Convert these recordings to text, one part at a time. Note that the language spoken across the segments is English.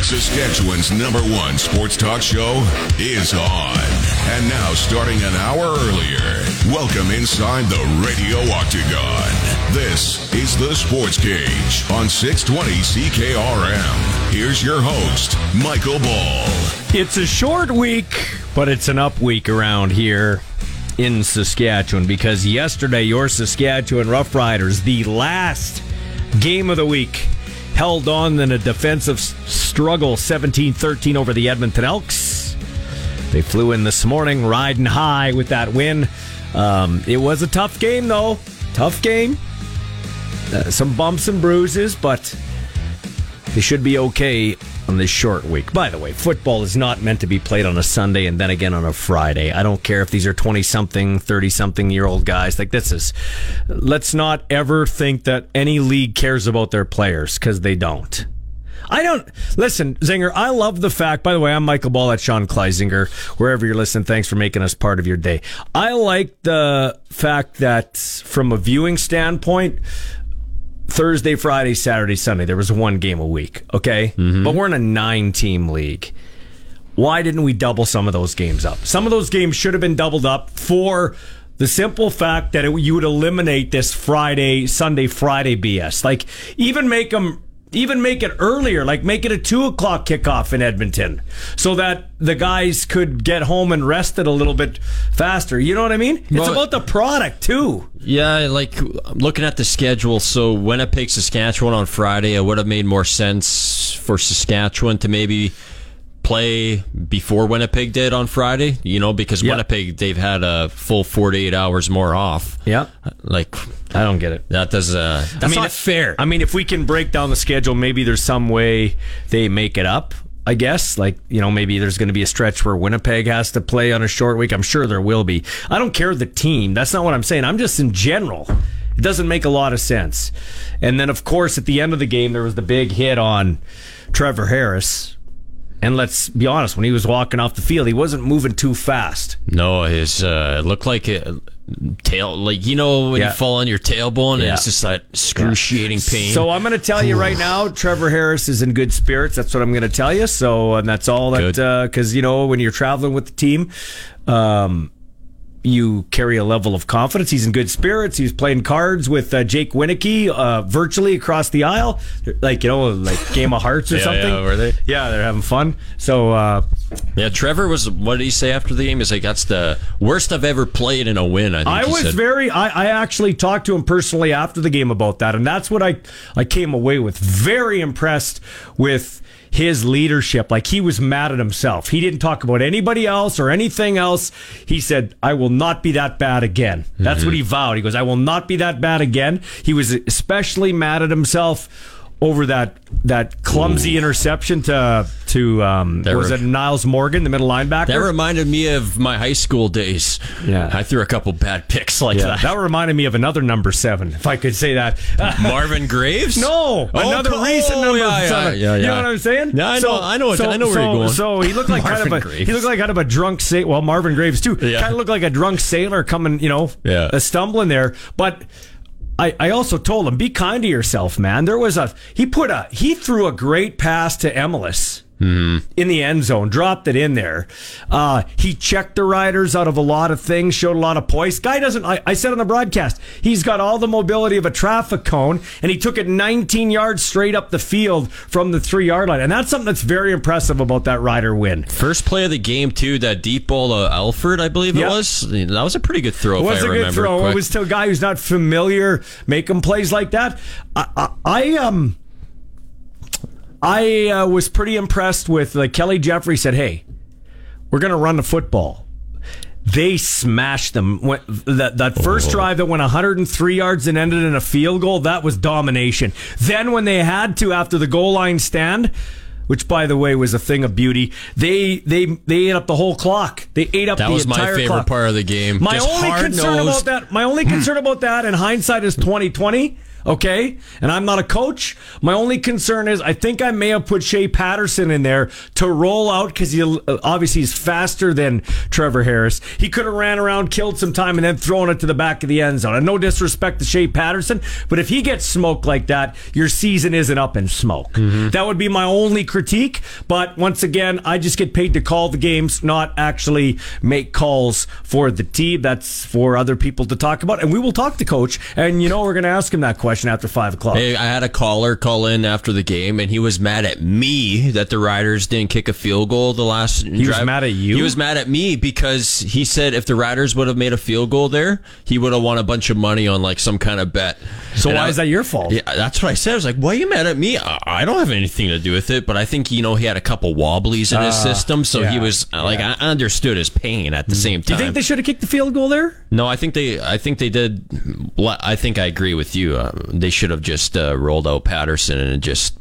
Saskatchewan's #1 sports talk show is on. And now, starting an hour earlier, welcome inside the Radio Octagon. This is The Sports Cage on 620 CKRM. Here's your host, Michael Ball. It's a short week, but it's an up week around here in Saskatchewan, because yesterday, your Saskatchewan Roughriders, the last game of the week, held on in a defensive struggle 17-13 over the Edmonton Elks. They flew in this morning riding high with that win. It was a tough game, though. Tough game. Some bumps and bruises, but they should be okay on this short week. By the way, football is not meant to be played on a Sunday and then again on a Friday. I don't care if these are 20-something, 30-something-year-old guys. Like, this is... Let's not ever think that any league cares about their players, because they don't. I don't... Listen, Zinger, I love the fact... By the way, I'm Michael Ball at Sean Kleisinger. Wherever you're listening, thanks for making us part of your day. I like the fact that, from a viewing standpoint... Thursday, Friday, Saturday, Sunday. There was one game a week, okay? Mm-hmm. But we're in a 9-team league. Why didn't we double some of those games up? Some of those games should have been doubled up for the simple fact that you would eliminate this Friday, Sunday, Friday BS. Like, even make it earlier. Like, make it a 2 o'clock kickoff in Edmonton so that the guys could get home and rest it a little bit faster. You know what I mean? It's about the product, too. Yeah, like, looking at the schedule, so Winnipeg, Saskatchewan on Friday, it would have made more sense for Saskatchewan to maybe play before Winnipeg did on Friday, you know, because Winnipeg, they've had a full 48 hours more off. Yeah. Like, I don't get it. That does, not fair. I mean, if we can break down the schedule, maybe there's some way they make it up, I guess. Like, you know, maybe there's going to be a stretch where Winnipeg has to play on a short week. I'm sure there will be. I don't care the team. That's not what I'm saying. I'm just in general. It doesn't make a lot of sense. And then, of course, at the end of the game, there was the big hit on Trevor Harris. And let's be honest, when he was walking off the field, he wasn't moving too fast. No, his looked like a tail, like, you know, when you fall on your tailbone, and it's just that excruciating pain. So I'm going to tell you right now, Trevor Harris is in good spirits. That's what I'm going to tell you. So, and that's all that, because, you know, when you're traveling with the team, you carry a level of confidence. He's in good spirits. He was playing cards with Jake Winicky virtually across the aisle, like, you know, like Game of Hearts or something. Yeah, were they? Yeah, they're having fun. So, yeah, Trevor was. What did he say after the game? He's like, "That's the worst I've ever played in a win." I think I actually talked to him personally after the game about that, and that's what I came away with. Very impressed with his leadership. Like, he was mad at himself. He didn't talk about anybody else or anything else. He said, I will not be that bad again. That's what he vowed. He goes, I will not be that bad again. He was especially mad at himself over that clumsy interception to was it Niles Morgan, the middle linebacker? That reminded me of my high school days. Yeah, I threw a couple bad picks like that. That reminded me of another #7, if I could say that. Marvin Graves? No, another recent number 7. Yeah. You know what I'm saying? Yeah, I know where you're going. So he looked like kind of a drunk sailor. Well, Marvin Graves too. Yeah. Kind of looked like a drunk sailor coming, you know, stumbling there, but. I also told him, be kind to yourself, man. There was he threw a great pass to Emelis in the end zone, dropped it in there. He checked the riders out of a lot of things, showed a lot of poise. Guy doesn't, I said on the broadcast, he's got all the mobility of a traffic cone, and he took it 19 yards straight up the field from the 3-yard line. And that's something that's very impressive about that rider win. First play of the game, too, that deep ball to Alford, I believe it was. That was a pretty good throw, if I remember. Quick. It was to a guy who's not familiar making plays like that. I was pretty impressed with, like, Kelly Jeffrey said, hey, we're going to run the football. They smashed them. That first drive that went 103 yards and ended in a field goal, that was domination. Then when they had to, after the goal line stand, which, by the way, was a thing of beauty. They ate up the whole clock. They ate up the entire clock. That was my favorite part of the game. My only concern about that, and hindsight is 20/20. Okay, and I'm not a coach. My only concern is I think I may have put Shea Patterson in there to roll out because he's faster than Trevor Harris. He could have ran around, killed some time, and then thrown it to the back of the end zone. And no disrespect to Shea Patterson, but if he gets smoked like that, your season isn't up in smoke. Mm-hmm. That would be my only critique. But once again, I just get paid to call the games, not actually make calls for the team. That's for other people to talk about. And we will talk to Coach, and we're going to ask him that question after 5 o'clock. Hey, I had a caller call in after the game, and he was mad at me that the Riders didn't kick a field goal the last drive. He was mad at you? He was mad at me because he said if the Riders would have made a field goal there, he would have won a bunch of money on like some kind of bet. So why is that your fault? Yeah, that's what I said. I was like, why are you mad at me? I don't have anything to do with it, but I think, he had a couple wobblies in his system, so he was like, I understood his pain at the same time. Do you think they should have kicked the field goal there? No, I think they did. I think I agree with you. They should have just rolled out Patterson and just,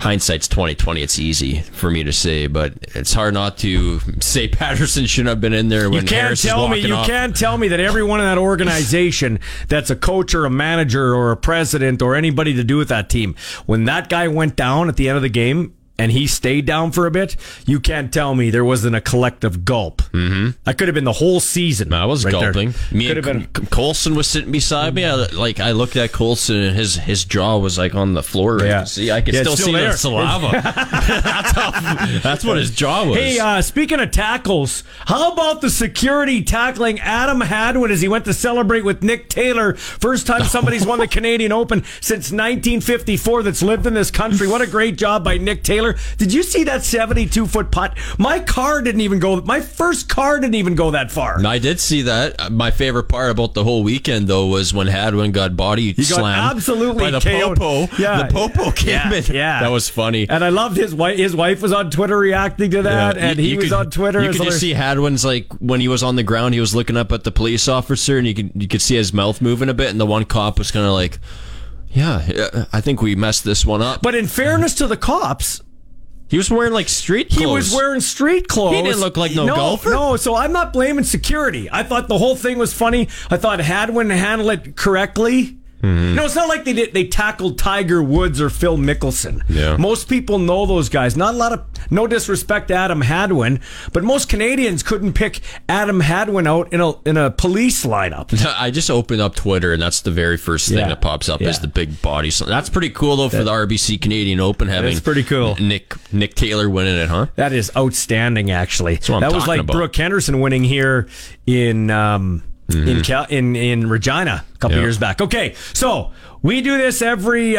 hindsight's 20/20. It's easy for me to say, but it's hard not to say Patterson shouldn't have been in there when Harris is walking off. You can't tell me that everyone in that organization that's a coach or a manager or a president or anybody to do with that team, when that guy went down at the end of the game, and he stayed down for a bit, you can't tell me there wasn't a collective gulp. Mm-hmm. I could have been the whole season. I was right gulping. Colson was sitting beside me. I looked at Colson, and his jaw was like on the floor. Right? Yeah. See, I could still see the saliva. That's what his jaw was. Hey, speaking of tackles, how about the security tackling Adam Hadwin as he went to celebrate with Nick Taylor? First time somebody's won the Canadian Open since 1954 that's lived in this country. What a great job by Nick Taylor. Did you see that 72-foot putt? My first car didn't even go that far. I did see that. My favorite part about the whole weekend, though, was when Hadwin got body slammed by the Popo. Yeah. The Popo came in. Yeah. That was funny. And I loved his wife. His wife was on Twitter reacting to that, and he was on Twitter. You could just see Hadwin's, when he was on the ground, he was looking up at the police officer, and you could see his mouth moving a bit, and the one cop was kind of like, yeah, I think we messed this one up. But in fairness to the cops... He was wearing street clothes. He was wearing street clothes. He didn't look like no golfer. No, so I'm not blaming security. I thought the whole thing was funny. I thought Hadwin handled it correctly. Mm-hmm. No, it's not like they tackled Tiger Woods or Phil Mickelson. Yeah. Most people know those guys. No disrespect to Adam Hadwin, but most Canadians couldn't pick Adam Hadwin out in a police lineup. I just opened up Twitter, and that's the very first thing that pops up is the big body. So that's pretty cool, though, for the RBC Canadian Open having pretty cool. Nick Taylor winning it, huh? That is outstanding, actually. That's what that I'm was like about. Brooke Henderson winning here in... in Regina a couple years back. Okay, so we do this every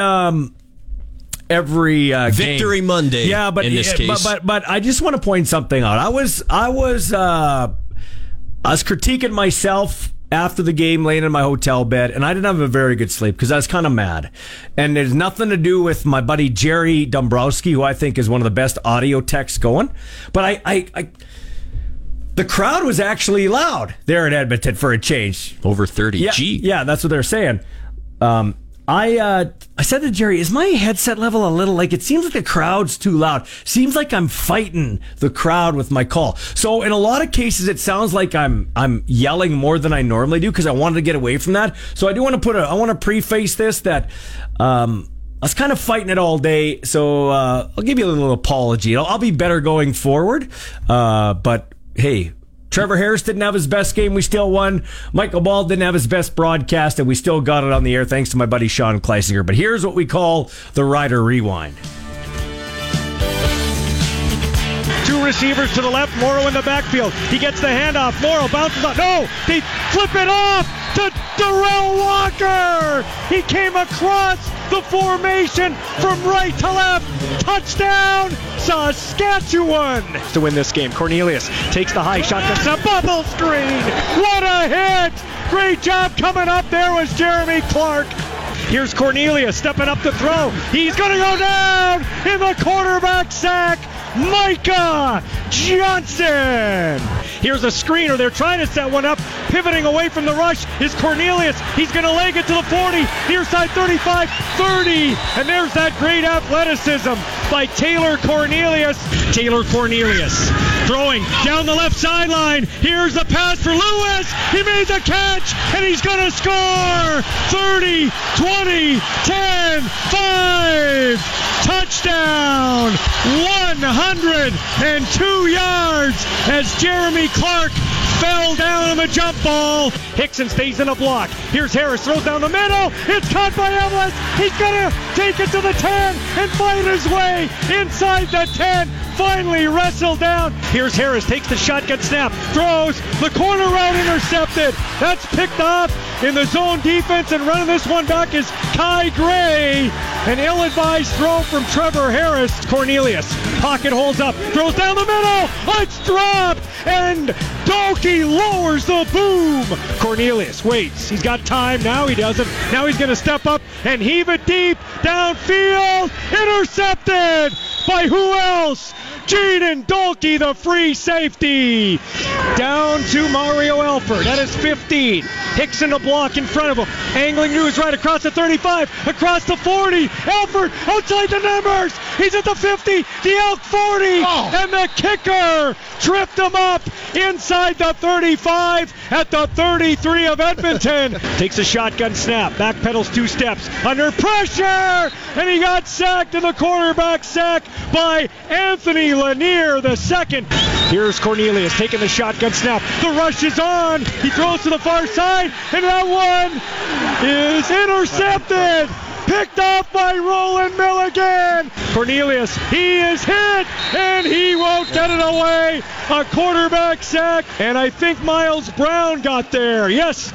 Victory game. Monday. Yeah, but in this case, but I just want to point something out. I was critiquing myself after the game, laying in my hotel bed, and I didn't have a very good sleep because I was kind of mad. And there's nothing to do with my buddy Jerry Dombrowski, who I think is one of the best audio techs going. But the crowd was actually loud there in Edmonton for a change. Over 30. Yeah, that's what they're saying. I said to Jerry, is my headset level a little it seems like the crowd's too loud. Seems like I'm fighting the crowd with my call. So in a lot of cases, it sounds like I'm yelling more than I normally do because I wanted to get away from that. So I do want to preface this that I was kind of fighting it all day. So I'll give you a little apology. I'll be better going forward. But hey, Trevor Harris didn't have his best game. We still won. Michael Ball didn't have his best broadcast, and we still got it on the air thanks to my buddy Sean Kleisinger. But here's what we call the Rider Rewind. Two receivers to the left. Morrow in the backfield. He gets the handoff. Morrow bounces up. No! They flip it off to Darrell Walker! He came across the formation from right to left. Touchdown, Saskatchewan! To win this game, Cornelius takes the high shot. It's a bubble screen! What a hit! Great job coming up there was Jeremy Clark. Here's Cornelius stepping up to throw. He's going to go down in the quarterback sack. Micah Johnson. Here's a screen, or they're trying to set one up. Pivoting away from the rush is Cornelius. He's going to leg it to the 40. Near side 35, 30. And there's that great athleticism by Taylor Cornelius. Taylor Cornelius throwing down the left sideline. Here's the pass for Lewis. He made the catch, and he's going to score. 30, 20, 10, 5. Touchdown. 102 yards as Jeremy Clark fell down on the jump ball. Hickson stays in a block. Here's Harris, throws down the middle. It's caught by Emelis. He's going to take it to the 10 and find his way inside the 10. Finally wrestled down. Here's Harris, takes the shotgun snap, throws, the corner route intercepted. That's picked off in the zone defense, and running this one back is Kai Gray. An ill-advised throw from Trevor Harris. Cornelius, pocket holds up, throws down the middle. It's dropped, and Dalke lowers the boom. Cornelius waits. He's got time. Now he doesn't. Now he's going to step up and heave it deep. Downfield, intercepted by who else? Jayden Dalke, the free safety. Down to Mario Alford. That is 15. Hickson a block in front of him. Angling to his right across the 35, across the 40. Alford outside the numbers. He's at the 50, the Elk 40. Oh. And the kicker tripped him up inside the 35 at the 33 of Edmonton. Takes a shotgun snap. Backpedals two steps. Under pressure. And he got sacked in the quarterback sack by Anthony Lanier, the second. Here's Cornelius taking the shotgun snap. The rush is on. He throws to the far side, and that one is intercepted. Picked off by Rolan Milligan. Cornelius, he is hit, and he won't get it away. A quarterback sack, and I think Miles Brown got there. Yes.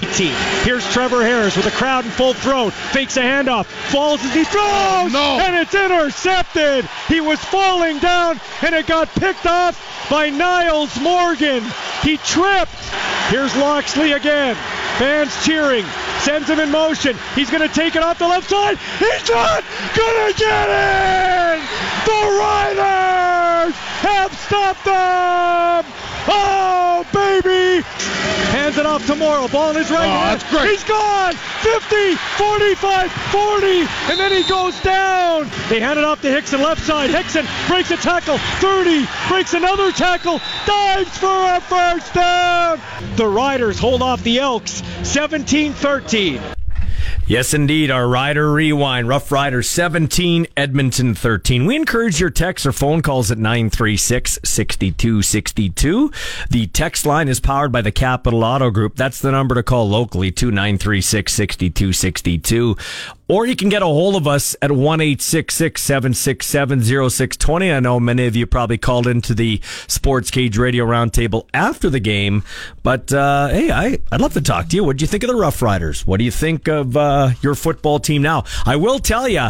Here's Trevor Harris with a crowd in full throat. Fakes a handoff, falls as he throws, and it's intercepted. He was falling down, and it got picked off by Niles Morgan. He tripped. Here's Loxley again. Fans cheering. Sends him in motion. He's going to take it off the left side. He's not going to get it! The Riders have stopped them! Oh, baby! Hands it off to Morrow. Ball in his right hand. That's great. He's gone! 50, 45, 40, and then he goes down. They hand it off to Hickson, left side. Hickson breaks a tackle. 30, breaks another tackle. Dives for a first down. The Riders hold off the Elks, 17-13. Yes, indeed. Our Rider Rewind. Rough Riders 17, Edmonton 13. We encourage your texts or phone calls at 936-6262. The text line is powered by the Capital Auto Group. That's the number to call locally, 2936-6262. Or you can get a hold of us at 1-866-767-0620. I know many of you probably called into the Sports Cage Radio Roundtable after the game. But, hey, I'd love to talk to you. What do you think of the Rough Riders? What do you think of your football team now? I will tell you,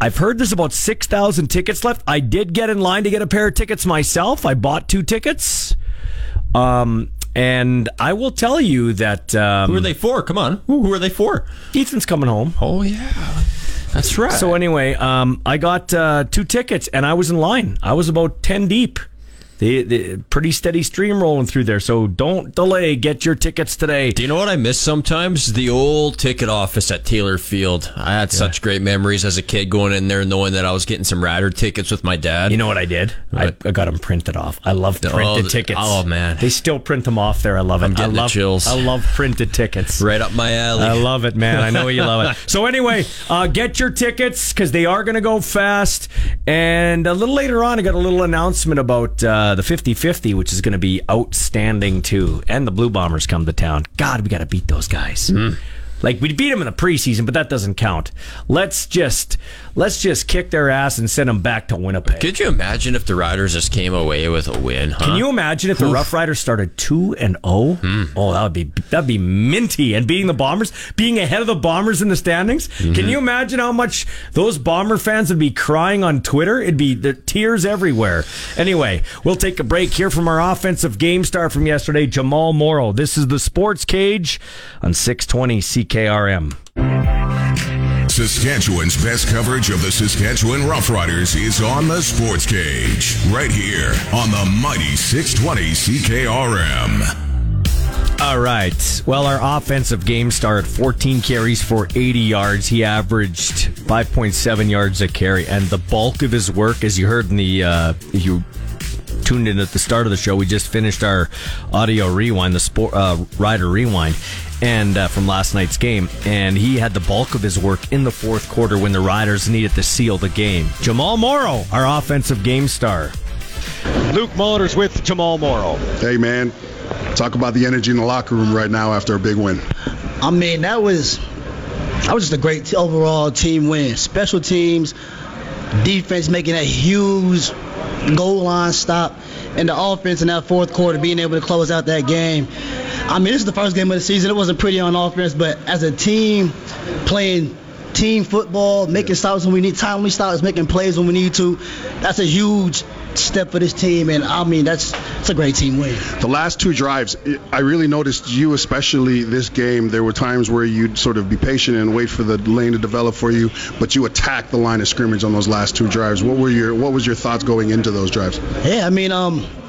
I've heard there's about 6,000 tickets left. I did get in line to get a pair of tickets myself. I bought 2 tickets. And I will tell you that... who are they for? Come on. Who are they for? Ethan's coming home. Oh, yeah. That's right. So anyway, I got 2 tickets, and I was in line. I was about 10 deep. The pretty steady stream rolling through there, so don't delay. Get your tickets today. Do you know what I miss sometimes? The old ticket office at Taylor Field. I had such great memories as a kid going in there knowing that I was getting some Rider tickets with my dad. You know what I did? I got them printed off. I love printed tickets. Oh, man. They still print them off there. I love it. I'm getting the chills. I love printed tickets. Right up my alley. I love it, man. I know you love it. So anyway, get your tickets because they are going to go fast. And a little later on, I got a little announcement about... the 50-50, which is going to be outstanding, too. And the Blue Bombers come to town. God, we got to beat those guys. Mm. Like, we beat them in the preseason, but that doesn't count. Let's just kick their ass and send them back to Winnipeg. Could you imagine if the Riders just came away with a win, huh? Can you imagine if the Rough Riders started 2-0? Oh, that'd be minty. And beating the Bombers, being ahead of the Bombers in the standings. Mm-hmm. Can you imagine how much those Bomber fans would be crying on Twitter? It'd be the tears everywhere. Anyway, we'll take a break here from our offensive game star from yesterday, Jamal Morrow. This is the Sports Cage on 620 CKRM. Saskatchewan's best coverage of the Saskatchewan Roughriders is on the Sports Cage, right here on the mighty 620 CKRM. All right. Well, our offensive game started 14 carries for 80 yards. He averaged 5.7 yards a carry, and the bulk of his work, as you heard in the you tuned in at the start of the show. We just finished our audio rewind, the Rider Rewind, and from last night's game. And he had the bulk of his work in the fourth quarter when the Riders needed to seal the game. Jamal Morrow, our offensive game star. Luke Mulliners with Jamal Morrow. Hey, man. Talk about the energy in the locker room right now after a big win. I mean, that was just a great overall team win. Special teams, defense making that huge goal line stop, and the offense in that fourth quarter being able to close out that game. I mean, this is the first game of the season. It wasn't pretty on offense, but as a team, playing team football, making stops when we need, timely stops, making plays when we need to, that's a huge step for this team, and I mean, it's a great team win. The last two drives, I really noticed you, especially this game, there were times where you'd sort of be patient and wait for the lane to develop for you, but you attacked the line of scrimmage on those last two drives. What was your thoughts going into those drives? Yeah, I mean,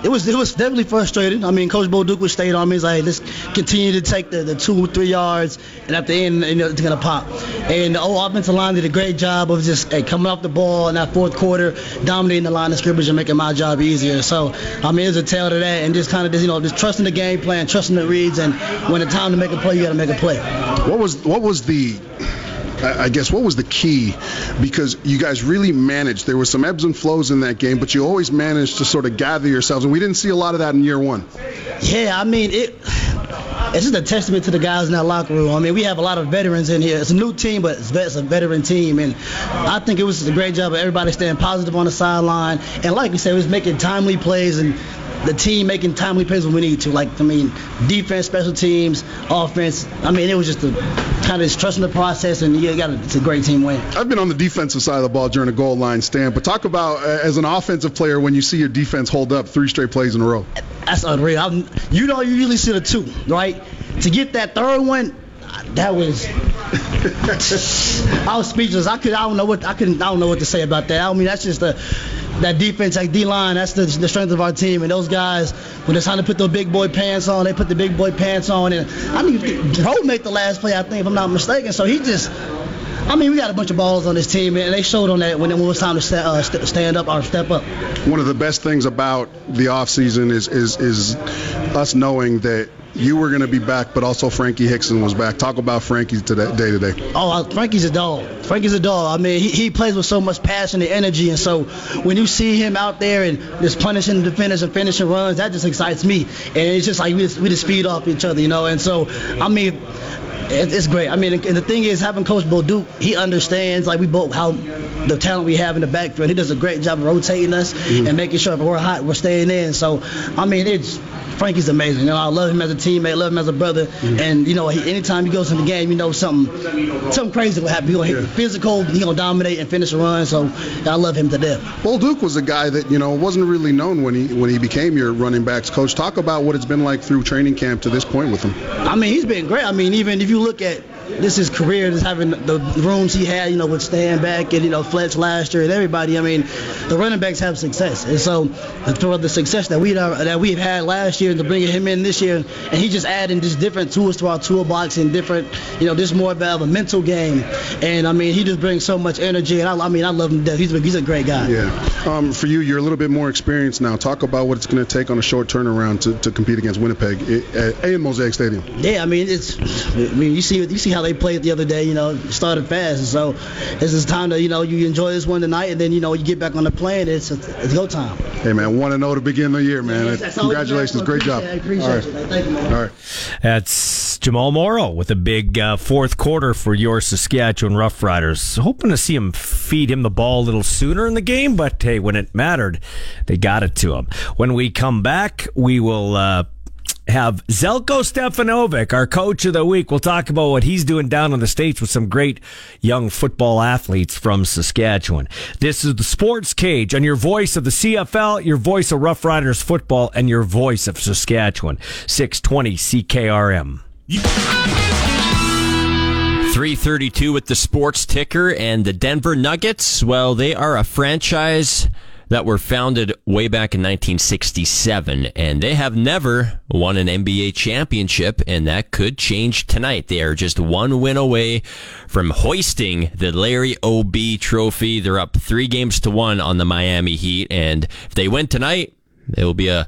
it was definitely frustrating. I mean, Coach Bo Duke stayed on me. He's like, let's continue to take the 2-3 yards, and at the end, you know, it's going to pop. And the whole offensive line did a great job of just coming off the ball in that fourth quarter, dominating the line of scrimmage and making my job easier. So, I mean, there's a tail to that, and just kind of, just trusting the game plan, trusting the reads, and when it's time to make a play, you got to make a play. What was the key? Because you guys really managed. There were some ebbs and flows in that game, but you always managed to sort of gather yourselves, and we didn't see a lot of that in year one. Yeah, I mean, it's just a testament to the guys in that locker room. I mean, we have a lot of veterans in here. It's a new team, but it's a veteran team, and I think it was a great job of everybody staying positive on the sideline, and like you said, it was making timely plays, and the team making timely plays when we need to. Like, I mean, defense, special teams, offense. I mean, it was just kind of trusting the process, and it's a great team win. I've been on the defensive side of the ball during the goal line stand, but talk about, as an offensive player, when you see your defense hold up 3 straight plays in a row. That's unreal. You know, you usually see the 2, right? To get that third one, that was... I was speechless. I don't know what to say about that. I mean, that's just that defense, like D-line, that's the strength of our team. And those guys, when it's time to put their big boy pants on, they put the big boy pants on. And I think Joe made the last play, I think, if I'm not mistaken. So he just, I mean, we got a bunch of balls on this team, and they showed on that when it was time to stand up or step up. One of the best things about the offseason is us knowing that you were going to be back, but also Frankie Hickson was back. Talk about Frankie today. Oh, Frankie's a dog. Frankie's a dog. I mean, he plays with so much passion and energy, and so when you see him out there and just punishing the defenders and finishing runs, that just excites me. And it's just like we just feed off each other, you know. And so, I mean, it's great. I mean, and the thing is, having Coach Bo Duke, he understands, like, we both, how the talent we have in the backfield. He does a great job of rotating us and making sure if we're hot, we're staying in. So, I mean, it's... Frankie's amazing. You know, I love him as a teammate, love him as a brother, and you know, anytime he goes in the game, you know, something crazy will happen. He's gonna hit physical, he's gonna dominate and finish a run. So I love him to death. Bo Duke was a guy that, you know, wasn't really known when he became your running backs coach. Talk about what it's been like through training camp to this point with him. I mean, he's been great. I mean, even if you look at his career, just having the rooms he had, you know, with Stan back and, you know, Fletch last year and everybody. I mean, the running backs have success, and so for the success that we've had last year, to bring him in this year, and he just adding just different tools to our toolbox and different, you know, just more about a mental game. And I mean, he just brings so much energy, and I love him to death. He's a great guy. Yeah. For you, you're a little bit more experienced now. Talk about what it's going to take on a short turnaround to compete against Winnipeg at Mosaic Stadium. Yeah, I mean, you see how they played the other day. You know, started fast, and so it's just time to, you know, you enjoy this one tonight, and then, you know, you get back on the plane. It's go time. Hey man, 1-0 to begin the year, man. Yeah, congratulations. Great job. I appreciate it. Thank you, man. All right. That's Jamal Morrow with a big fourth quarter for your Saskatchewan Roughriders. Hoping to see him feed him the ball a little sooner in the game, but hey, when it mattered, they got it to him. When we come back, we will have Zelko Stefanovic, our coach of the week. We'll talk about what he's doing down in the States with some great young football athletes from Saskatchewan. This is the Sports Cage on your voice of the CFL, your voice of Rough Riders football, and your voice of Saskatchewan. 620 CKRM. 3:32 with the sports ticker, and the Denver Nuggets, well, they are a franchise that were founded way back in 1967, and they have never won an NBA championship, and that could change tonight. They are just one win away from hoisting the Larry O'B trophy. They're up 3-1 on the Miami Heat, and if they win tonight, it will be a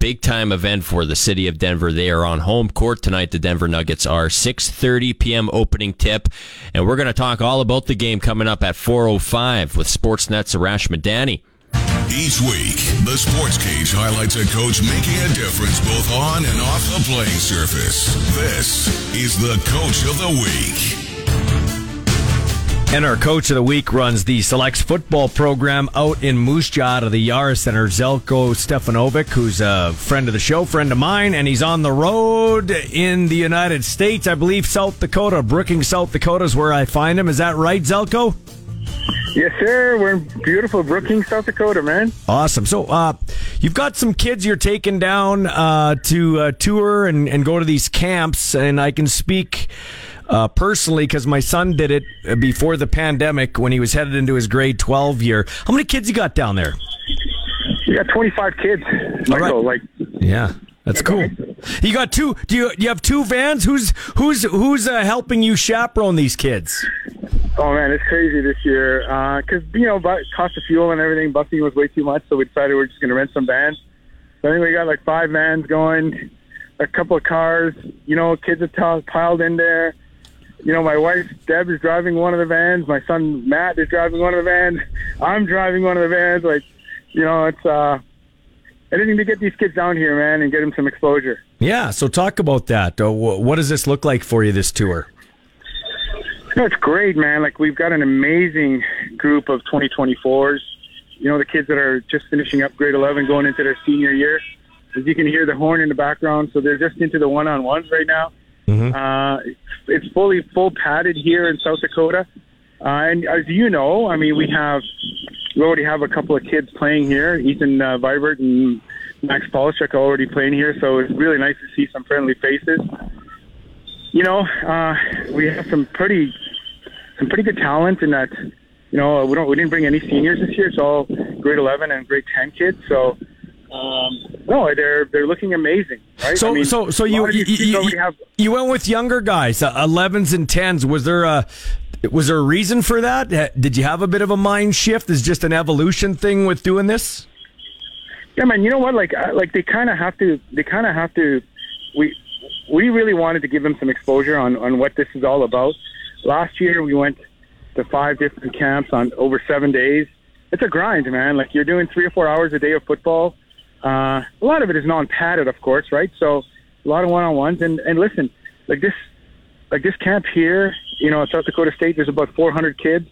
big-time event for the city of Denver. They are on home court tonight. The Denver Nuggets are 6:30 p.m. opening tip. And we're going to talk all about the game coming up at 4:05 with Sportsnet's Arash Madani. Each week, the Sports Cage highlights a coach making a difference both on and off the playing surface. This is the Coach of the Week. And our Coach of the Week runs the Selects football program out in Moose Jaw out of the Yara Center. Zelko Stefanovic, who's a friend of the show, friend of mine, and he's on the road in the United States. I believe South Dakota, Brookings, South Dakota is where I find him. Is that right, Zelko? Yes, sir. We're in beautiful Brookings, South Dakota, man. Awesome. So you've got some kids you're taking down to tour and go to these camps, and I can speak personally because my son did it before the pandemic when he was headed into his grade 12 year. How many kids you got down there? We got 25 kids. Michael, right. Yeah, that's cool. You got two. Do you have two vans? Who's helping you chaperone these kids? Oh, man, it's crazy this year because, cost of fuel and everything, busing was way too much, so we decided we're just going to rent some vans. So I think we got like 5 vans going, a couple of cars, kids are piled in there. My wife, Deb, is driving one of the vans. My son, Matt, is driving one of the vans. I'm driving one of the vans. It's anything to get these kids down here, man, and get them some exposure. Yeah, so talk about that. What does this look like for you, this tour? No, it's great, man. We've got an amazing group of 2024s. The kids that are just finishing up grade 11 going into their senior year. As you can hear the horn in the background, so they're just into the one-on-ones right now. Mm-hmm. It's full padded here in South Dakota. And as you know, we already have a couple of kids playing here. Ethan Vibert and Max Polishek are already playing here, so it's really nice to see some friendly faces. We have some pretty good talent in that, we didn't bring any seniors this year. It's all grade 11 and grade 10 kids. So, they're looking amazing, right? So you went with younger guys, 11s and 10s. Was there a reason for that? Did you have a bit of a mind shift? Is just an evolution thing with doing this? Yeah, man, you know what? We really wanted to give them some exposure on what this is all about. Last year, we went to 5 different camps on over 7 days. It's a grind, man. You're doing 3 or 4 hours a day of football. A lot of it is non-padded, of course, right? So a lot of one-on-ones. And listen, this camp here, at South Dakota State, there's about 400 kids.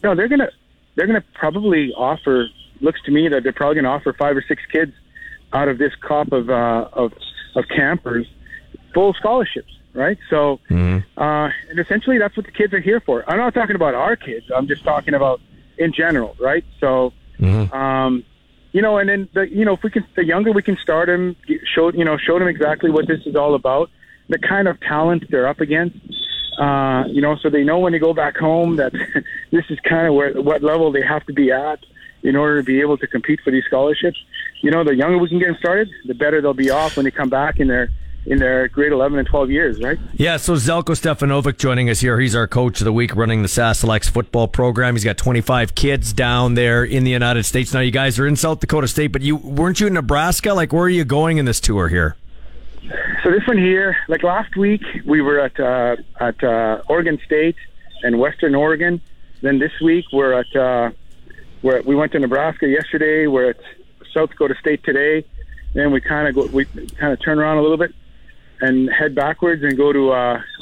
They're gonna probably offer. Looks to me that they're probably gonna offer 5 or 6 kids out of this crop of campers. Full scholarships, right? So, and essentially that's what the kids are here for. I'm not talking about our kids. I'm just talking about in general, right? So, and then, if we can, the younger we can start them, show them exactly what this is all about, the kind of talent they're up against, so they know when they go back home that this is kind of what level they have to be at in order to be able to compete for these scholarships. The younger we can get them started, the better they'll be off when they come back in their grade 11 and 12 years, right? Yeah, so Zelko Stefanovic joining us here. He's our Coach of the Week running the Saskatchewan football program. He's got 25 kids down there in the United States. Now, you guys are in South Dakota State, but weren't you in Nebraska? Where are you going in this tour here? So this one here, last week, we were at Oregon State and Western Oregon. Then this week, we're at we went to Nebraska yesterday. We're at South Dakota State today. Then we kind of turn around a little bit and head backwards and go to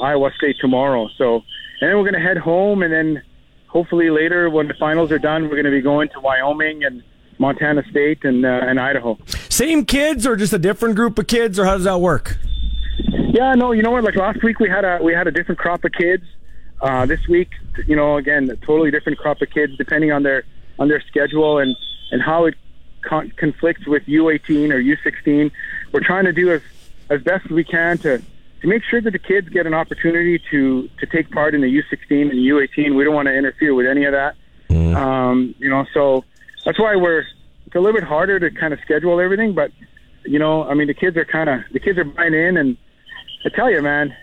Iowa State tomorrow. So, and then we're going to head home, and then hopefully later when the finals are done, we're going to be going to Wyoming and Montana State and Idaho. Same kids, or just a different group of kids, or how does that work? Yeah, no, you know what? Last week we had a different crop of kids. This week, again, a totally different crop of kids depending on their schedule and how it conflicts with U18 or U16. We're trying to do as best as we can to to make sure that the kids get an opportunity to take part in the U16 and U18. We don't want to interfere with any of that. So that's why it's a little bit harder to kind of schedule everything. But, the kids are buying in. And I tell you, man,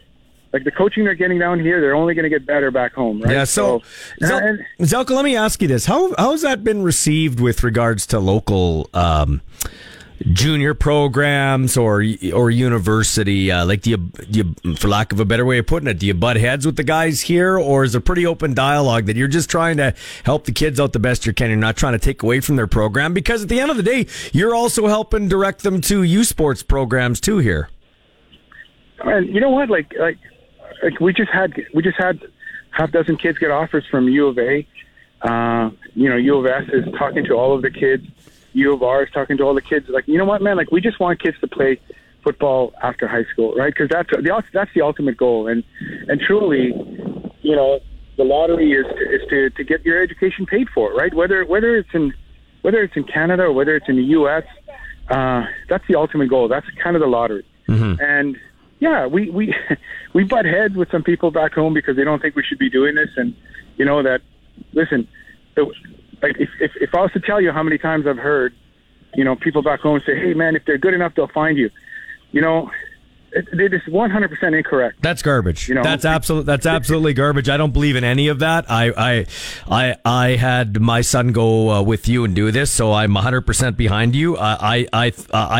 like the coaching they're getting down here, they're only going to get better back home, right? Yeah, so Zelka, let me ask you this. How has that been received with regards to local junior programs or university? Do you, for lack of a better way of putting it, do you butt heads with the guys here, or is it a pretty open dialogue that you're just trying to help the kids out the best you can? You're not trying to take away from their program, because at the end of the day, you're also helping direct them to U Sports programs too here. And you know what? Like we just had half dozen kids get offers from U of A. U of S is talking to all of the kids. U of R is talking to all the kids. Like, you know what, man? Like, we just want kids to play football after high school, right? Because that's the ultimate goal. And truly, the lottery is to get your education paid for, right? Whether it's in Canada or whether it's in the U.S., that's the ultimate goal. That's kind of the lottery. Mm-hmm. And yeah, we butt heads with some people back home because they don't think we should be doing this. And if I was to tell you how many times I've heard, people back home say, "Hey, man, if they're good enough, they'll find you," it's 100% incorrect. That's garbage. That's absolutely garbage. I don't believe in any of that. I had my son go with you and do this, so I'm 100% behind you. I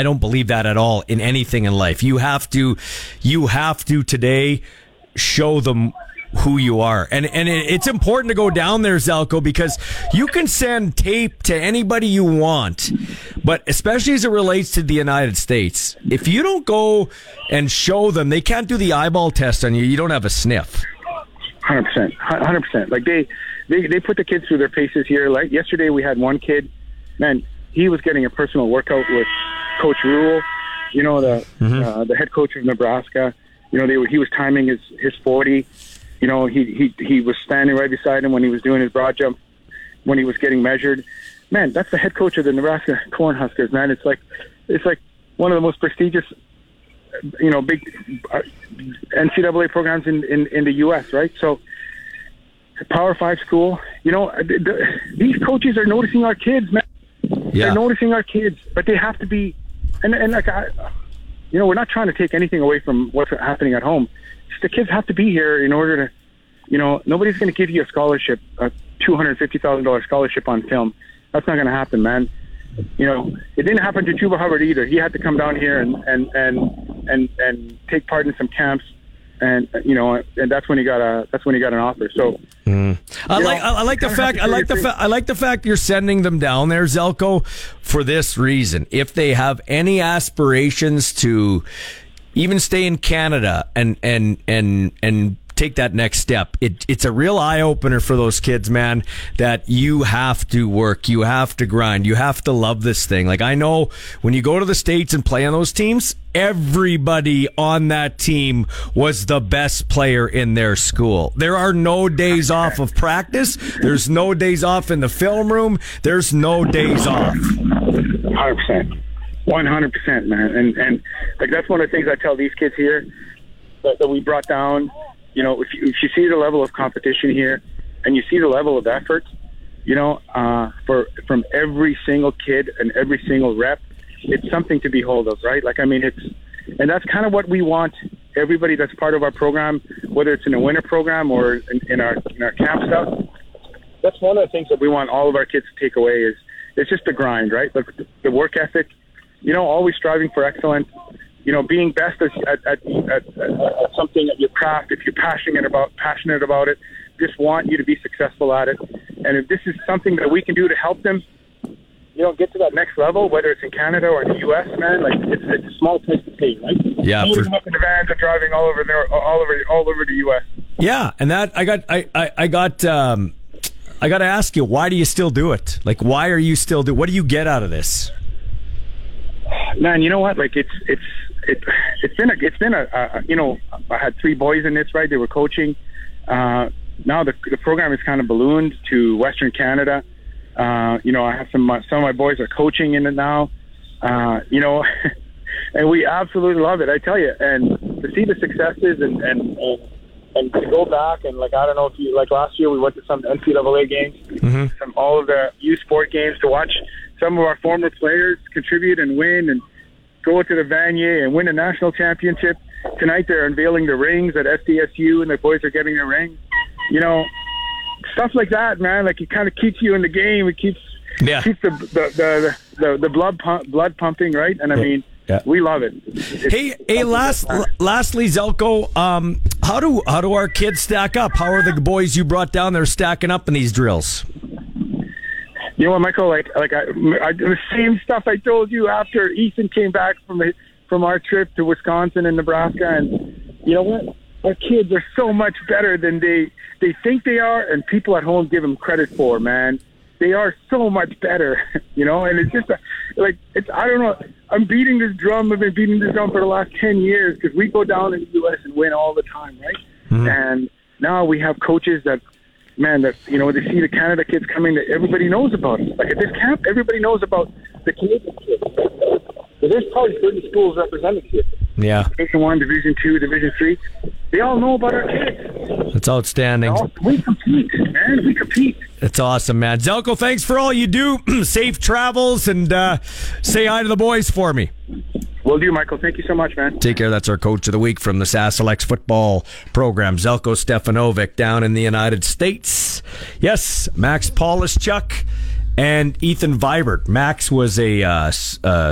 don't believe that at all in anything in life. You have to today show them who you are. And it's important to go down there, Zelko, because you can send tape to anybody you want, but especially as it relates to the United States, if you don't go and show them, they can't do the eyeball test on you. You don't have a sniff. 100%. Like they put the kids through their paces here. Like yesterday we had one kid, man, he was getting a personal workout with Coach Rule, the head coach of Nebraska. He was timing his 40. He was standing right beside him when he was doing his broad jump, when he was getting measured. Man, that's the head coach of the Nebraska Cornhuskers, man. It's like one of the most prestigious, big NCAA programs in the U.S., right? So Power 5 school, these coaches are noticing our kids, man. Yeah. They're noticing our kids, but they have to be, we're not trying to take anything away from what's happening at home. The kids have to be here in order to, nobody's going to give you a scholarship, a $250,000 scholarship on film. That's not going to happen, man. It didn't happen to Chuba Hubbard either. He had to come down here and take part in some camps, and that's when he got an offer. So. I like the fact you're sending them down there, Zelko, for this reason. If they have any aspirations to even stay in Canada and take that next step, It's a real eye opener for those kids, man, that you have to work, you have to grind, you have to love this thing. Like, I know when you go to the States and play on those teams, everybody on that team was the best player in their school. There are no days off of practice. There's no days off in the film room. There's no days off. 100%. 100%, man, and like that's one of the things I tell these kids here that we brought down. If you see the level of competition here, and you see the level of effort, from every single kid and every single rep, it's something to behold of, right? Like, I mean, and that's kind of what we want. Everybody that's part of our program, whether it's in a winter program or in our camp stuff, that's one of the things that we want all of our kids to take away is it's just the grind, right? Like the work ethic. Always striving for excellence, being best at something, at your craft. If you're passionate about it, just want you to be successful at it. And if this is something that we can do to help them, get to that next level, whether it's in Canada or in the U.S., man, like it's a small place to see, right? Yeah, people up in the vans are driving all over the U.S. Yeah, and that I got to ask you, why do you still do it? Like, why are you still do? What do you get out of this? Man, you know what? Like it's been I had three boys in this, right? They were coaching. Now the program is kind of ballooned to Western Canada. I have some of my boys are coaching in it now. and we absolutely love it, I tell you. And to see the successes and to go back and, like, I don't know if you, like, last year we went to some NCAA games, mm-hmm. some all of the U Sport games, to watch some of our former players contribute and win and go to the Vanier and win a national championship. Tonight they're unveiling the rings at SDSU and the boys are getting their rings. You know, stuff like that, man. Like, it kind of keeps you in the game. It keeps keeps the blood pumping, right? And I mean, we love it. Lastly, Zelko, how do our kids stack up? How are the boys you brought down there stacking up in these drills? You know what, Michael? Like I the same stuff I told you after Ethan came back from our trip to Wisconsin and Nebraska, and you know what? Our kids are so much better than they think they are, and people at home give them credit for, man. They are so much better, you know. And it's just I don't know. I'm beating this drum. I've been beating this drum for the last 10 years because we go down in the U.S. and win all the time, right? Mm-hmm. And now we have coaches that. Man, that, you know, they see the Canada kids coming, that everybody knows about it. Like, at this camp, everybody knows about the Canadian kids. So there's probably 30 schools represented here. Yeah. Division 1, Division 2, Division 3. They all know about our kids. That's outstanding. We compete, man. We compete. That's awesome, man. Zelko, thanks for all you do. Safe travels, and say hi to the boys for me. Will do, Michael. Thank you so much, man. Take care. That's our Coach of the Week from the Saselex football program, Zelko Stefanovic, down in the United States. Yes, Max Polischuk and Ethan Vibert. Max was a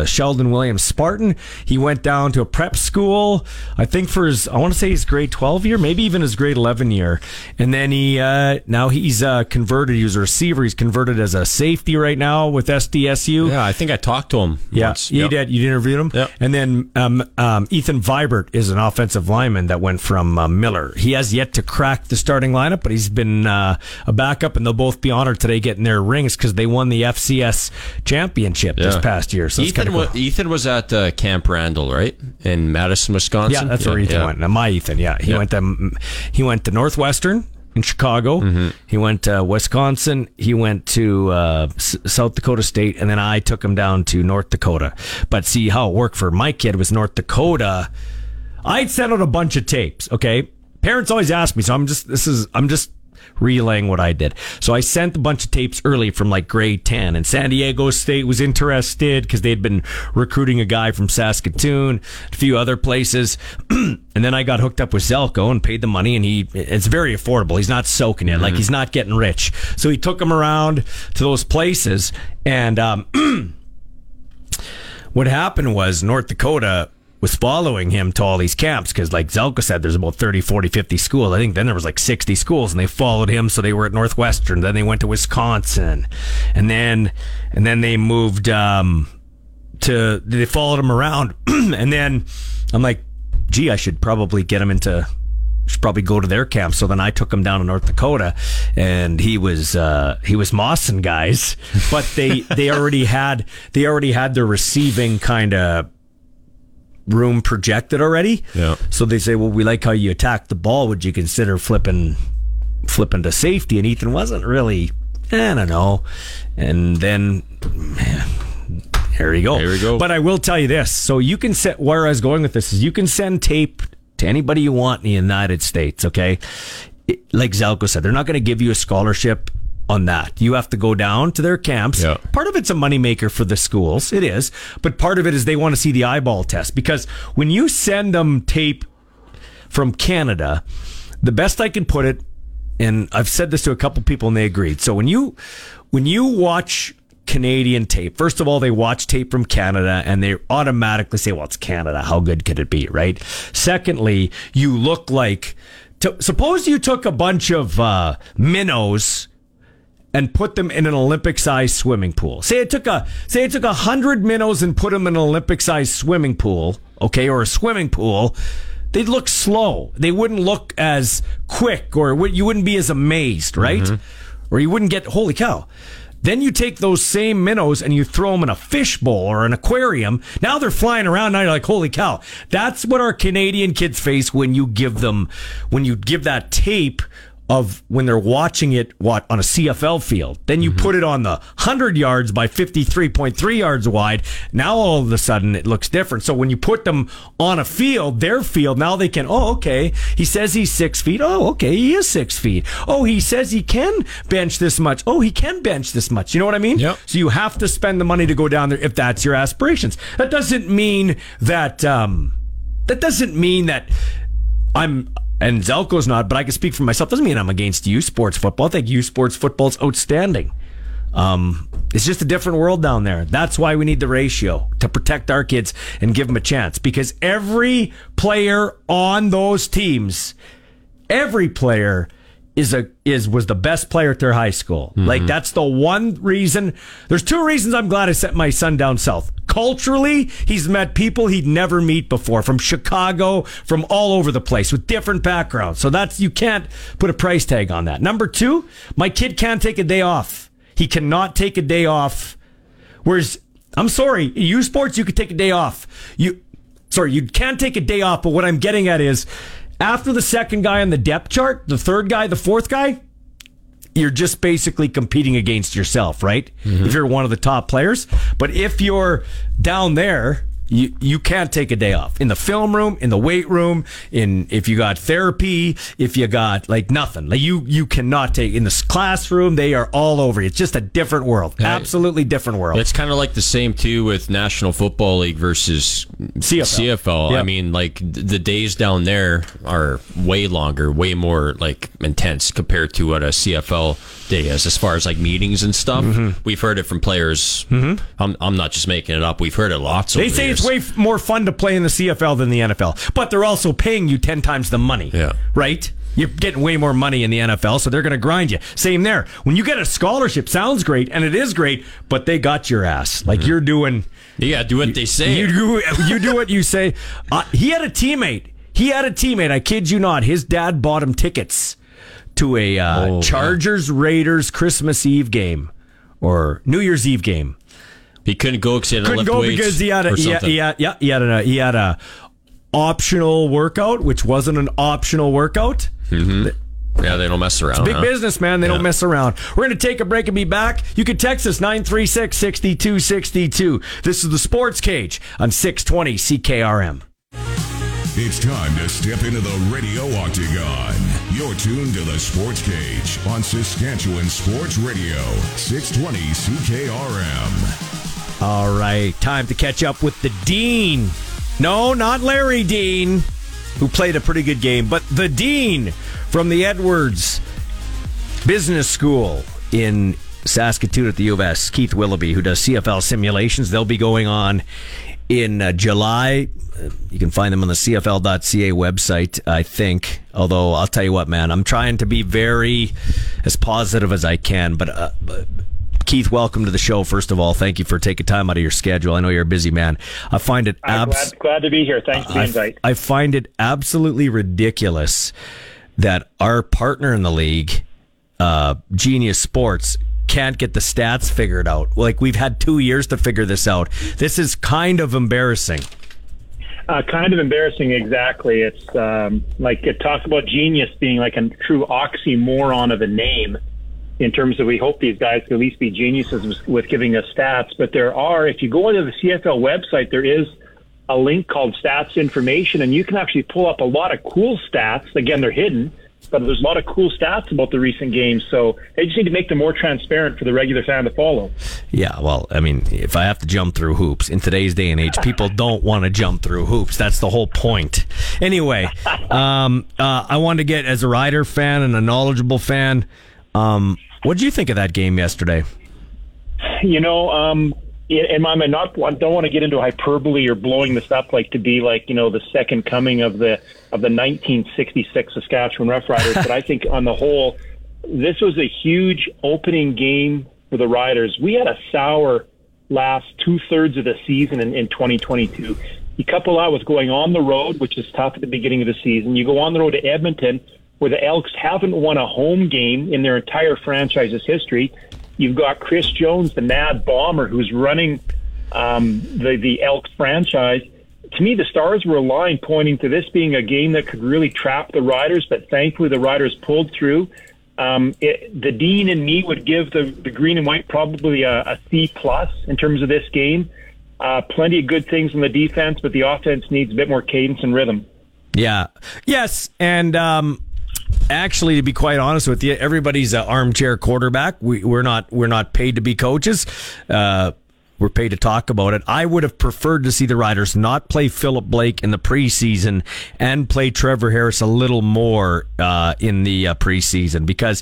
Sheldon Williams Spartan. He went down to a prep school, I think for his, I want to say his grade 12 year, maybe even his grade 11 year. And then he now he's converted. He was a receiver. He's converted as a safety right now with SDSU. Yeah, I think I talked to him once. Yeah, you did. You interviewed him? Yep. And then Ethan Vibert is an offensive lineman that went from Miller. He has yet to crack the starting lineup, but he's been a backup, and they'll both be honored today getting their rings because they won the FCS championship this past year. So Ethan, cool. Ethan was at Camp Randall, right? In Madison, Wisconsin. Yeah, that's where Ethan went. Now, my Ethan, He went to Northwestern in Chicago. Mm-hmm. He went to Wisconsin. He went to South Dakota State, and then I took him down to North Dakota. But see how it worked for my kid was North Dakota. I'd sent out a bunch of tapes, okay? Parents always ask me, so I'm just relaying what I did. So I sent a bunch of tapes early from like grade 10, and San Diego State was interested because they'd been recruiting a guy from Saskatoon, a few other places. And then I got hooked up with Zelko and paid the money, and it's very affordable. He's not soaking it. Mm-hmm. Like, he's not getting rich. So he took him around to those places, and what happened was North Dakota was following him to all these camps because, like Zelko said, there's about 30, 40, 50 schools. I think then there was like 60 schools, and they followed him. So they were at Northwestern. Then they went to Wisconsin, and then they moved to. They followed him around, and then I'm like, gee, I should probably get him into. Should probably go to their camp. So then I took him down to North Dakota, and he was mossing guys, but they already had their receiving kind of. Room projected already. Yeah. So they say, well, we like how you attack the ball. Would you consider flipping to safety? And Ethan wasn't really, I don't know. And then, man, here you go. Here we go. But I will tell you this. So you can set, where I was going with this is you can send tape to anybody you want in the United States, okay? Like Zelko said, they're not going to give you a scholarship on that. You have to go down to their camps. Yeah. Part of it's a moneymaker for the schools. It is. But part of it is they want to see the eyeball test. Because when you send them tape from Canada, the best I can put it, and I've said this to a couple people and they agreed. So when you watch Canadian tape, first of all, they watch tape from Canada and they automatically say, well, it's Canada. How good could it be, right? Secondly, you look like... Suppose you took a bunch of minnows and put them in an Olympic-sized swimming pool. Say it took 100 minnows and put them in an Olympic-sized swimming pool, okay, or a swimming pool. They'd look slow. They wouldn't look as quick, or you wouldn't be as amazed, right? Mm-hmm. Or you wouldn't get, holy cow. Then you take those same minnows and you throw them in a fishbowl or an aquarium. Now they're flying around. Now you're like, holy cow. That's what our Canadian kids face when you give that tape of when they're watching it on a CFL field. Then you put it on the 100 yards by 53.3 yards wide. Now all of a sudden it looks different. So when you put them on a field, their field, now they can, oh, okay, he says he's 6 feet. Oh, okay, he is 6 feet. Oh, he says he can bench this much. Oh, he can bench this much. You know what I mean? Yep. So you have to spend the money to go down there if that's your aspirations. That doesn't mean that, and Zelko's not, but I can speak for myself. Doesn't mean I'm against U Sports football. I think U Sports football's outstanding. It's just a different world down there. That's why we need the ratio to protect our kids and give them a chance. Because every player on those teams, every player was the best player at their high school. Mm-hmm. Like, that's the one reason. There's two reasons I'm glad I sent my son down south. Culturally, he's met people he'd never meet before, from Chicago, from all over the place, with different backgrounds. So that's, you can't put a price tag on that. Number two, my kid can't take a day off. He cannot take a day off. Whereas, I'm sorry, U Sports, you could take a day off. You can't take a day off, but what I'm getting at is, after the second guy on the depth chart, the third guy, the fourth guy, you're just basically competing against yourself, right? Mm-hmm. If you're one of the top players. But if you're down there, you can't take a day off. In the film room, in the weight room, if you got therapy, if you got nothing. You cannot take. In the classroom, they are all over you. It's just a different world. Absolutely different world. It's kind of like the same too with National Football League versus CFL. Yep. I mean, the days down there are way longer, way more intense compared to what a CFL day is, as far as meetings and stuff. Mm-hmm. We've heard it from players. Mm-hmm. I'm not just making it up. We've heard it lots of years. It's way more fun to play in the CFL than the NFL, but they're also paying you 10 times the money, right? You're getting way more money in the NFL, so they're going to grind you. Same there. When you get a scholarship, sounds great, and it is great, but they got your ass. You're doing... Yeah, do what they say. You do what you say. He had a teammate. I kid you not. His dad bought him tickets to a Chargers-Raiders Christmas Eve game or New Year's Eve game. He couldn't go because he had to lift weights. He had an optional workout, which wasn't an optional workout. Mm-hmm. Yeah, they don't mess around. It's big business, man. They don't mess around. We're going to take a break and be back. You can text us 936-6262. This is the Sports Cage on 620 CKRM. It's time to step into the radio octagon. You're tuned to the Sports Cage on Saskatchewan Sports Radio, 620 CKRM. All right, time to catch up with the Dean. No, not Larry Dean, who played a pretty good game, but the Dean from the Edwards Business School in Saskatoon at the U of S, Keith Willoughby, who does CFL simulations. They'll be going on in July. You can find them on the CFL.ca website, I think. Although, I'll tell you what, man, I'm trying to be as positive as I can, but Keith, welcome to the show. First of all, thank you for taking time out of your schedule. I know you're a busy man. I find it glad to be here. Thanks for the invite. I find it absolutely ridiculous that our partner in the league, Genius Sports, can't get the stats figured out. We've had 2 years to figure this out. This is kind of embarrassing. Exactly. It's it talks about Genius being a true oxymoron of a name. In terms of, we hope these guys can at least be geniuses with giving us stats. But there are, if you go into the CFL website, there is a link called Stats Information, and you can actually pull up a lot of cool stats. Again, they're hidden, but there's a lot of cool stats about the recent games. So they just need to make them more transparent for the regular fan to follow. Yeah, well, I mean, if I have to jump through hoops, in today's day and age, people don't want to jump through hoops. That's the whole point. Anyway, I wanted to get, as a Rider fan and a knowledgeable fan, what did you think of that game yesterday? I don't want to get into hyperbole or blowing this up to be the second coming of the 1966 Saskatchewan Roughriders, but I think on the whole, this was a huge opening game for the Riders. We had a sour last two-thirds of the season in 2022. You couple that with going on the road, which is tough at the beginning of the season. You go on the road to Edmonton, where the Elks haven't won a home game in their entire franchise's history. You've got Chris Jones, the Mad Bomber, who's running the Elks franchise. to me, the stars were aligned, pointing to this being a game that could really trap the Riders, but thankfully the Riders pulled through. The Dean and me would give the green and white probably a C plus in terms of this game. Plenty of good things on the defense, but the offense needs a bit more cadence and rhythm. Yeah. Yes, and actually, to be quite honest with you, everybody's an armchair quarterback. We're not paid to be coaches. We're paid to talk about it. I would have preferred to see the Riders not play Philip Blake in the preseason and play Trevor Harris a little more in the preseason, because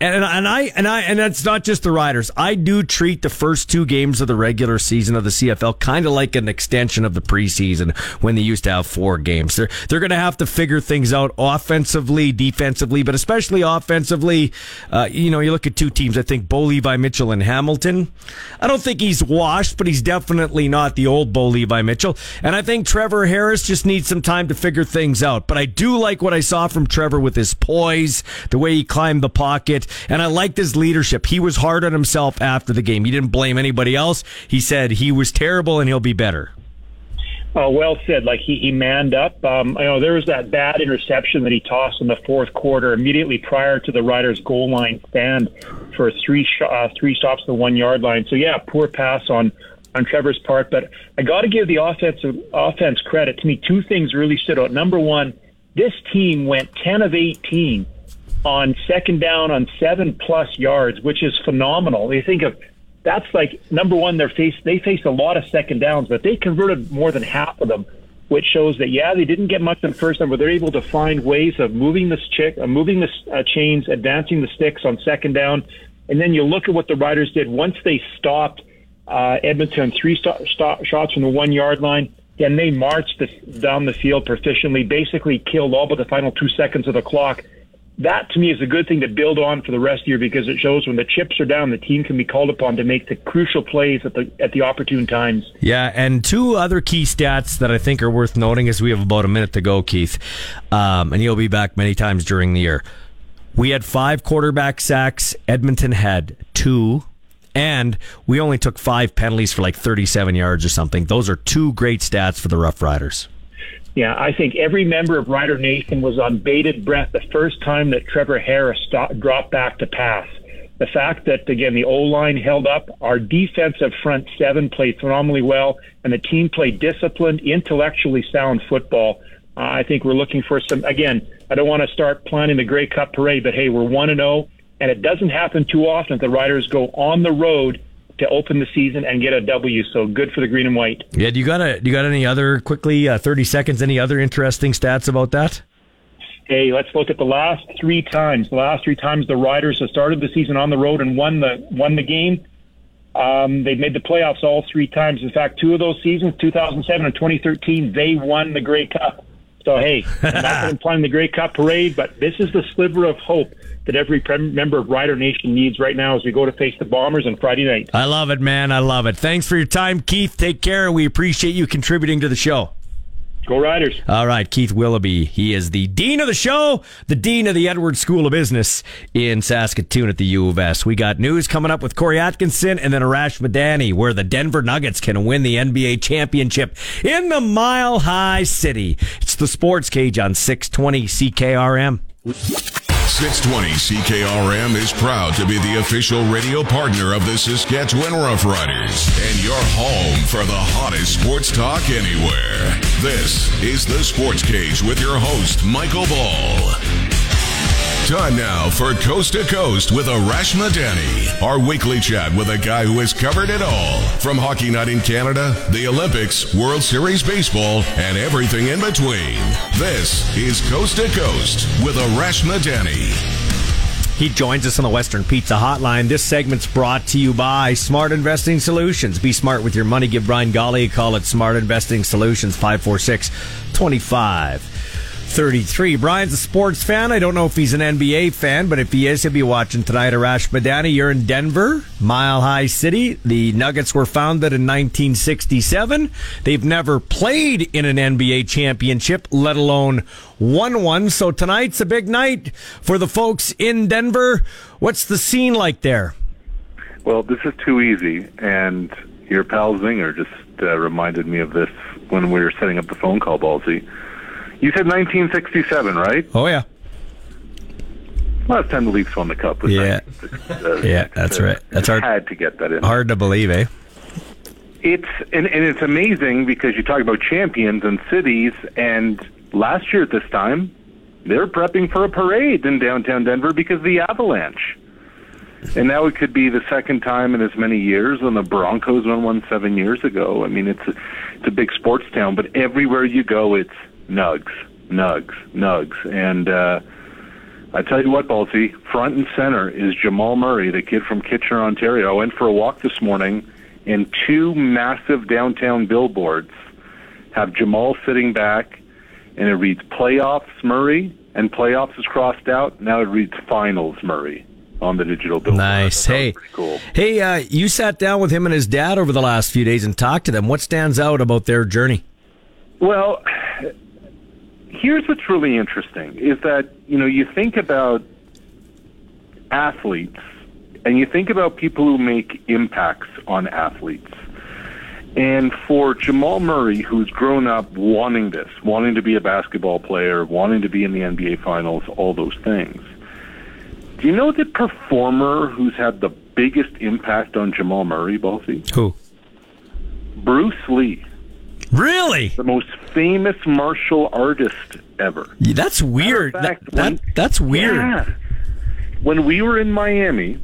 and that's not just the Riders. I do treat the first two games of the regular season of the CFL kind of like an extension of the preseason when they used to have four games. They're going to have to figure things out offensively, defensively, but especially offensively. You look at two teams. I think Bo Levi Mitchell and Hamilton. I don't think he's but he's definitely not the old Bo Levi Mitchell. And I think Trevor Harris just needs some time to figure things out. But I do like what I saw from Trevor with his poise, the way he climbed the pocket, and I liked his leadership. He was hard on himself after the game. He didn't blame anybody else. He said he was terrible and he'll be better. Oh, well said. Like, he manned up. There was that bad interception that he tossed in the fourth quarter immediately prior to the Riders' goal line stand for three stops to the 1 yard line. So, yeah, poor pass on Trevor's part. But I got to give the offense credit. To me, two things really stood out. Number one, this team went 10 of 18 on second down on 7+ yards, which is phenomenal. You think of that's like, number one, they faced a lot of second downs, but they converted more than half of them, which shows that, yeah, they didn't get much in the first time, but they're able to find ways of moving the chains, advancing the sticks on second down. And then you look at what the Riders did. Once they stopped Edmonton, three shots from the 1 yard line, then they marched down the field proficiently, basically killed all but the final 2 seconds of the clock. That, to me, is a good thing to build on for the rest of the year, because it shows when the chips are down, the team can be called upon to make the crucial plays at the opportune times. Yeah, and two other key stats that I think are worth noting, as we have about a minute to go, Keith, and you'll be back many times during the year. We had 5 quarterback sacks. Edmonton had 2. And we only took 5 penalties for like 37 yards or something. Those are 2 great stats for the Rough Riders. Yeah, I think every member of Rider Nation was on bated breath the first time that Trevor Harris dropped back to pass. The fact that, again, the O-line held up, our defensive front seven played phenomenally well, and the team played disciplined, intellectually sound football. I think we're looking for some, again, I don't want to start planning the Grey Cup parade, but hey, we're 1-0, and it doesn't happen too often that the Riders go on the road to open the season and get a W, so good for the green and white. Yeah, do you got any other, quickly, 30 seconds, any other interesting stats about that? Hey, let's look at the last 3 times. The last 3 times the Riders have started the season on the road and won the game. They've made the playoffs all 3 times. In fact, 2 of those seasons, 2007 and 2013, they won the Grey Cup. So, hey, I'm not implying the Grey Cup parade, but this is the sliver of hope that every member of Rider Nation needs right now as we go to face the Bombers on Friday night. I love it, man. I love it. Thanks for your time, Keith. Take care. We appreciate you contributing to the show. Go Riders. All right, Keith Willoughby. He is the dean of the show, the dean of the Edwards School of Business in Saskatoon at the U of S. We got news coming up with Corey Atkinson and then Arash Madani, where the Denver Nuggets can win the NBA championship in the Mile High City. It's the Sports Cage on 620 CKRM. 620 CKRM is proud to be the official radio partner of the Saskatchewan Roughriders and your home for the hottest sports talk anywhere. This is the Sports Cage with your host, Michael Ball. Time now for Coast to Coast with Arash Madani, our weekly chat with a guy who has covered it all, from Hockey Night in Canada, the Olympics, World Series Baseball, and everything in between. This is Coast to Coast with Arash Madani. He joins us on the Western Pizza Hotline. This segment's brought to you by Smart Investing Solutions. Be smart with your money. Give Brian Golly a call at Smart Investing Solutions, 546-2533. Brian's a sports fan. I don't know if he's an NBA fan, but if he is, he'll be watching tonight. Arash Madani, you're in Denver, Mile High City. The Nuggets were founded in 1967. They've never played in an NBA championship, let alone won one. So tonight's a big night for the folks in Denver. What's the scene like there? Well, this is too easy, and Your pal Zinger just reminded me of this when we were setting up the phone call, Ballsy. You said 1967, right? Oh, yeah. Last time the Leafs won the Cup was 1967. Yeah, that's right. That's hard. Had to get that in. Hard to believe, eh? It's and it's amazing because you talk about champions and cities, and last year at this time, they're prepping for a parade in downtown Denver because of the Avalanche. And now it could be the second time in as many years, and the Broncos won one 7 years ago. I mean, it's a big sports town, but everywhere you go, it's Nugs, Nugs, Nugs. And I tell you what, Balti, front and center is Jamal Murray, the kid from Kitchener, Ontario. I went for a walk this morning, and two massive downtown billboards have Jamal sitting back, and it reads Playoffs Murray, and Playoffs is crossed out. Now it reads Finals Murray on the digital billboard. Nice. Hey, cool. Hey, you sat down with him and his dad over the last few days and talked to them. What stands out about their journey? Well, here's what's really interesting is that, you know, you think about athletes, and you think about people who make impacts on athletes. And for Jamal Murray, who's grown up wanting this, wanting to be a basketball player, wanting to be in the NBA Finals, all those things, do you know the performer who's had the biggest impact on Jamal Murray, Balsy? Who? Bruce Lee. Really? The most famous martial artist ever. Yeah, that's weird. That's weird. Yeah. When we were in Miami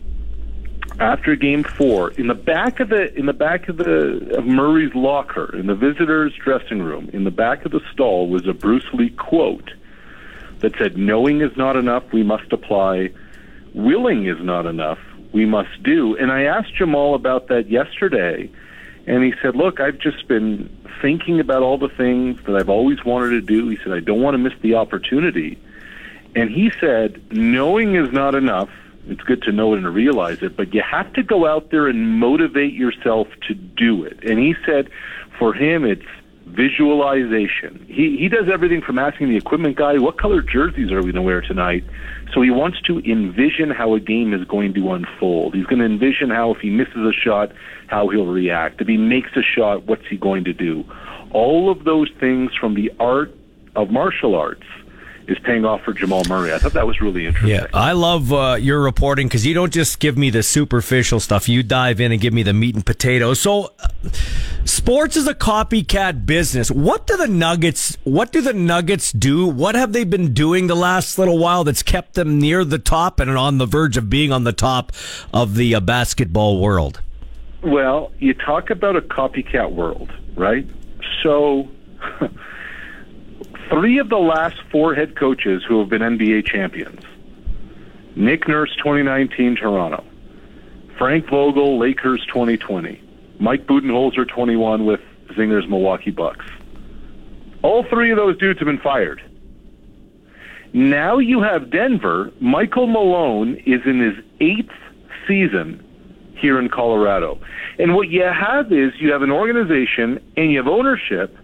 after Game 4, in the back of Murray's locker, in the visitors' dressing room, in the back of the stall was a Bruce Lee quote that said, "Knowing is not enough. We must apply. Willing is not enough. We must do." And I asked Jamal about that yesterday, and he said, "Look, I've just been thinking about all the things that I've always wanted to do." He said, "I don't want to miss the opportunity." And he said, "Knowing is not enough. It's good to know it and to realize it, but you have to go out there and motivate yourself to do it." And he said for him, it's visualization. He does everything from asking the equipment guy, what color jerseys are we going to wear tonight? So he wants to envision how a game is going to unfold. He's going to envision how if he misses a shot, how he'll react. If he makes a shot, what's he going to do? All of those things from the art of martial arts is paying off for Jamal Murray. I thought that was really interesting. Yeah, I love your reporting because you don't just give me the superficial stuff. You dive in and give me the meat and potatoes. So, sports is a copycat business. What do the Nuggets do? What have they been doing the last little while that's kept them near the top and on the verge of being on the top of the basketball world? Well, you talk about a copycat world, right? So... 3 of the last 4 head coaches who have been NBA champions, Nick Nurse, 2019, Toronto, Frank Vogel, Lakers, 2020, Mike Budenholzer, 21, with Zinger's Milwaukee Bucks. All 3 of those dudes have been fired. Now you have Denver. Michael Malone is in his 8th season here in Colorado. And what you have is you have an organization and you have ownership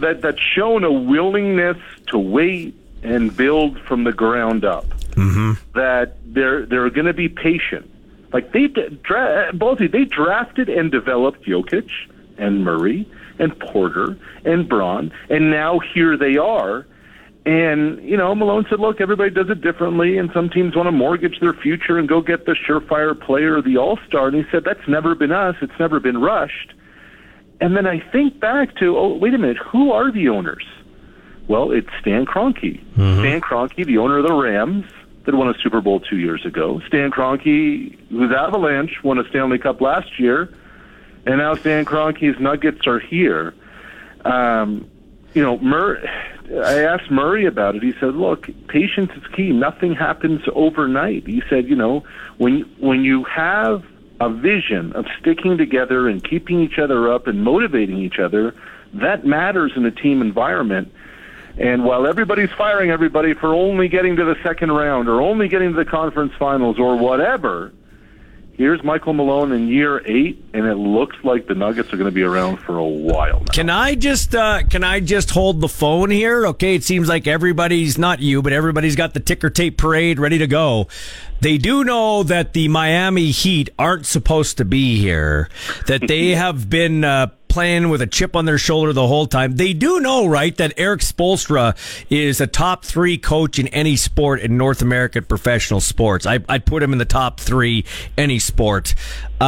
that's shown a willingness to wait and build from the ground up. Mm-hmm. That they're going to be patient. Like they drafted and developed Jokic and Murray and Porter and Braun, and now here they are. And you know, Malone said, "Look, everybody does it differently, and some teams want to mortgage their future and go get the surefire player, or the all-star." And he said, "That's never been us. It's never been rushed." And then I think back to, oh, wait a minute, who are the owners? Well, it's Stan Kroenke. Mm-hmm. Stan Kroenke, the owner of the Rams, that won a Super Bowl 2 years ago. Stan Kroenke, whose Avalanche won a Stanley Cup last year. And now Stan Kroenke's Nuggets are here. I asked Murray about it. He said, "Look, patience is key. Nothing happens overnight." He said, "You know, when you have a vision of sticking together and keeping each other up and motivating each other, that matters in a team environment. And while everybody's firing everybody for only getting to the second round or only getting to the conference finals or whatever," Here's Michael Malone in year 8, and it looks like the Nuggets are going to be around for a while now. Can I just hold the phone here? Okay, it seems like everybody's, not you, but everybody's got the ticker tape parade ready to go. They do know that the Miami Heat aren't supposed to be here, that they have been playing with a chip on their shoulder the whole time. They do know, right, that Eric Spoelstra is a top 3 coach in any sport in North American professional sports. I'd put him in the top 3 any sport. Maybe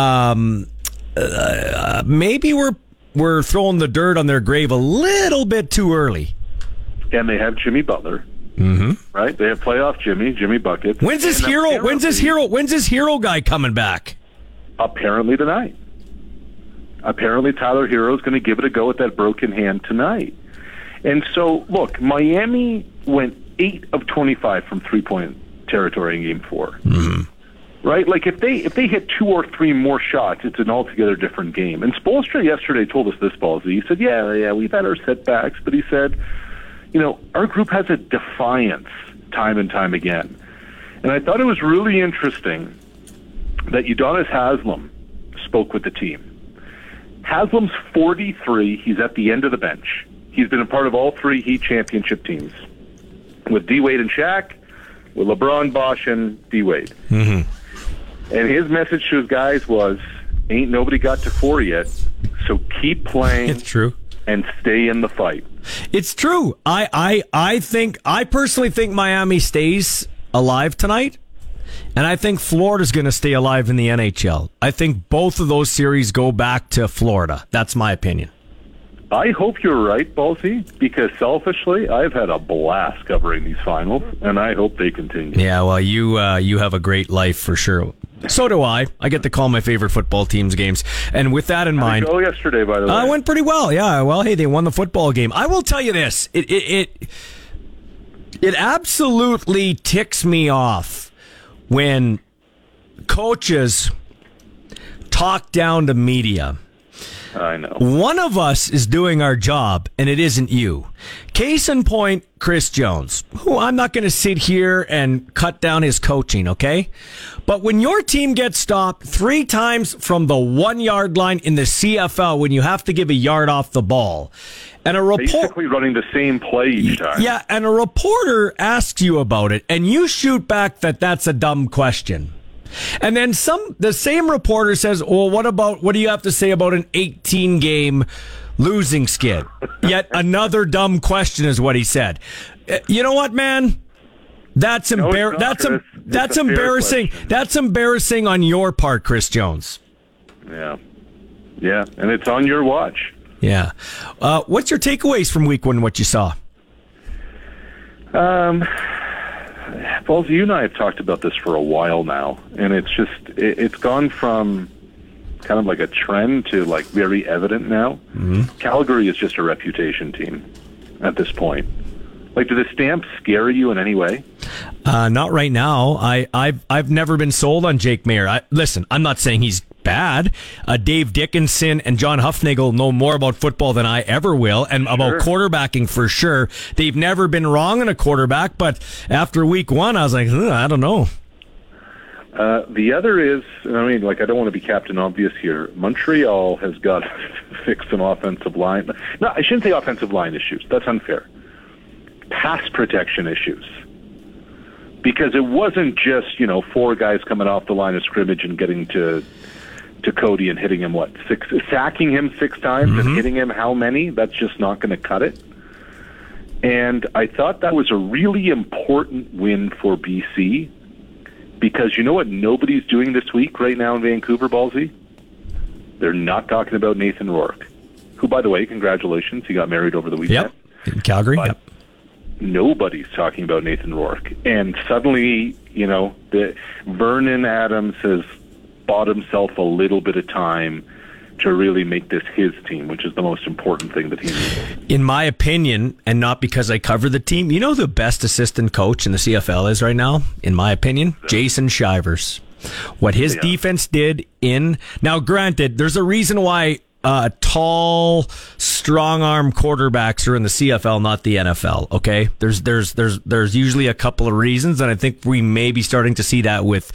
we're throwing the dirt on their grave a little bit too early. And they have Jimmy Butler. Mm-hmm. Right? They have playoff Jimmy Bucket. When's this hero guy coming back? Apparently tonight. Apparently Tyler Hero's going to give it a go with that broken hand tonight. And so, look, Miami went 8 of 25 from three-point territory in Game 4. Mm-hmm. Right? Like, if they hit 2 or 3 more shots, it's an altogether different game. And Spoelstra yesterday told us this, Ballsy. He said, yeah, we've had our setbacks, but he said, you know, our group has a defiance time and time again. And I thought it was really interesting that Udonis Haslem spoke with the team. Haslam's 43. He's at the end of the bench. He's been a part of all 3 Heat championship teams. With D-Wade and Shaq, with LeBron, Bosh, and D-Wade. Mm-hmm. And his message to his guys was, ain't nobody got to 4 yet, so keep playing. It's true. And stay in the fight. It's true. I personally think Miami stays alive tonight. And I think Florida's going to stay alive in the NHL. I think both of those series go back to Florida. That's my opinion. I hope you're right, Ballsy, because selfishly, I've had a blast covering these finals, and I hope they continue. Yeah, well, you have a great life for sure. So do I. I get to call my favorite football team's games. And with that in mind... How did it go yesterday, by the way? Went pretty well, yeah. Well, hey, they won the football game. I will tell you this. It absolutely ticks me off when coaches talk down to media. I know. One of us is doing our job, and it isn't you. Case in point, Chris Jones, who I'm not going to sit here and cut down his coaching, okay? But when your team gets stopped 3 times from the 1-yard line in the CFL when you have to give a yard off the ball, and a reporter... Basically running the same play each time. Yeah, and a reporter asks you about it, and you shoot back that that's a dumb question. And then the same reporter says, well, what do you have to say about an 18-game losing skid? Yet another dumb question is what he said. You know what, man? That's embarrassing. That's embarrassing on your part, Chris Jones. Yeah, and it's on your watch. Yeah. What's your takeaways from week 1 and what you saw? Well, you and I have talked about this for a while now, and it's just, it's gone from kind of like a trend to like very evident now. Mm-hmm. Calgary is just a reputation team at this point. Like, do the Stamps scare you in any way? Not right now. I've never been sold on Jake Mayer. Listen, I'm not saying he's bad. Dave Dickinson and John Huffnagel know more about football than I ever will, and about quarterbacking for sure. They've never been wrong in a quarterback, but after week 1, I was like, I don't know. The other is, I don't want to be Captain Obvious here. Montreal has got to fix some offensive line. No, I shouldn't say offensive line issues. That's unfair. Pass protection issues. Because it wasn't just, 4 guys coming off the line of scrimmage and getting to Cody and hitting him, sacking him 6 times, mm-hmm, and hitting him how many? That's just not going to cut it. And I thought that was a really important win for BC, because you know what nobody's doing this week right now in Vancouver, Ballsy? They're not talking about Nathan Rourke, who, by the way, congratulations, he got married over the weekend. Yep, in Calgary, but yep. Nobody's talking about Nathan Rourke. And suddenly, Vernon Adams has bought himself a little bit of time to really make this his team, which is the most important thing that he needs. In my opinion, and not because I cover the team, you know who the best assistant coach in the CFL is right now, in my opinion? Jason Shivers. What his defense did in... Now, granted, there's a reason why tall... strong-arm quarterbacks are in the CFL, not the NFL, okay? There's usually a couple of reasons, and I think we may be starting to see that with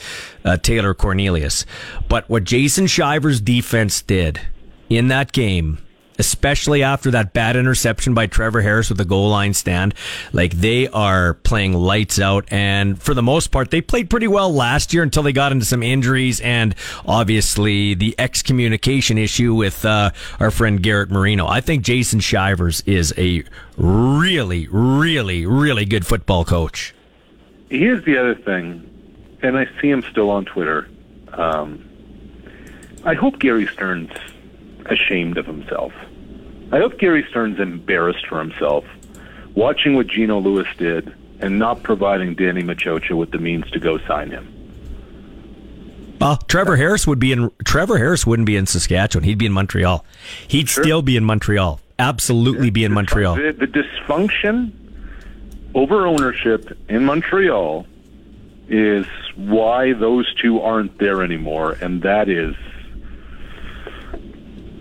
Taylor Cornelius. But what Jason Shiver's defense did in that game, especially after that bad interception by Trevor Harris with the goal line stand, like, they are playing lights out. And for the most part, they played pretty well last year until they got into some injuries and obviously the excommunication issue with our friend Garrett Marino. I think Jason Shivers is a really, really, really good football coach. Here's the other thing, and I see him still on Twitter. I hope Gary Stern's ashamed of himself. I hope Gary Stern's embarrassed for himself, watching what Geno Lewis did and not providing Danny Machocha with the means to go sign him. Well, Trevor Harris wouldn't be in Saskatchewan. He'd be in Montreal. He'd still be in Montreal. Absolutely be in Montreal. The dysfunction over ownership in Montreal is why those two aren't there anymore, and that is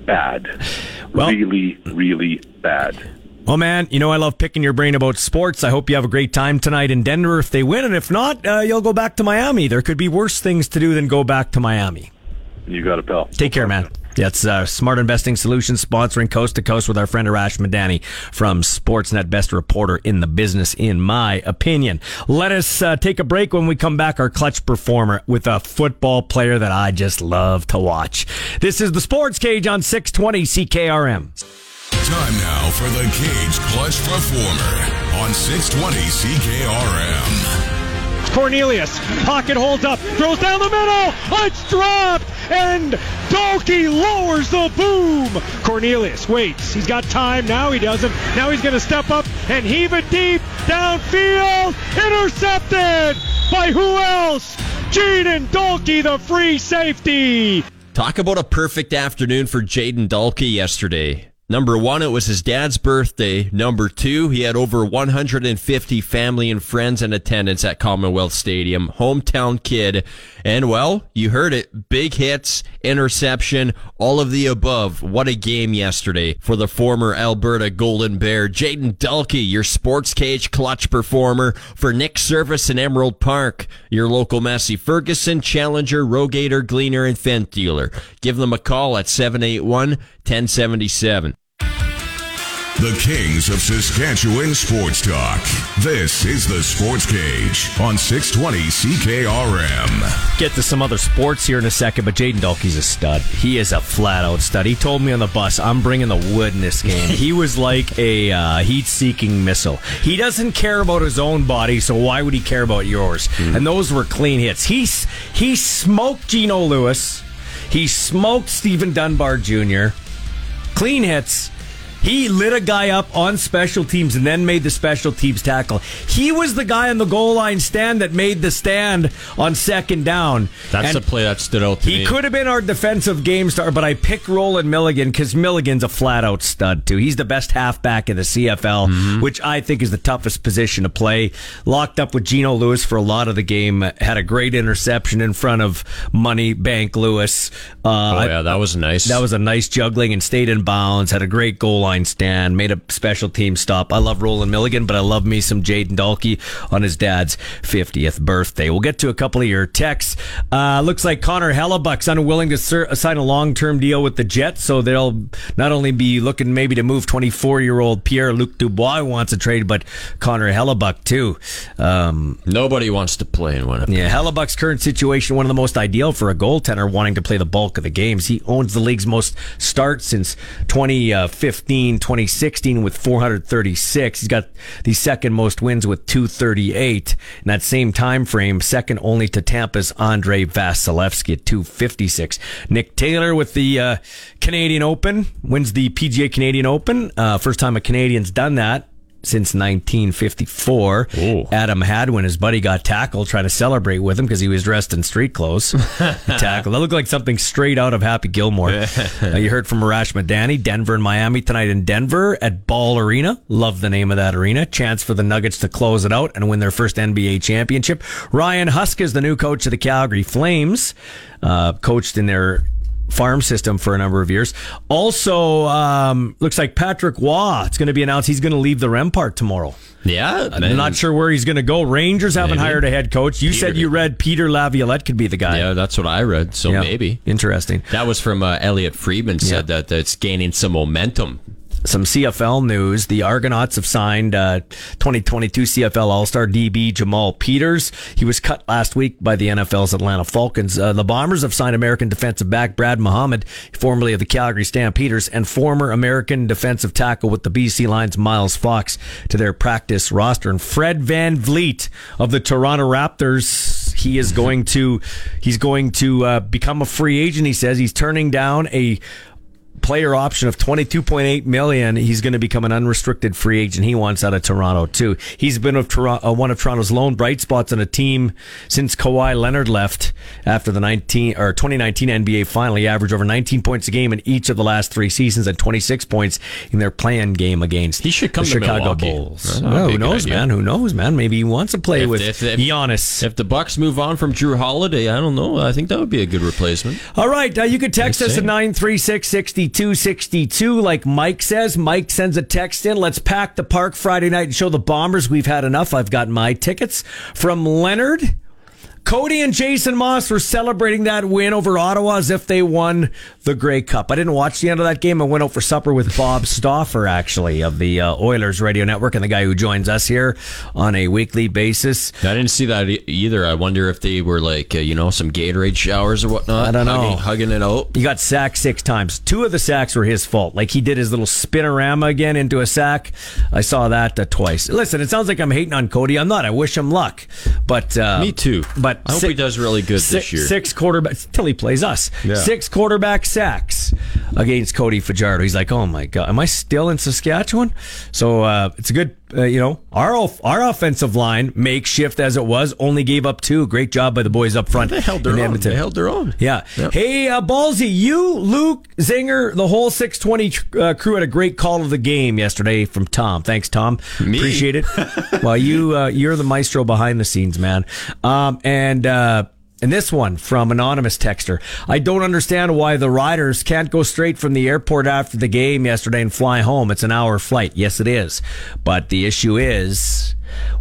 bad. Well, really, really bad. Oh, man, you know I love picking your brain about sports. I hope you have a great time tonight in Denver if they win, and if not, you'll go back to Miami. There could be worse things to do than go back to Miami. You got it, pal. Take care, man. That's Smart Investing Solutions, sponsoring Coast to Coast with our friend Arash Madani from Sportsnet, best reporter in the business, in my opinion. Let us take a break. When we come back, our clutch performer with a football player that I just love to watch. This is The Sports Cage on 620 CKRM. Time now for The Cage Clutch Performer on 620 CKRM. Cornelius, pocket holds up, throws down the middle, it's dropped, and Dalke lowers the boom. Cornelius waits, he's got time, now he doesn't, now he's going to step up and heave it deep, downfield, intercepted by who else? Jayden Dalke, the free safety. Talk about a perfect afternoon for Jayden Dalke yesterday. Number one, it was his dad's birthday. Number two, he had over 150 family and friends in attendance at Commonwealth Stadium. Hometown kid. And, well, you heard it. Big hits, interception, all of the above. What a game yesterday for the former Alberta Golden Bear. Jayden Dalke, your Sports Cage clutch performer for Nick Service in Emerald Park. Your local Massey Ferguson, Challenger, Rogator, Gleaner, and Fent dealer. Give them a call at 781-1077. The Kings of Saskatchewan Sports Talk. This is The Sports Cage on 620 CKRM. Get to some other sports here in a second, but Jayden Dalke's a stud. He is a flat-out stud. He told me on the bus, I'm bringing the wood in this game. He was like a heat-seeking missile. He doesn't care about his own body, so why would he care about yours? Mm. And those were clean hits. He smoked Geno Lewis. He smoked Stephen Dunbar Jr. Clean hits. He lit a guy up on special teams and then made the special teams tackle. He was the guy on the goal line stand that made the stand on second down. That's the play that stood out to me. He could have been our defensive game star, but I picked Rolan Milligan because Milligan's a flat-out stud, too. He's the best halfback in the CFL, which I think is the toughest position to play. Locked up with Geno Lewis for a lot of the game. Had a great interception in front of Money Bank Lewis. That was nice. That was a nice juggling and stayed in bounds. Had a great goal line stand, made a special team stop. I love Rolan Milligan, but I love me some Jayden Dalke on his dad's 50th birthday. We'll get to a couple of your texts. Looks like Connor Hellebuck's unwilling to sign a long-term deal with the Jets, so they'll not only be looking maybe to move 24-year-old Pierre-Luc Dubois wants a trade, but Connor Hellebuck too. Nobody wants to play in Winnipeg. Yeah, Hellebuck's current situation, one of the most ideal for a goaltender wanting to play the bulk of the games. He owns the league's most starts since 2015. 2016 with 436. He's got the second most wins with 238. In that same time frame, second only to Tampa's Andre Vasilevsky at 256. Nick Taylor with the Canadian Open, wins the PGA Canadian Open. First time a Canadian's done that since 1954. Ooh. Adam Hadwin, his buddy, got tackled trying to celebrate with him because he was dressed in street clothes. That looked like something straight out of Happy Gilmore. You heard from Arash Madani, Denver and Miami tonight in Denver at Ball Arena. Love the name of that arena. Chance for the Nuggets to close it out and win their first NBA championship. Ryan Huska is the new coach of the Calgary Flames. Coached in their farm system for a number of years. Also, looks like Patrick Waugh, it's going to be announced he's going to leave the Rempart tomorrow. Yeah. I'm not sure where he's going to go. Rangers haven't hired a head coach. You said you read Peter Laviolette could be the guy. Yeah, that's what I read, so maybe. Interesting. That was from Elliot Friedman said that it's gaining some momentum. Some CFL news. The Argonauts have signed 2022 CFL All-Star DB Jamal Peters. He was cut last week by the NFL's Atlanta Falcons. The Bombers have signed American defensive back Brad Muhammad, formerly of the Calgary Stampeders, and former American defensive tackle with the BC Lions Miles Fox to their practice roster. And Fred VanVleet of the Toronto Raptors, he is going to become a free agent. He says he's turning down a player option of $22.8 million. He's going to become an unrestricted free agent. He wants out of Toronto too. He's been with one of Toronto's lone bright spots on a team since Kawhi Leonard left after the 2019 NBA Final. He averaged over 19 points a game in each of the last three seasons and 26 points in their play-in game against the Chicago Bulls. Right? Well, who knows, man? Maybe he wants to play with Giannis. If the Bucks move on from Drew Holiday, I don't know. I think that would be a good replacement. All right, you can text us at 9366262, like Mike says. Mike sends a text in. Let's pack the park Friday night and show the Bombers we've had enough. I've got my tickets. From Leonard, Cody and Jason Moss were celebrating that win over Ottawa as if they won the Grey Cup. I didn't watch the end of that game. I went out for supper with Bob Stauffer, actually, of the Oilers Radio Network, and the guy who joins us here on a weekly basis. I didn't see that either. I wonder if they were like, some Gatorade showers or whatnot. I don't know. Hugging it out. He got sacked 6 times. 2 of the sacks were his fault. Like, he did his little spinorama again into a sack. I saw that twice. Listen, it sounds like I'm hating on Cody. I'm not. I wish him luck. But me too. But I hope he does really good this year. 6 quarterbacks, till he plays us. Yeah. 6 quarterback sacks against Cody Fajardo. He's like, oh my God, am I still in Saskatchewan? So it's a good, our offensive line, makeshift as it was, only gave up 2. Great job by the boys up front. They held their own. Yeah. Yep. Hey, Ballsy, you, Luke, Zinger, the whole 620 crew had a great call of the game yesterday from Tom. Thanks, Tom. Me? Appreciate it. Well, you're the maestro behind the scenes, man. And this one from anonymous texter. I don't understand why the Riders can't go straight from the airport after the game yesterday and fly home. It's an hour flight. Yes, it is. But the issue is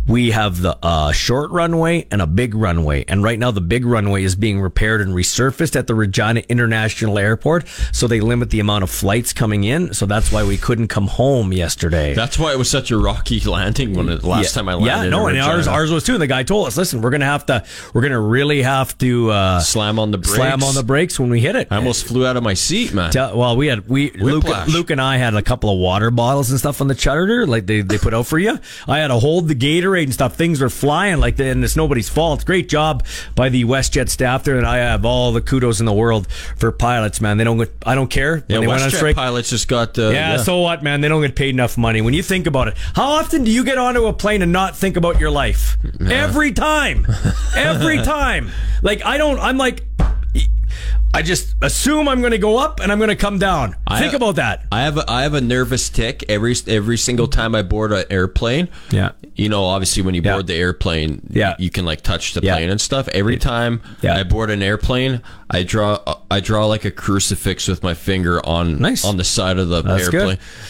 we have the short runway and a big runway. And right now the big runway is being repaired and resurfaced at the Regina International Airport. So they limit the amount of flights coming in. So that's why we couldn't come home yesterday. That's why it was such a rocky landing when the last time I landed. Yeah, no, and ours was too. And the guy told us, listen, we're going to really have to slam on the brakes when we hit it. I almost flew out of my seat, man. Well, Luke and I had a couple of water bottles and stuff on the charter, like they put out for you. I had to hold the Gatorade and stuff. Things were flying like that, and it's nobody's fault. Great job by the WestJet staff there, and I have all the kudos in the world for pilots, man. I don't care. When they went on strike, pilots just got so what, man? They don't get paid enough money. When you think about it, how often do you get onto a plane and not think about your life? Nah. Every time. Like, I just assume I'm going to go up and I'm going to come down. Think about that. I have a nervous tick every single time I board an airplane. Yeah. Obviously when you board the airplane, you can like touch the plane and stuff. Every time I board an airplane, I draw like a crucifix with my finger on the side of the airplane.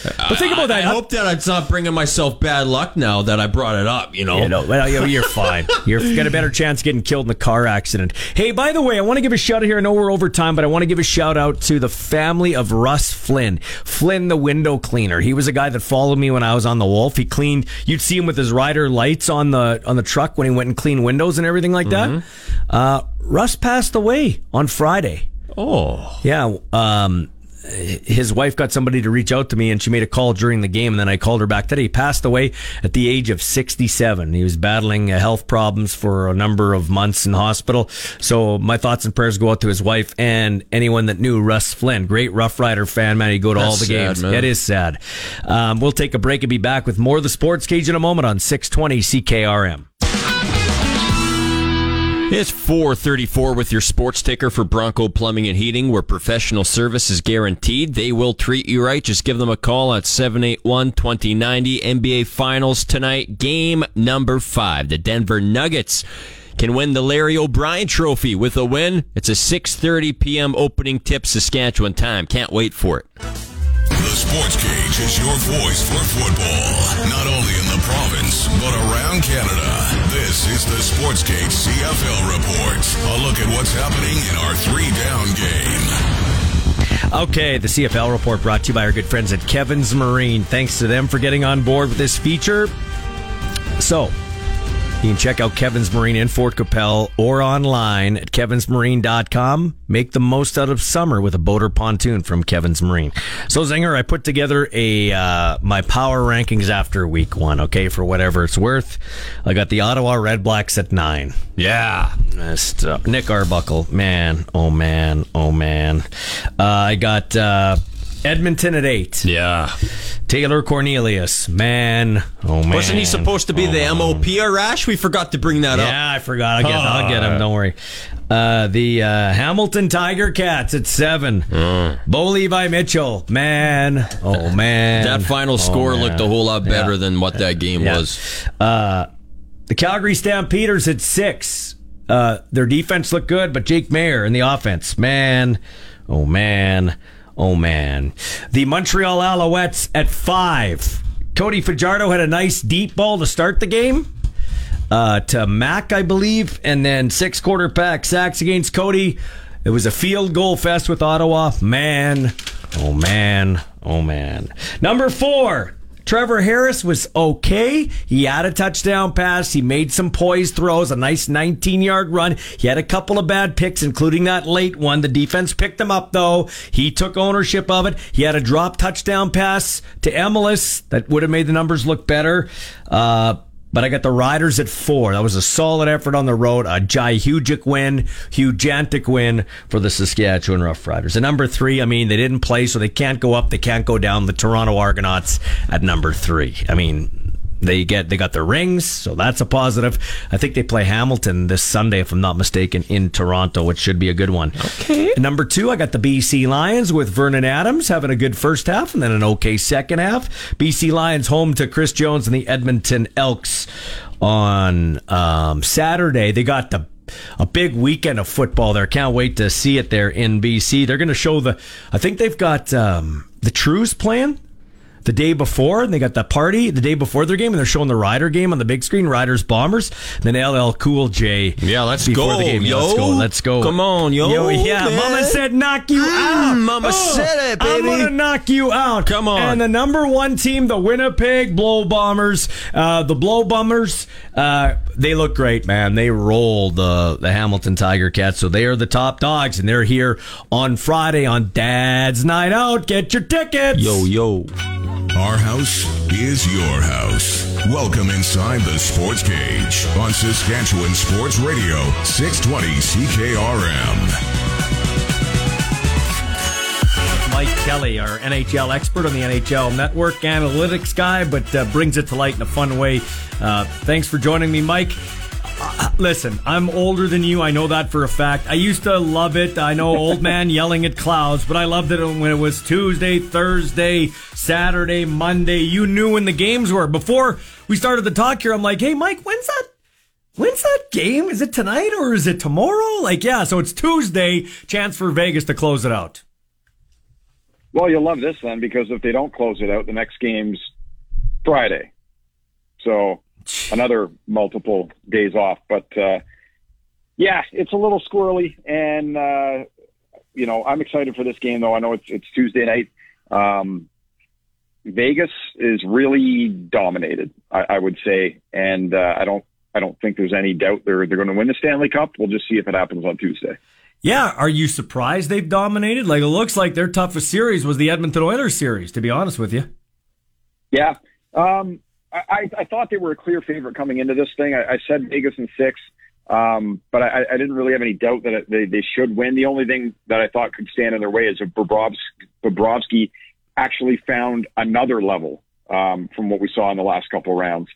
Good. But think about that. I hope that it's not bringing myself bad luck now that I brought it up. You're fine. You've got a better chance of getting killed in a car accident. Hey, by the way, I want to give a shout out here. I know we're over time, but I want to give a shout out to the family of Russ Flynn. Flynn, the window cleaner. He was a guy that followed me when I was on the Wolf. He cleaned. You'd see him with his rider lights on the truck when he went and cleaned windows and everything like that. Mm-hmm. Russ passed away on Friday. Oh. Yeah. His wife got somebody to reach out to me, and she made a call during the game, and then I called her back today. He passed away at the age of 67. He was battling health problems for a number of months in hospital. So my thoughts and prayers go out to his wife and anyone that knew Russ Flynn. Great Rough Rider fan, man. He'd go to all the games. That is sad. We'll take a break and be back with more of the Sports Cage in a moment on 620 CKRM. It's 4:34 with your sports ticker for Bronco Plumbing and Heating, where professional service is guaranteed. They will treat you right. Just give them a call at 781-2090. NBA Finals tonight, game number 5. The Denver Nuggets can win the Larry O'Brien Trophy with a win. It's a 6:30 p.m. opening tip Saskatchewan time. Can't wait for it. The Sports Cage is your voice for football, not only in the province, but around Canada. This is the Sports Cage CFL Report. A look at what's happening in our three-down game. Okay, the CFL Report brought to you by our good friends at Kevin's Marine. Thanks to them for getting on board with this feature. So, you can check out Kevin's Marine in Fort Capel or online at kevinsmarine.com. Make the most out of summer with a boat or pontoon from Kevin's Marine. So, Zinger, I put together my power rankings after week one, okay, for whatever it's worth. I got the Ottawa Red Blacks at 9. Yeah. Messed up. Nick Arbuckle. Man, oh, man, oh, man. I got Edmonton at 8. Yeah. Taylor Cornelius. Man. Oh, man. Wasn't he supposed to be the MOP, Arash? We forgot to bring that up. Yeah, I forgot. I'll get him. Don't worry. The Hamilton Tiger Cats at 7. Bo Levi Mitchell. Man. Oh, man. That final score looked a whole lot better than what that game was. The Calgary Stampeders at 6. Their defense looked good, but Jake Mayer in the offense. Man. Oh, man. Oh, man. The Montreal Alouettes at 5. Cody Fajardo had a nice deep ball to start the game to Mack, I believe. And then 6 quarterback sacks against Cody. It was a field goal fest with Ottawa. Man. Oh, man. Oh, man. Number 4. Trevor Harris was okay. He had a touchdown pass. He made some poised throws, a nice 19-yard run. He had a couple of bad picks, including that late one. The defense picked him up, though. He took ownership of it. He had a drop touchdown pass to Emelis that would have made the numbers look better. But I got the Riders at 4. That was a solid effort on the road. A gigantic win for the Saskatchewan Roughriders. At number 3, I mean, they didn't play, so they can't go up, they can't go down. The Toronto Argonauts at number 3. I mean, they got their rings, so that's a positive. I think they play Hamilton this Sunday, if I'm not mistaken, in Toronto, which should be a good one. Okay. At number 2, I got the BC Lions with Vernon Adams having a good first half and then an okay second half. BC Lions home to Chris Jones and the Edmonton Elks on Saturday. They got a big weekend of football there. Can't wait to see it there in BC. They're going to show I think they've got the Trues playing the day before, and they got that party the day before their game, and they're showing the Rider game on the big screen, Riders Bombers, and then LL Cool J. Yeah, let's go, the game. Yo. Let's go. Come on, yo. Yeah, man. Mama said knock you out. Mama said it, baby. I'm going to knock you out. Come on. And the number 1 team, the Winnipeg Blue Bombers. The Blue Bombers, they look great, man. They rolled the Hamilton Tiger Cats, so they are the top dogs, and they're here on Friday on Dad's Night Out. Get your tickets. Yo. Our house is your house. Welcome inside the Sports Cage on Saskatchewan Sports Radio, 620 CKRM. Mike Kelly, our NHL expert on the NHL Network, analytics guy, but brings it to light in a fun way. Thanks for joining me, Mike. Listen, I'm older than you. I know that for a fact. I used to love it. I know old man yelling at clouds, but I loved it when it was Tuesday, Thursday, Saturday, Monday. You knew when the games were. Before we started the talk here, I'm like, hey, Mike, when's that game? Is it tonight or is it tomorrow? Like, yeah, so it's Tuesday. Chance for Vegas to close it out. Well, you'll love this then, because if they don't close it out, the next game's Friday. So another multiple days off, but yeah, it's a little squirrely, and I'm excited for this game, though. I know it's Tuesday night. Vegas is really dominated, I would say, and I don't think there's any doubt they're going to win the Stanley Cup. We'll just see if it happens on Tuesday. Yeah, are you surprised they've dominated? Like, it looks like their toughest series was the Edmonton Oilers series, to be honest with you. Yeah. I thought they were a clear favorite coming into this thing. I said Vegas in 6, but I didn't really have any doubt that they should win. The only thing that I thought could stand in their way is if Bobrovsky actually found another level from what we saw in the last couple of rounds,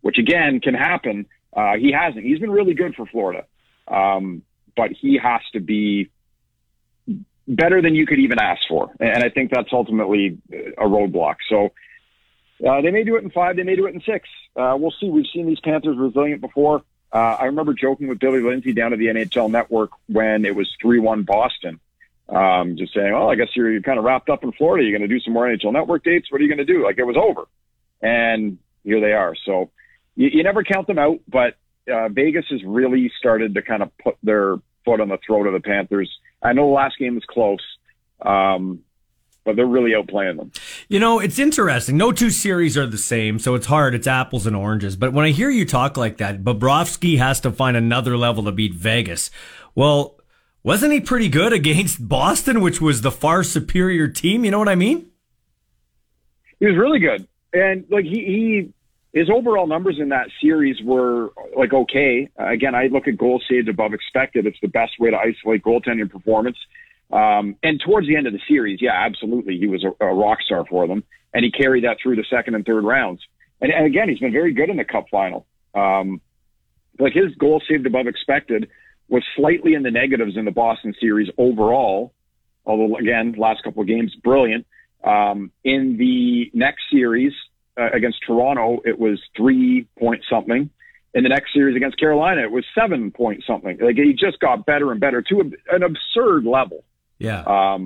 which, again, can happen. He hasn't. He's been really good for Florida, but he has to be better than you could even ask for, and I think that's ultimately a roadblock. So, they may do it in 5. They may do it in 6. We'll see. We've seen these Panthers resilient before. I remember joking with Billy Lindsay down at the NHL Network when it was 3-1 Boston, just saying, well, I guess you're kind of wrapped up in Florida. You're going to do some more NHL Network dates. What are you going to do? Like, it was over. And here they are. So you never count them out, but Vegas has really started to kind of put their foot on the throat of the Panthers. I know the last game was close, but they're really outplaying them. You know, it's interesting. No two series are the same, so it's hard. It's apples and oranges. But when I hear you talk like that, Bobrovsky has to find another level to beat Vegas. Well, wasn't he pretty good against Boston, which was the far superior team? You know what I mean? He was really good. And, like, his overall numbers in that series were, like, okay. Again, I look at goal saved above expected. It's the best way to isolate goaltending performance. And towards the end of the series, yeah, absolutely, he was a rock star for them. And he carried that through the second and third rounds. And again, he's been very good in the Cup final. Like, his goal saved above expected was slightly in the negatives in the Boston series overall. Although, again, last couple of games, brilliant. In the next series, against Toronto, it was 3-point-something. In the next series against Carolina, it was 7-point-something. Like, he just got better and better to an absurd level. Yeah.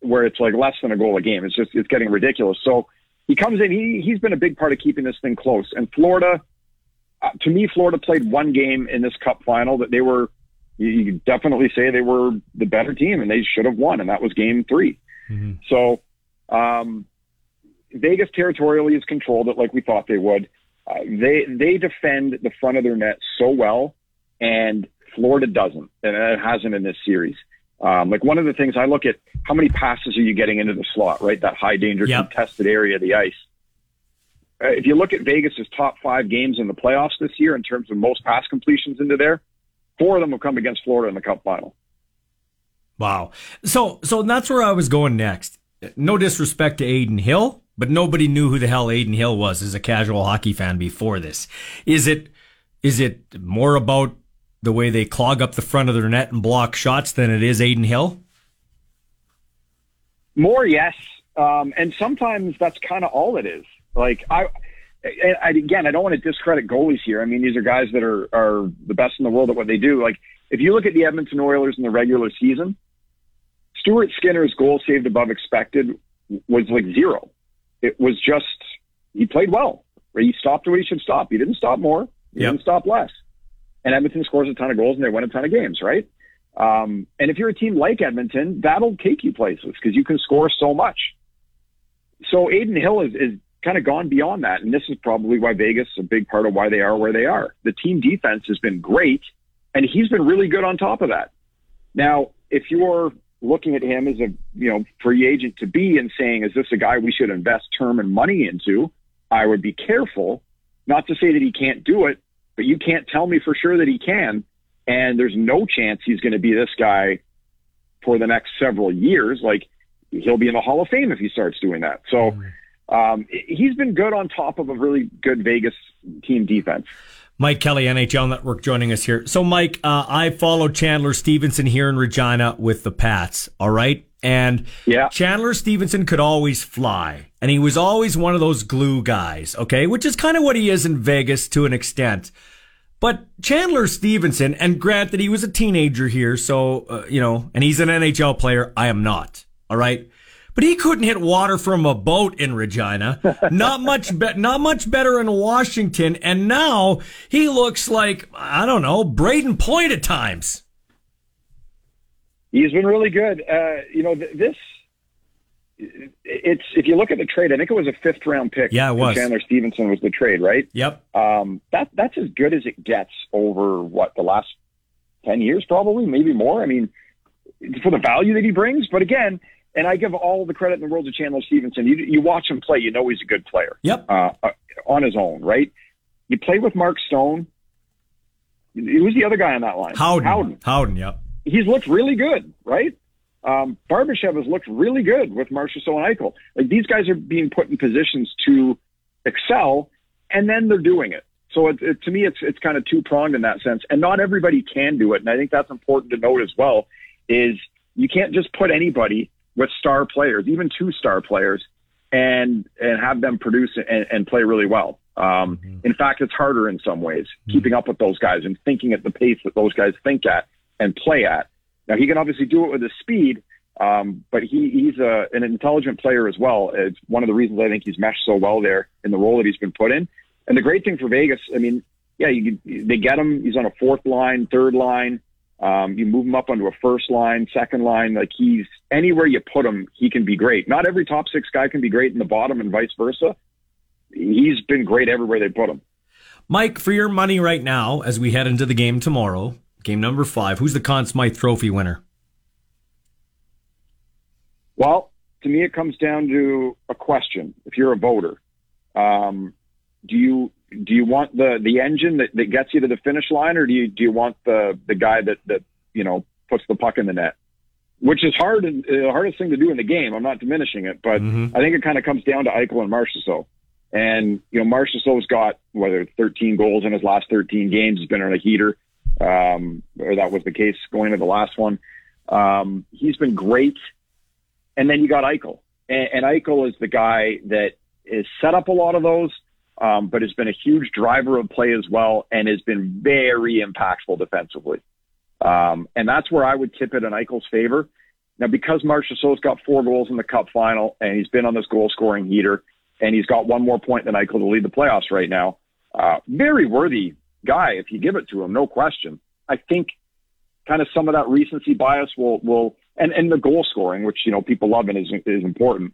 Where it's like less than a goal a game. It's getting ridiculous. So he comes in, he's been a big part of keeping this thing close. And Florida, to me, Florida played one game in this Cup final that they were, you could definitely say they were the better team and they should have won. And that was game 3. Mm-hmm. So, Vegas territorially has controlled it like we thought they would. They defend the front of their net so well, and Florida doesn't, and it hasn't in this series. Like, one of the things I look at, how many passes are you getting into the slot, right? That high-danger contested area of the ice. If you look at Vegas's top 5 games in the playoffs this year in terms of most pass completions into there, 4 of them will come against Florida in the Cup final. Wow. So that's where I was going next. No disrespect to Adin Hill, but nobody knew who the hell Adin Hill was as a casual hockey fan before this. Is it more about the way they clog up the front of their net and block shots than it is Adin Hill? More, yes. And sometimes that's kind of all it is. Like, I don't want to discredit goalies here. I mean, these are guys that are the best in the world at what they do. Like, if you look at the Edmonton Oilers in the regular season, Stuart Skinner's goal saved above expected was like 0. It was just, he played well. He stopped what he should stop. He didn't stop more. He didn't stop less. And Edmonton scores a ton of goals and they win a ton of games, right? And if you're a team like Edmonton, that'll take you places because you can score so much. So Adin Hill is kind of gone beyond that. And this is probably why Vegas, a big part of why they are where they are. The team defense has been great, and he's been really good on top of that. Now, if you're looking at him as a free agent to be and saying, is this a guy we should invest term and money into? I would be careful, not to say that he can't do it, but you can't tell me for sure that he can. And there's no chance he's going to be this guy for the next several years. Like, he'll be in the Hall of Fame if he starts doing that. So he's been good on top of a really good Vegas team defense. Mike Kelly, NHL Network, joining us here. So, Mike, I follow Chandler Stevenson here in Regina with the Pats, all right? And Chandler Stevenson could always fly, and he was always one of those glue guys, okay, which is kind of what he is in Vegas to an extent. But Chandler Stevenson, and granted, he was a teenager here, so, and he's an NHL player. I am not, all right? But he couldn't hit water from a boat in Regina. Not much better in Washington. And now he looks like, I don't know, Braden Point at times. He's been really good. If you look at the trade, I think it was a 5th-round pick. Yeah, it was. Chandler Stevenson was the trade, right? Yep. That's as good as it gets over, the last 10 years probably, maybe more. I mean, for the value that he brings. But again, and I give all the credit in the world to Chandler Stevenson. You watch him play, you know he's a good player. Yep. On his own, right? You play with Mark Stone. Who's the other guy on that line? Howden, yep. He's looked really good, right? Barbashev has looked really good with Marchessault and Eichel. Like, these guys are being put in positions to excel, and then they're doing it. So to me, it's kind of two-pronged in that sense. And not everybody can do it, and I think that's important to note as well, is you can't just put anybody with star players, even 2-star players, and have them produce and play really well. In fact, it's harder in some ways, keeping up with those guys and thinking at the pace that those guys think at and play at. Now, he can obviously do it with his speed, but he's an intelligent player as well. It's one of the reasons I think he's meshed so well there in the role that he's been put in. And the great thing for Vegas, I mean, yeah, they get him. He's on a fourth line, third line. You move him up onto a first line, second line. Like, he's anywhere you put him, he can be great. Not every top six guy can be great in the bottom and vice versa. He's been great everywhere they put him. Mike, for your money right now, as we head into the game tomorrow, game number 5, who's the Conn Smythe Trophy winner? Well, to me, it comes down to a question. If you're a voter, do you want the engine that gets you to the finish line, or do you want the guy that you know puts the puck in the net? Which is hard, and the hardest thing to do in the game. I'm not diminishing it, but I think it kind of comes down to Eichel and Marchessault. And you know, Marchessault's got 13 goals in his last 13 games. He's been on a heater, or that was the case going to the last one. He's been great. And then you got Eichel, and Eichel is the guy that has set up a lot of those, but has been a huge driver of play as well, and has been very impactful defensively. And that's where I would tip it in Eichel's favor. Now, because Marchessault's got 4 goals in the Cup final, and he's been on this goal-scoring heater, and he's got 1 more point than Eichel to lead the playoffs right now, very worthy guy if you give it to him, no question. I think kind of some of that recency bias will and the goal scoring, which, you know, people love and is important.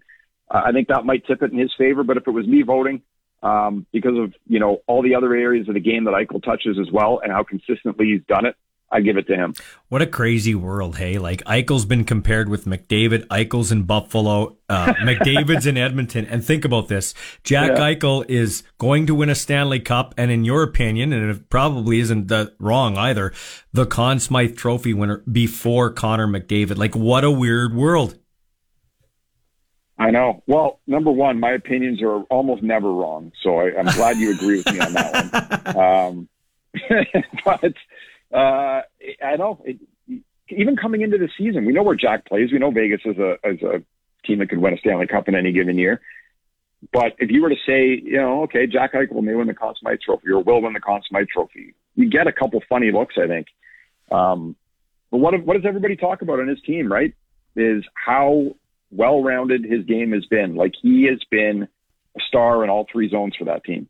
I think that might tip it in his favor. But if it was me voting, because of, you know, all the other areas of the game that Eichel touches as well and how consistently he's done it, I give it to him. What a crazy world, hey? Like, Eichel's been compared with McDavid. Eichel's in Buffalo. McDavid's in Edmonton. And think about this. Jack Eichel is going to win a Stanley Cup, and in your opinion, and it probably isn't wrong either, the Conn Smythe Trophy winner before Connor McDavid. Like, what a weird world. I know. Well, number one, my opinions are almost never wrong, so I'm glad you agree with me on that one. But... I know even coming into the season, we know where Jack plays. We know Vegas is a team that could win a Stanley Cup in any given year. But if you were to say, you know, okay, Jack Eichel may win the Conn Smythe Trophy or will win the Conn Smythe Trophy, you get a couple funny looks, I think. But what does everybody talk about on his team, right? Is how well-rounded his game has been. Like, he has been a star in all 3 zones for that team.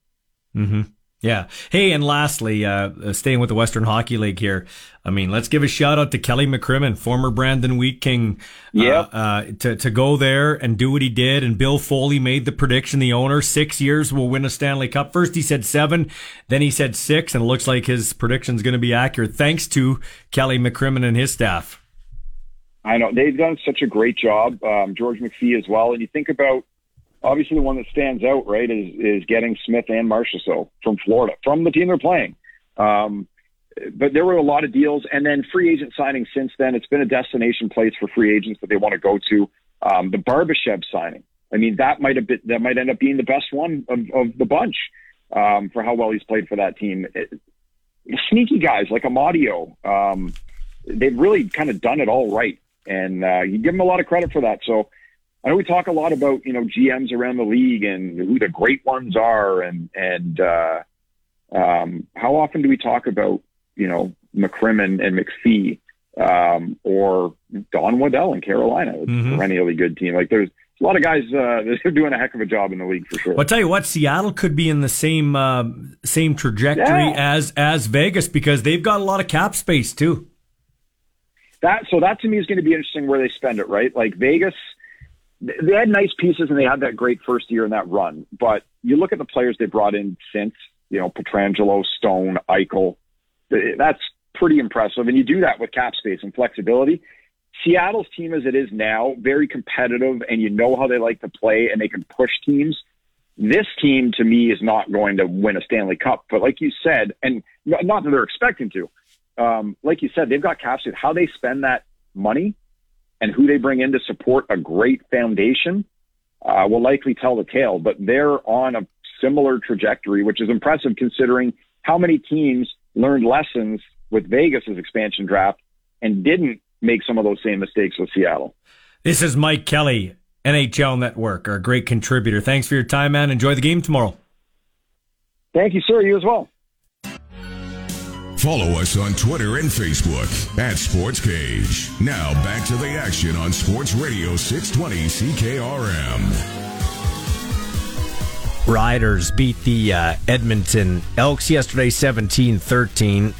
Mm-hmm. Yeah. Hey, and lastly, staying with the Western Hockey League here, I mean, let's give a shout out to Kelly McCrimmon, former Brandon Wheat King, to go there and do what he did. And Bill Foley made the prediction, the owner, 6 years will win a Stanley Cup. First he said 7, then he said 6, and it looks like his prediction's going to be accurate, thanks to Kelly McCrimmon and his staff. I know. They've done such a great job, George McPhee as well. And you think about, obviously, the one that stands out, right, is getting Smith and Marchessault from Florida, from the team they're playing. But there were a lot of deals, and then free agent signings since then. It's been a destination place for free agents that they want to go to. The Barbashev signing, I mean, that might end up being the best one of the bunch for how well he's played for that team. Sneaky guys like Amadio, they've really kind of done it all right, and you give them a lot of credit for that. So, I know we talk a lot about, you know, GMs around the league and who the great ones are and how often do we talk about, you know, McCrimmon and McPhee or Don Waddell in Carolina, a perennially good team. Like, there's a lot of guys that are doing a heck of a job in the league for sure. Well, I'll tell you what, Seattle could be in the same trajectory as Vegas because they've got a lot of cap space too. That to me is going to be interesting where they spend it, right? Like, Vegas, they had nice pieces and they had that great first year in that run. But you look at the players they brought in since, you know, Pietrangelo, Stone, Eichel. That's pretty impressive. And you do that with cap space and flexibility. Seattle's team as it is now, very competitive, and you know how they like to play and they can push teams. This team, to me, is not going to win a Stanley Cup. But like you said, and not that they're expecting to, like you said, they've got cap space. How they spend that money and who they bring in to support a great foundation will likely tell the tale. But they're on a similar trajectory, which is impressive considering how many teams learned lessons with Vegas's expansion draft and didn't make some of those same mistakes with Seattle. This is Mike Kelly, NHL Network, our great contributor. Thanks for your time, man. Enjoy the game tomorrow. Thank you, sir. You as well. Follow us on Twitter and Facebook at Sports Cage. Now back to the action on Sports Radio 620 CKRM. Riders beat the Edmonton Elks yesterday, 17-13.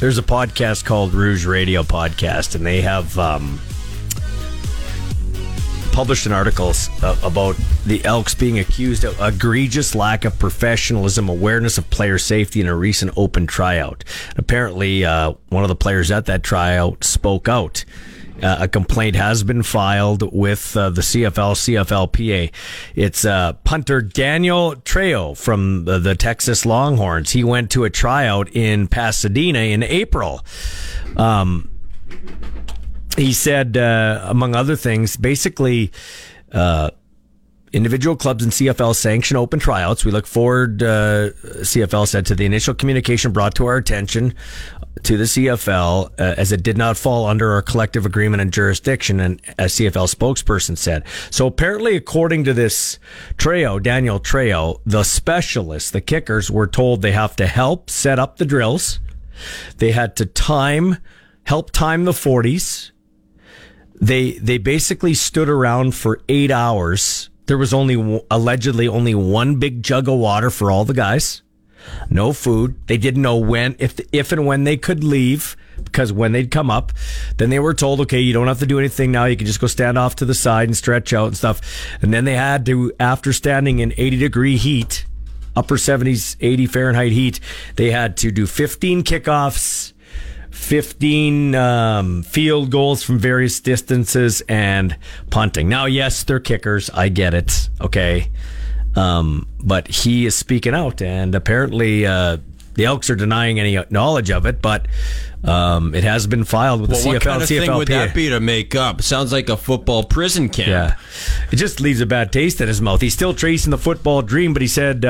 There's a podcast called Rouge Radio Podcast, and they have published an article about the Elks being accused of egregious lack of professionalism, awareness of player safety in a recent open tryout. Apparently, one of the players at that tryout spoke out. A complaint has been filed with the CFL-CFLPA. It's punter Daniel Trejo from the Texas Longhorns. He went to a tryout in Pasadena in April. He said, among other things, basically, individual clubs and CFL sanction open tryouts. We look forward, CFL said, to the initial communication brought to our attention to the CFL, as it did not fall under our collective agreement and jurisdiction, and a CFL spokesperson said. So apparently, according to this Trejo, Daniel Trejo, the specialists, the kickers, were told they have to help set up the drills. They had to help time the 40s. They basically stood around for 8 hours. There was allegedly only one big jug of water for all the guys. No food. They didn't know if and when they could leave, because when they'd come up, then they were told, okay, you don't have to do anything now. You can just go stand off to the side and stretch out and stuff. And then they had to, after standing in 80-degree heat, upper 70s, 80 Fahrenheit heat, they had to do 15 kickoffs, 15 field goals from various distances, and punting. Now, yes, they're kickers. I get it. Okay. But he is speaking out, and apparently the Elks are denying any knowledge of it, but it has been filed with the CFL. What kind of thing would that be to make up? Sounds like a football prison camp. Yeah. It just leaves a bad taste in his mouth. He's still chasing the football dream, but he said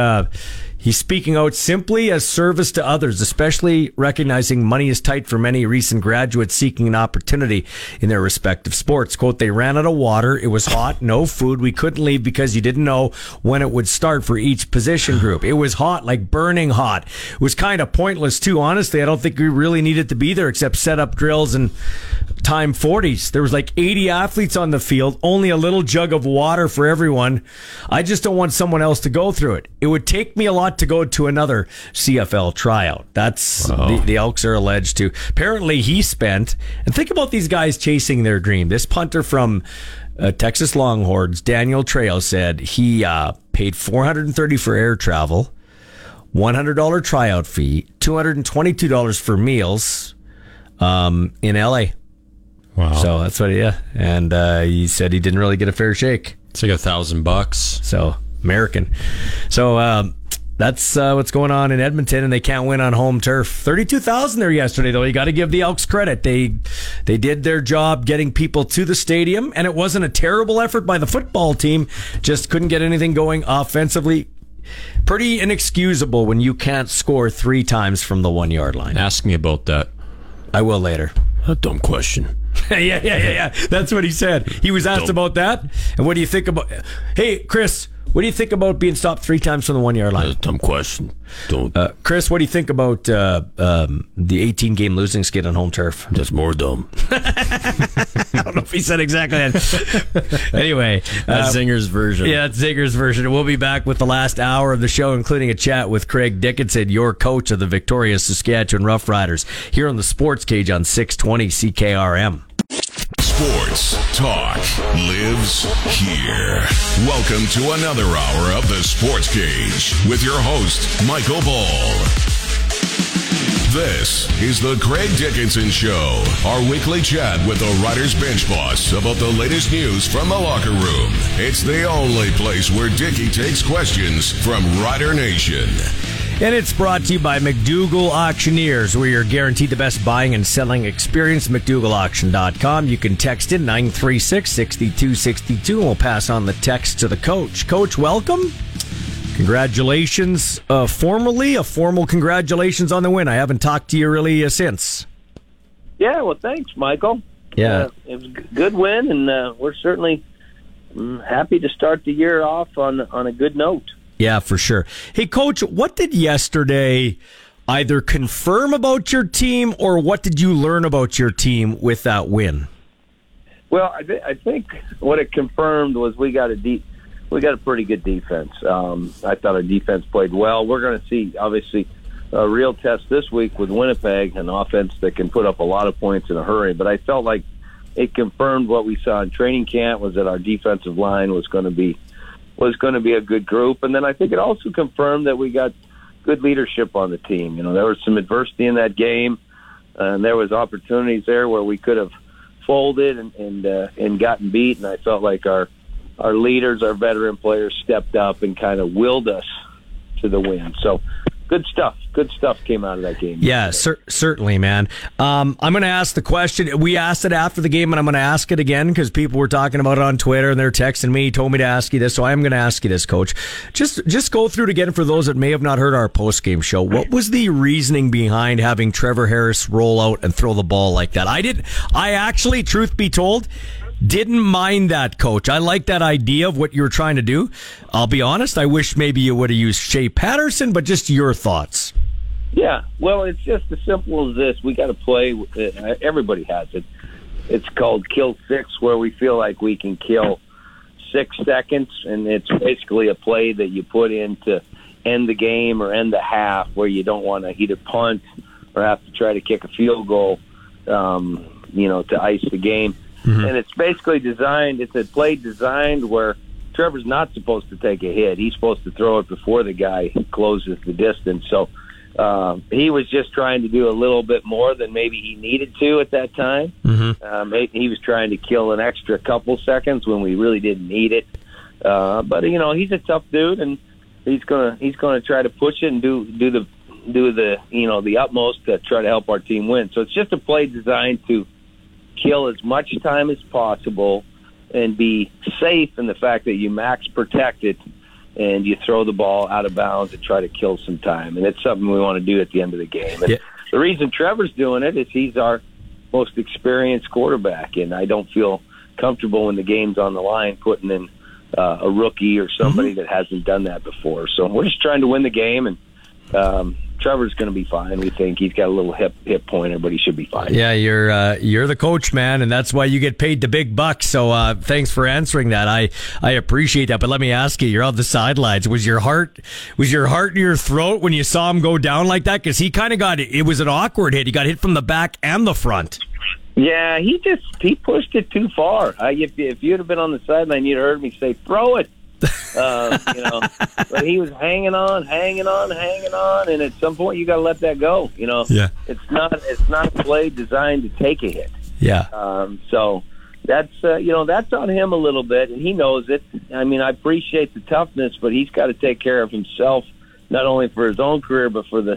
he's speaking out simply as service to others, especially recognizing money is tight for many recent graduates seeking an opportunity in their respective sports. Quote, they ran out of water. It was hot. No food. We couldn't leave because you didn't know when it would start for each position group. It was hot, like burning hot. It was kind of pointless, too. Honestly, I don't think we really needed to be there except set up drills and time 40s. There was like 80 athletes on the field, only a little jug of water for everyone. I just don't want someone else to go through it. It would take me a lot to go to another CFL tryout. That's the Elks are alleged to. Apparently, he spent, and think about these guys chasing their dream. This punter from Texas Longhorns, Daniel Trejo, said he paid $430 for air travel, $100 tryout fee, $222 for meals in L.A. Wow. So that's what, yeah. And he said he didn't really get a fair shake. It's like $1,000. So, American. So, that's what's going on in Edmonton, and they can't win on home turf. 32,000 there yesterday, though. You got to give the Elks credit. They did their job getting people to the stadium, and it wasn't a terrible effort by the football team. Just couldn't get anything going offensively. Pretty inexcusable when you can't score 3 times from the 1-yard line. Ask me about that. I will later. A dumb question. Yeah. That's what he said. He was asked about that. And what do you think about... Hey, Chris... What do you think about being stopped 3 times from the 1-yard line? That's a dumb question. Don't. Chris, what do you think about the 18-game losing skid on home turf? That's more dumb. I don't know if he said exactly that. Anyway. That's Zinger's version. Yeah, that's Zinger's version. We'll be back with the last hour of the show, including a chat with Craig Dickinson, your coach of the victorious Saskatchewan Roughriders, here on the Sports Cage on 620 CKRM. Sports Talk lives here. Welcome to another hour of the Sports Cage with your host, Michael Ball. This is the Craig Dickinson Show, our weekly chat with the Riders bench boss about the latest news from the locker room. It's the only place where Dickie takes questions from Rider Nation. And it's brought to you by McDougall Auctioneers, where you're guaranteed the best buying and selling experience. McDougallAuction.com. You can text in 936-6262, and we'll pass on the text to the coach. Coach, welcome. Congratulations. A formal congratulations on the win. I haven't talked to you really since. Yeah, well, thanks, Michael. Yeah. It was a good win, and we're certainly happy to start the year off on a good note. Yeah, for sure. Hey, Coach, what did yesterday either confirm about your team, or what did you learn about your team with that win? Well, I think what it confirmed was we got a pretty good defense. I thought our defense played well. We're going to see, obviously, a real test this week with Winnipeg, an offense that can put up a lot of points in a hurry. But I felt like it confirmed what we saw in training camp, was that our defensive line was going to be a good group. And then I think it also confirmed that we got good leadership on the team. You know, there was some adversity in that game, and there was opportunities there where we could have folded and gotten beat. And I felt like our leaders, our veteran players, stepped up and kind of willed us to the win. So good stuff. Good stuff came out of that game. Yeah, certainly, man. I'm going to ask the question. We asked it after the game, and I'm going to ask it again because people were talking about it on Twitter, and they're texting me, told me to ask you this, so I am going to ask you this, Coach. Just go through it again for those that may have not heard our post-game show. What was the reasoning behind having Trevor Harris roll out and throw the ball like that? I actually, truth be told, didn't mind that, Coach. I like that idea of what you were trying to do. I'll be honest, I wish maybe you would have used Shea Patterson, but just your thoughts. Yeah, well, it's just as simple as this. We got to play. Everybody has it. It's called kill six, where we feel like we can kill 6 seconds, and it's basically a play that you put in to end the game or end the half, where you don't want to either punt or have to try to kick a field goal, to ice the game. Mm-hmm. And it's basically designed, it's a play designed where Trevor's not supposed to take a hit. He's supposed to throw it before the guy closes the distance. So he was just trying to do a little bit more than maybe he needed to at that time. Mm-hmm. He was trying to kill an extra couple seconds when we really didn't need it. But, you know, he's a tough dude, and he's gonna try to push it and do the the utmost to try to help our team win. So it's just a play designed to kill as much time as possible and be safe in the fact that you max protect it and you throw the ball out of bounds and try to kill some time. And it's something we want to do at the end of the game. And yeah. The reason Trevor's doing it is he's our most experienced quarterback, and I don't feel comfortable when the game's on the line putting in a rookie or somebody mm-hmm. that hasn't done that before. So we're just trying to win the game, and Trevor's going to be fine. We think he's got a little hip pointer, but he should be fine. Yeah, you're the coach, man, and that's why you get paid the big bucks. So thanks for answering that. I appreciate that. But let me ask you: you're on the sidelines. Was your heart in your throat when you saw him go down like that? Because he kind of got it. It was an awkward hit. He got hit from the back and the front. Yeah, he pushed it too far. If you'd have been on the sideline, you'd have heard me say, "Throw it." But he was hanging on, and at some point you got to let that go. You know, yeah. It's not a play designed to take a hit. Yeah. So that's on him a little bit, and he knows it. I mean, I appreciate the toughness, but he's got to take care of himself, not only for his own career, but for the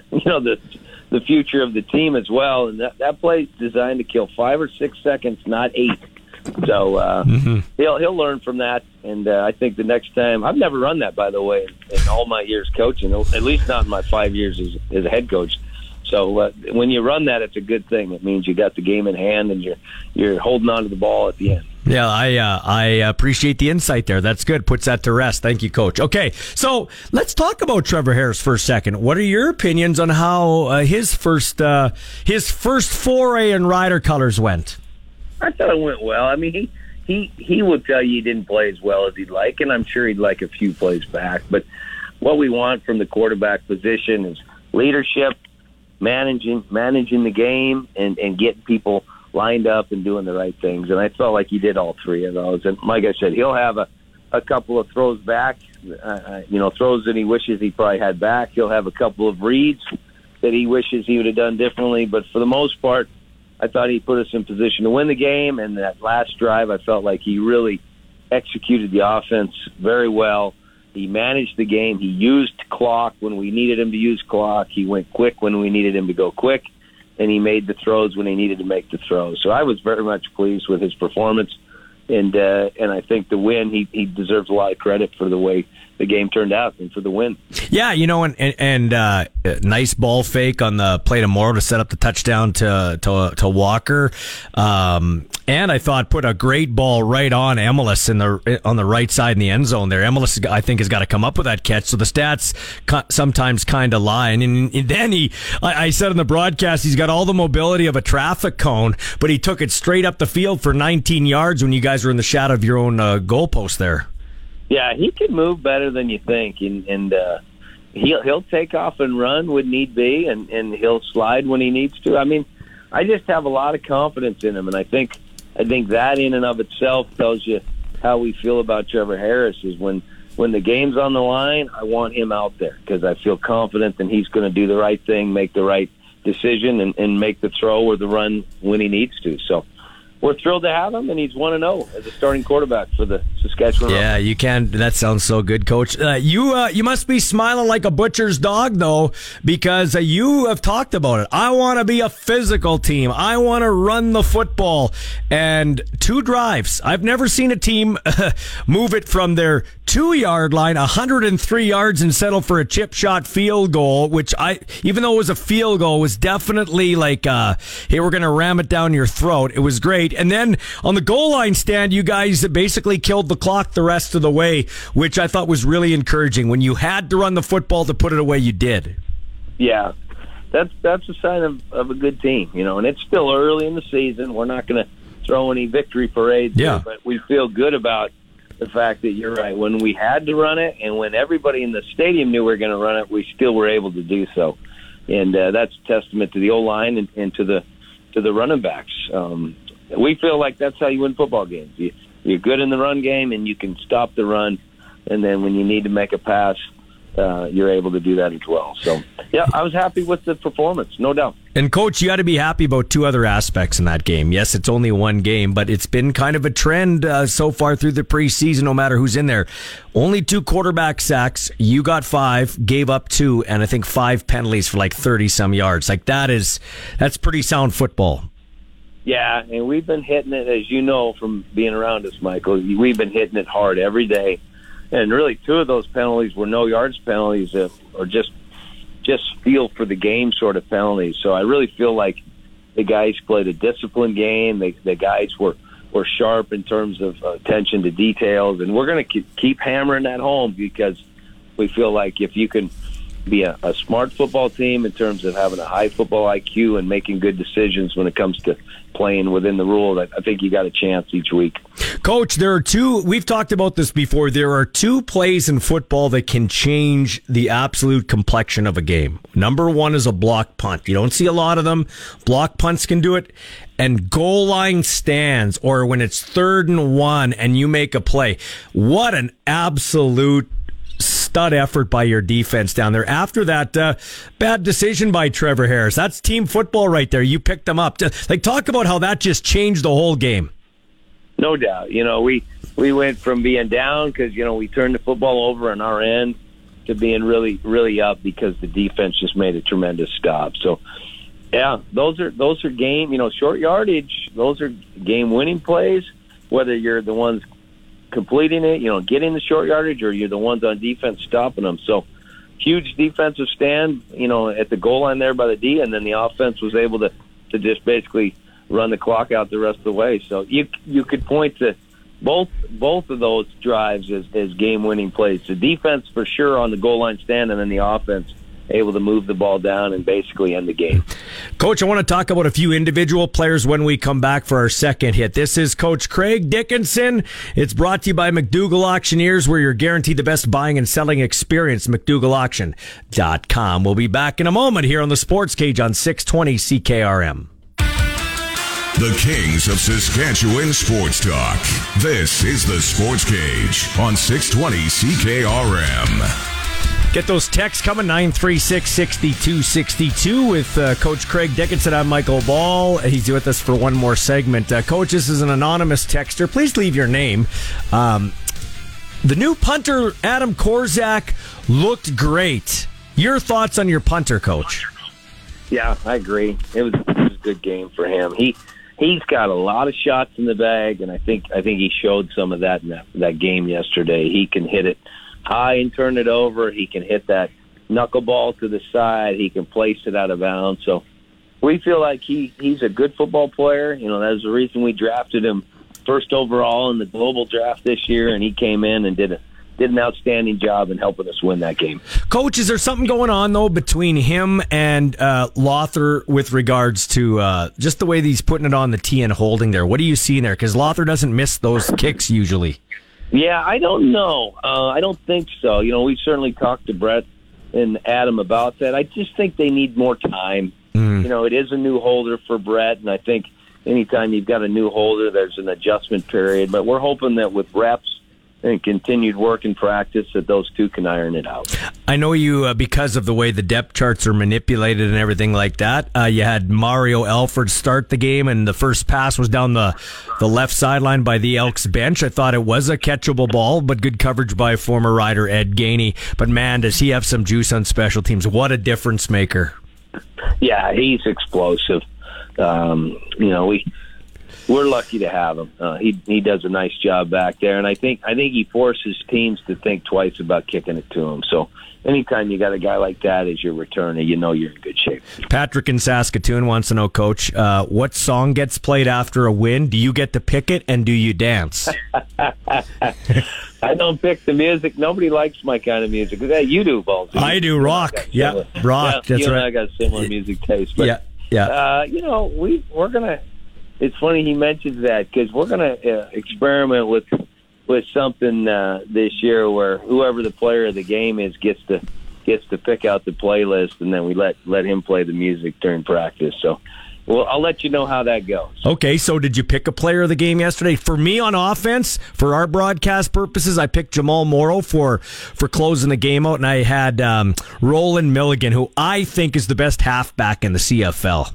future of the team as well. And that play is designed to kill 5 or 6 seconds, not 8. So mm-hmm. he'll learn from that, and I think the next time — I've never run that, by the way, in all my years coaching, at least not in my 5 years as a head coach. So when you run that, it's a good thing. It means you got the game in hand, and you're holding on to the ball at the end. Yeah, I appreciate the insight there. That's good. Puts that to rest. Thank you, Coach. Okay, so let's talk about Trevor Harris for a second. What are your opinions on how his first foray in Rider colors went? I thought it went well. I mean, he will tell you he didn't play as well as he'd like, and I'm sure he'd like a few plays back. But what we want from the quarterback position is leadership, managing the game, and getting people lined up and doing the right things. And I felt like he did all three of those. And like I said, he'll have a couple of throws back, throws that he wishes he probably had back. He'll have a couple of reads that he wishes he would have done differently. But for the most part, I thought he put us in position to win the game, and that last drive, I felt like he really executed the offense very well. He managed the game. He used clock when we needed him to use clock. He went quick when we needed him to go quick, and he made the throws when he needed to make the throws. So I was very much pleased with his performance. And I think the win, he deserves a lot of credit for the way the game turned out and for the win. Yeah, you know, and nice ball fake on the play to Morrow to set up the touchdown to Walker. And I thought put a great ball right on Emelis on the right side in the end zone there. Emelis, I think, has got to come up with that catch. So the stats sometimes kind of lie. And then I said in the broadcast, he's got all the mobility of a traffic cone, but he took it straight up the field for 19 yards when you guys were in the shadow of your own goalpost there. Yeah, he can move better than you think, and he'll take off and run when need be, and he'll slide when he needs to. I mean, I just have a lot of confidence in him, and I think that in and of itself tells you how we feel about Trevor Harris. Is when the game's on the line, I want him out there because I feel confident that he's going to do the right thing, make the right decision, and make the throw or the run when he needs to. So we're thrilled to have him, and he's 1-0 as a starting quarterback for the Saskatchewan Roughriders. Yeah, you can. That sounds so good, Coach. You must be smiling like a butcher's dog, though, because you have talked about it. I want to be a physical team. I want to run the football. And two drives. I've never seen a team move it from their 2-yard line, 103 yards, and settle for a chip shot field goal, which even though it was a field goal, was definitely like, hey, we're going to ram it down your throat. It was great. And then on the goal line stand, you guys basically killed the clock the rest of the way, which I thought was really encouraging. When you had to run the football to put it away, you did. Yeah, that's a sign of a good team, you know. And it's still early in the season. We're not going to throw any victory parades, yeah, here, but we feel good about the fact that you're right. When we had to run it, and when everybody in the stadium knew we were going to run it, we still were able to do so. And that's a testament to the O-line and to the running backs. We feel like that's how you win football games. You're good in the run game, and you can stop the run. And then when you need to make a pass, you're able to do that as well. So, yeah, I was happy with the performance, no doubt. And, Coach, you got to be happy about two other aspects in that game. Yes, it's only one game, but it's been kind of a trend so far through the preseason, no matter who's in there. Only 2 quarterback sacks. You got 5, gave up 2, and I think 5 penalties for like 30-some yards. Like, that's pretty sound football. Yeah, and we've been hitting it, as you know, from being around us, Michael. We've been hitting it hard every day. And really, 2 of those penalties were no-yards penalties or just feel for the game sort of penalties. So I really feel like the guys played a disciplined game. The guys were sharp in terms of attention to details. And we're going to keep hammering that home because we feel like if you can be a smart football team in terms of having a high football IQ and making good decisions when it comes to playing within the rule, I think you got a chance each week. Coach, there are 2, we've talked about this before, there are 2 plays in football that can change the absolute complexion of a game. Number 1 is a block punt. You don't see a lot of them. Block punts can do it. And goal line stands, or when it's 3rd and 1 and you make a play. What an absolute stud effort by your defense down there. After that, bad decision by Trevor Harris. That's team football right there. You picked them up. Like, talk about how that just changed the whole game. No doubt. You know, we went from being down because, you know, we turned the football over on our end to being really, really up because the defense just made a tremendous stop. So, yeah, those are game, you know, short yardage. Those are game-winning plays, whether you're the ones completing it, you know, getting the short yardage, or you're the ones on defense stopping them. So huge defensive stand, you know, at the goal line there by the D, and then the offense was able to just basically run the clock out the rest of the way. So you could point to both of those drives as game-winning plays. The defense for sure on the goal line stand, and then the offense able to move the ball down and basically end the game. Coach, I want to talk about a few individual players when we come back for our second hit. This is Coach Craig Dickinson. It's brought to you by McDougall Auctioneers, where you're guaranteed the best buying and selling experience. McDougallAuction.com. We'll be back in a moment here on the Sports Cage on 620 CKRM. The Kings of Saskatchewan Sports Talk. This is the Sports Cage on 620 CKRM. Get those texts coming, 936-6262 with Coach Craig Dickinson. I'm Michael Ball. He's with us for one more segment. Coach, this is an anonymous texter. Please leave your name. The new punter, Adam Korzak, looked great. Your thoughts on your punter, Coach? Yeah, I agree. It was a good game for him. He he's got a lot of shots in the bag, and I think he showed some of that in that game yesterday. He can hit it high and turn it over. He can hit that knuckleball to the side. He can place it out of bounds. So we feel like he's a good football player. You know, that was the reason we drafted him first overall in the global draft this year, and he came in and did an outstanding job in helping us win that game. Coach, is there something going on, though, between him and Lothair with regards to just the way that he's putting it on the tee and holding there? What do you see there? Because Lothair doesn't miss those kicks usually. Yeah, I don't know. I don't think so. You know, we certainly talked to Brett and Adam about that. I just think they need more time. You know, it is a new holder for Brett, and I think anytime you've got a new holder, there's an adjustment period. But we're hoping that with reps and continued work and practice that those two can iron it out. I know you, because of the way the depth charts are manipulated and everything like that, you had Mario Alford start the game, and the first pass was down the left sideline by the Elks bench. I thought it was a catchable ball, but good coverage by former Rider Ed Gainey. But, man, does he have some juice on special teams. What a difference maker. Yeah, he's explosive. You know, we're lucky to have him. He does a nice job back there, and I think he forces teams to think twice about kicking it to him. So anytime you got a guy like that as your returner, you know you're in good shape. Patrick in Saskatoon wants to know, Coach, what song gets played after a win? Do you get to pick it, and do you dance? I don't pick the music. Nobody likes my kind of music. You do, Baldy. I do rock. Yeah, rock. That's right. You and I got similar music taste. But, yeah. You know, we're gonna. It's funny he mentions that because we're going to experiment with something this year where whoever the player of the game is gets to pick out the playlist, and then we let him play the music during practice. So, well, I'll let you know how that goes. Okay, so did you pick a player of the game yesterday? For me on offense, for our broadcast purposes, I picked Jamal Morrow for closing the game out, and I had Rolan Milligan, who I think is the best halfback in the CFL.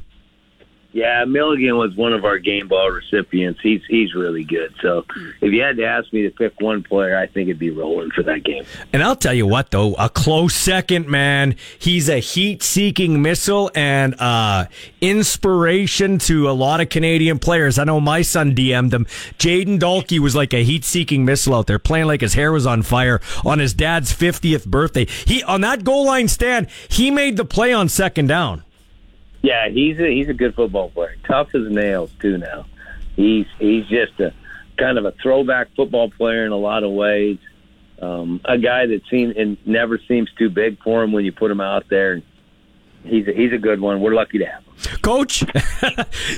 Yeah, Milligan was one of our game ball recipients. He's really good. So if you had to ask me to pick one player, I think it'd be Roland for that game. And I'll tell you what, though, a close second, man. He's a heat-seeking missile and inspiration to a lot of Canadian players. I know my son DM'd him. Jayden Dalke was like a heat-seeking missile out there, playing like his hair was on fire on his dad's 50th birthday. He on that goal line stand, he made the play on second down. Yeah, he's a good football player. Tough as nails too. Now, he's just a kind of a throwback football player in a lot of ways. A guy that never seems too big for him when you put him out there. He's a good one. We're lucky to have him. Coach,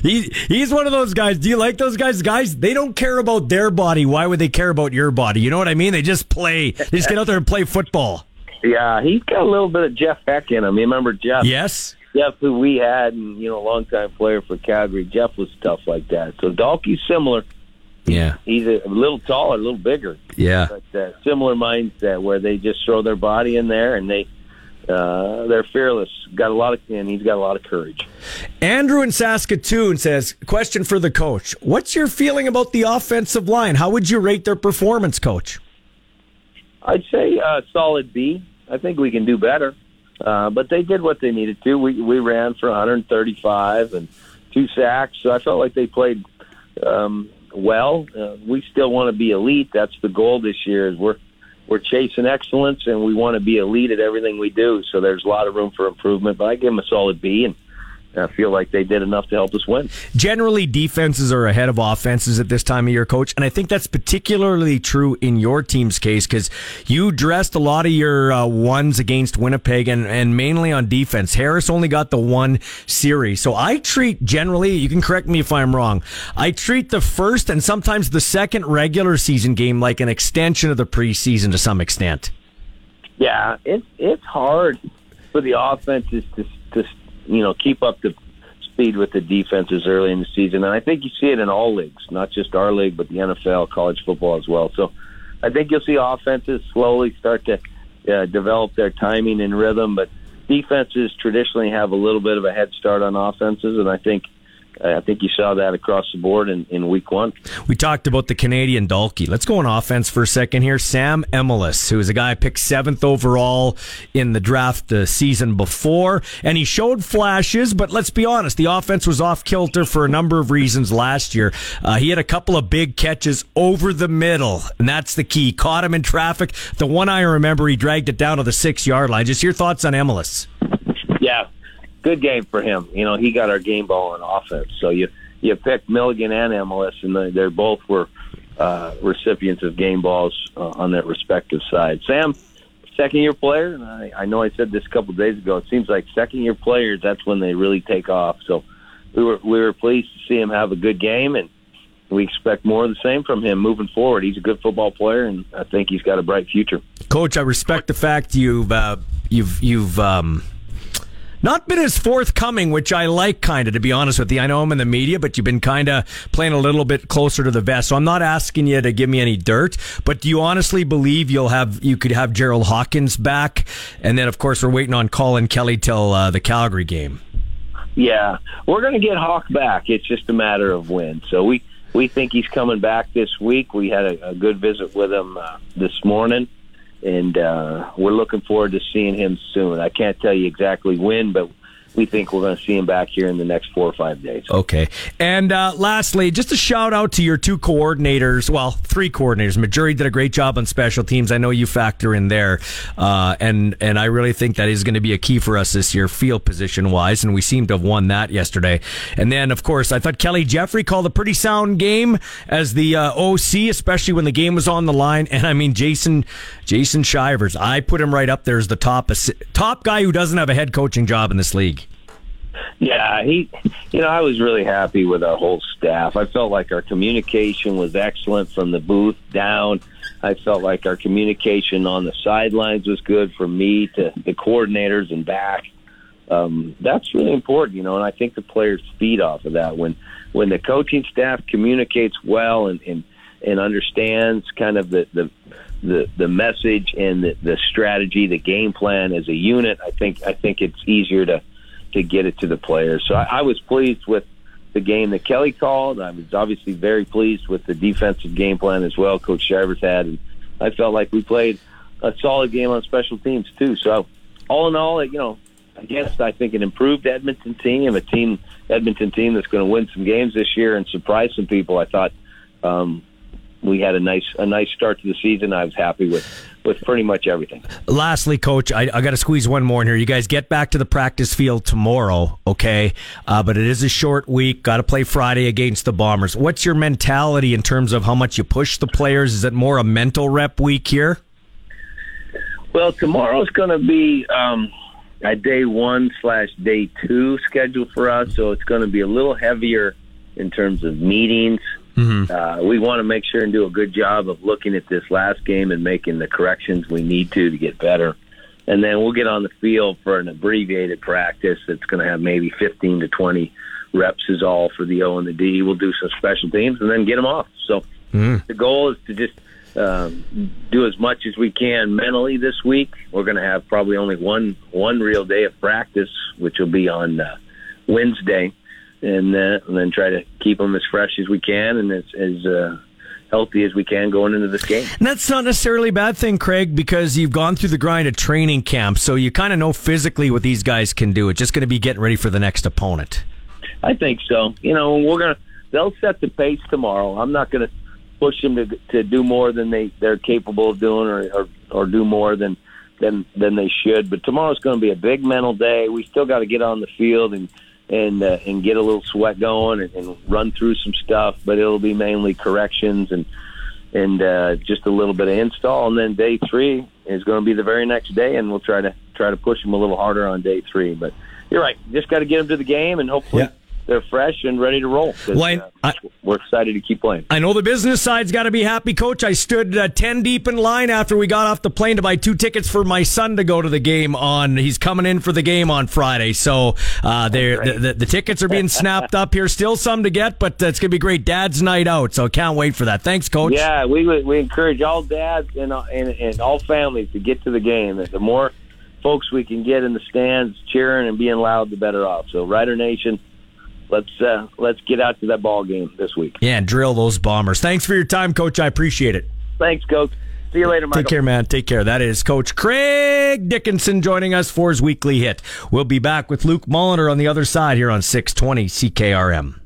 he's one of those guys. Do you like those guys? Guys, they don't care about their body. Why would they care about your body? You know what I mean? They just play. They just get out there and play football. Yeah, he's got a little bit of Jeff Heck in him. You remember Jeff? Yes. Jeff, who we had, and, you know, a longtime player for Calgary, Jeff was tough like that. So Dalke's similar. Yeah. He's a little taller, a little bigger. Yeah. But similar mindset where they just throw their body in there and they're fearless. And he's got a lot of courage. Andrew in Saskatoon says, question for the coach. What's your feeling about the offensive line? How would you rate their performance, Coach? I'd say solid B. I think we can do better. But they did what they needed to. We ran for 135 and 2 sacks, so I felt like they played well. We still want to be elite. That's the goal this year. Is we're chasing excellence, and we want to be elite at everything we do. So there's a lot of room for improvement. But I give them a solid B, and I feel like they did enough to help us win. Generally, defenses are ahead of offenses at this time of year, Coach, and I think that's particularly true in your team's case because you dressed a lot of your ones against Winnipeg and mainly on defense. Harris only got the one series. So I treat generally, you can correct me if I'm wrong, I treat the first and sometimes the second regular season game like an extension of the preseason to some extent. Yeah, it's hard for the offenses to you know, keep up the speed with the defenses early in the season. And I think you see it in all leagues, not just our league, but the NFL, college football as well. So I think you'll see offenses slowly start to develop their timing and rhythm, but defenses traditionally have a little bit of a head start on offenses, and I think I think you saw that across the board in week one. We talked about the Canadian Dalke. Let's go on offense for a second here. Sam Emelis, who is a guy I picked 7th overall in the draft the season before, and he showed flashes, but let's be honest, the offense was off kilter for a number of reasons last year. He had a couple of big catches over the middle, and that's the key. Caught him in traffic. The one I remember, he dragged it down to the 6-yard line. Just your thoughts on Emelis. Yeah. Good game for him. You know, he got our game ball on offense. So you picked Milligan and Emelis, and they both were recipients of game balls on their respective side. Sam, second-year player, and I know I said this a couple days ago, it seems like second-year players, that's when they really take off. So we were pleased to see him have a good game, and we expect more of the same from him moving forward. He's a good football player, and I think he's got a bright future. Coach, I respect the fact you've not been as forthcoming, which I like, kind of, to be honest with you. I know I'm in the media, but you've been kind of playing a little bit closer to the vest. So I'm not asking you to give me any dirt, but do you honestly believe you could have Gerald Hawkins back? And then, of course, we're waiting on Colin Kelly till the Calgary game. Yeah, we're going to get Hawk back. It's just a matter of when. So we think he's coming back this week. We had a good visit with him this morning. And we're looking forward to seeing him soon. I can't tell you exactly when, but we think we're going to see him back here in the next 4 or 5 days. Okay. And lastly, just a shout-out to your 3 coordinators. Majuri did a great job on special teams. I know you factor in there. And I really think that is going to be a key for us this year, field position-wise, and we seem to have won that yesterday. And then, of course, I thought Kelly Jeffrey called a pretty sound game as the OC, especially when the game was on the line. And, I mean, Jason Shivers, I put him right up there as the top guy who doesn't have a head coaching job in this league. Yeah, I was really happy with our whole staff. I felt like our communication was excellent from the booth down. I felt like our communication on the sidelines was good from me to the coordinators and back. That's really important, and I think the players feed off of that. When the coaching staff communicates well and understands kind of the message and the strategy, the game plan as a unit, I think it's easier to get it to the players. So I was pleased with the game that Kelly called. I was obviously very pleased with the defensive game plan as well Coach Shivers had. And I felt like we played a solid game on special teams too. So all in all, against, I think, an improved Edmonton team that's going to win some games this year and surprise some people, I thought we had a nice start to the season. I was happy with pretty much everything. Lastly, Coach, I got to squeeze one more in here. You guys get back to the practice field tomorrow, okay? But it is a short week. Got to play Friday against the Bombers. What's your mentality in terms of how much you push the players? Is it more a mental rep week here? Well, tomorrow's going to be a day 1/day 2 schedule for us, so it's going to be a little heavier in terms of meetings. Mm-hmm. We want to make sure and do a good job of looking at this last game and making the corrections we need to get better. And then we'll get on the field for an abbreviated practice that's going to have maybe 15 to 20 reps is all for the O and the D. We'll do some special teams and then get them off. So the goal is to just do as much as we can mentally this week. We're going to have probably only one real day of practice, which will be on Wednesday. And then try to keep them as fresh as we can and as healthy as we can going into this game. And that's not necessarily a bad thing, Craig, because you've gone through the grind of training camp, so you kind of know physically what these guys can do. It's just going to be getting ready for the next opponent. I think so. They'll set the pace tomorrow. I'm not going to push them to do more than they're capable of doing or do more than they should. But tomorrow's going to be a big mental day. We still got to get on the field and get a little sweat going and run through some stuff, but it'll be mainly corrections and just a little bit of install. And then day 3 is going to be the very next day, and we'll try to push them a little harder on day 3. But you're right, just got to get them to the game, and hopefully they're fresh and ready to roll. We're excited to keep playing. I know the business side's got to be happy, Coach. I stood 10 deep in line after we got off the plane to buy 2 tickets for my son to go to the game on. He's coming in for the game on Friday, so the tickets are being snapped up here. Still some to get, but it's going to be great. Dad's night out, so I can't wait for that. Thanks, Coach. Yeah, we encourage all dads and all families to get to the game. The more folks we can get in the stands cheering and being loud, the better off. So Rider Nation, let's get out to that ball game this week. Yeah, and drill those Bombers. Thanks for your time, Coach. I appreciate it. Thanks, Coach. See you later, Michael. Take care, man. Take care. That is Coach Craig Dickinson joining us for his weekly hit. We'll be back with Luke Mulliner on the other side here on 620 CKRM.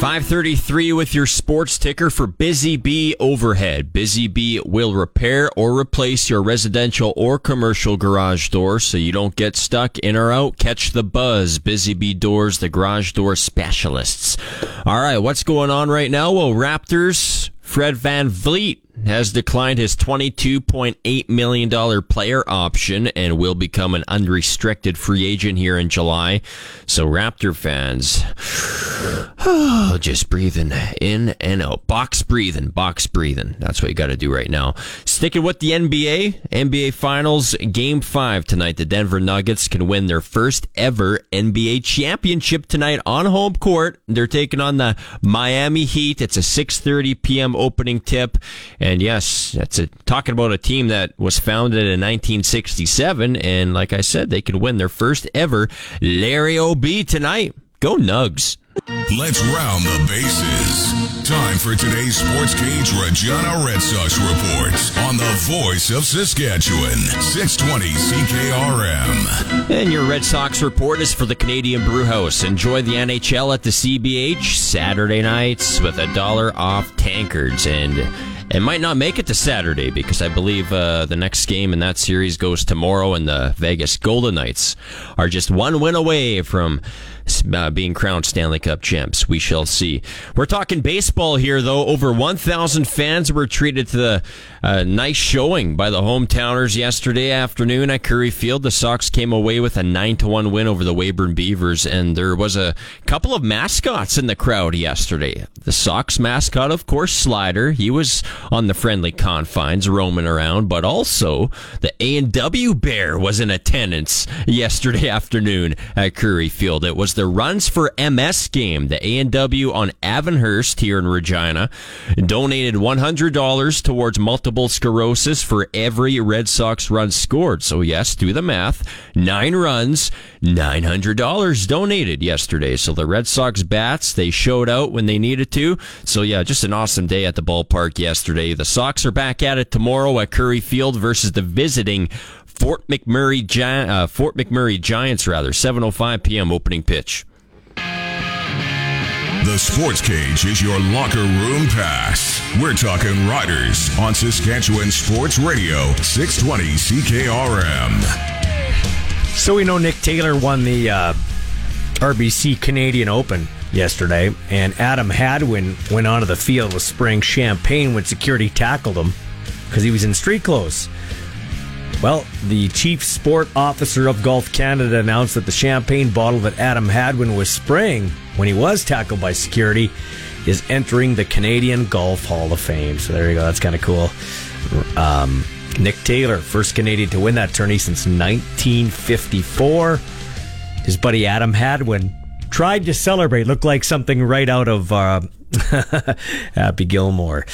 5:33 with your sports ticker for Busy Bee Overhead. Busy Bee will repair or replace your residential or commercial garage door so you don't get stuck in or out. Catch the buzz. Busy Bee Doors, the garage door specialists. All right, what's going on right now? Well, Raptors, Fred VanVleet has declined his $22.8 million player option and will become an unrestricted free agent here in July. So Raptor fans, just breathing in and out. Box breathing. That's what you got to do right now. Sticking with the NBA. NBA Finals Game 5 tonight. The Denver Nuggets can win their first ever NBA championship tonight on home court. They're taking on the Miami Heat. It's a 6:30 p.m. opening tip. And yes, that's it. Talking about a team that was founded in 1967. And like I said, they could win their first ever Larry O.B. tonight. Go Nugs. Let's round the bases. Time for today's Sports Cage Regina Red Sox report on the voice of Saskatchewan, 620 CKRM. And your Red Sox report is for the Canadian Brewhouse. Enjoy the NHL at the CBH Saturday nights with $1 off tankards. And it might not make it to Saturday because I believe the next game in that series goes tomorrow, and the Vegas Golden Knights are just one win away from being crowned Stanley Cup champs. We shall see. We're talking baseball here, though. Over 1,000 fans were treated to the nice showing by the hometowners yesterday afternoon at Curry Field. The Sox came away with a 9-1 win over the Weyburn Beavers, and there was a couple of mascots in the crowd yesterday. The Sox mascot, of course, Slider. He was on the friendly confines roaming around, but also the A&W Bear was in attendance yesterday afternoon at Curry Field. It was the Runs for MS game. The A&W on Avonhurst here in Regina donated $100 towards multiple sclerosis for every Red Sox run scored. So yes, do the math. 9 runs, $900 donated yesterday. So the Red Sox bats, they showed out when they needed to. So yeah, just an awesome day at the ballpark yesterday. The Sox are back at it tomorrow at Curry Field versus the visiting Fort McMurray Giants, 7:05 p.m. opening pitch. The Sports Cage is your locker room pass. We're talking Riders on Saskatchewan Sports Radio, 620 CKRM. So we know Nick Taylor won the RBC Canadian Open yesterday, and Adam Hadwin went onto the field with spraying champagne when security tackled him because he was in street clothes. Well, the Chief Sport Officer of Golf Canada announced that the champagne bottle that Adam Hadwin was spraying when he was tackled by security is entering the Canadian Golf Hall of Fame. So there you go. That's kind of cool. Nick Taylor, first Canadian to win that tourney since 1954. His buddy Adam Hadwin tried to celebrate. Looked like something right out of Happy Gilmore.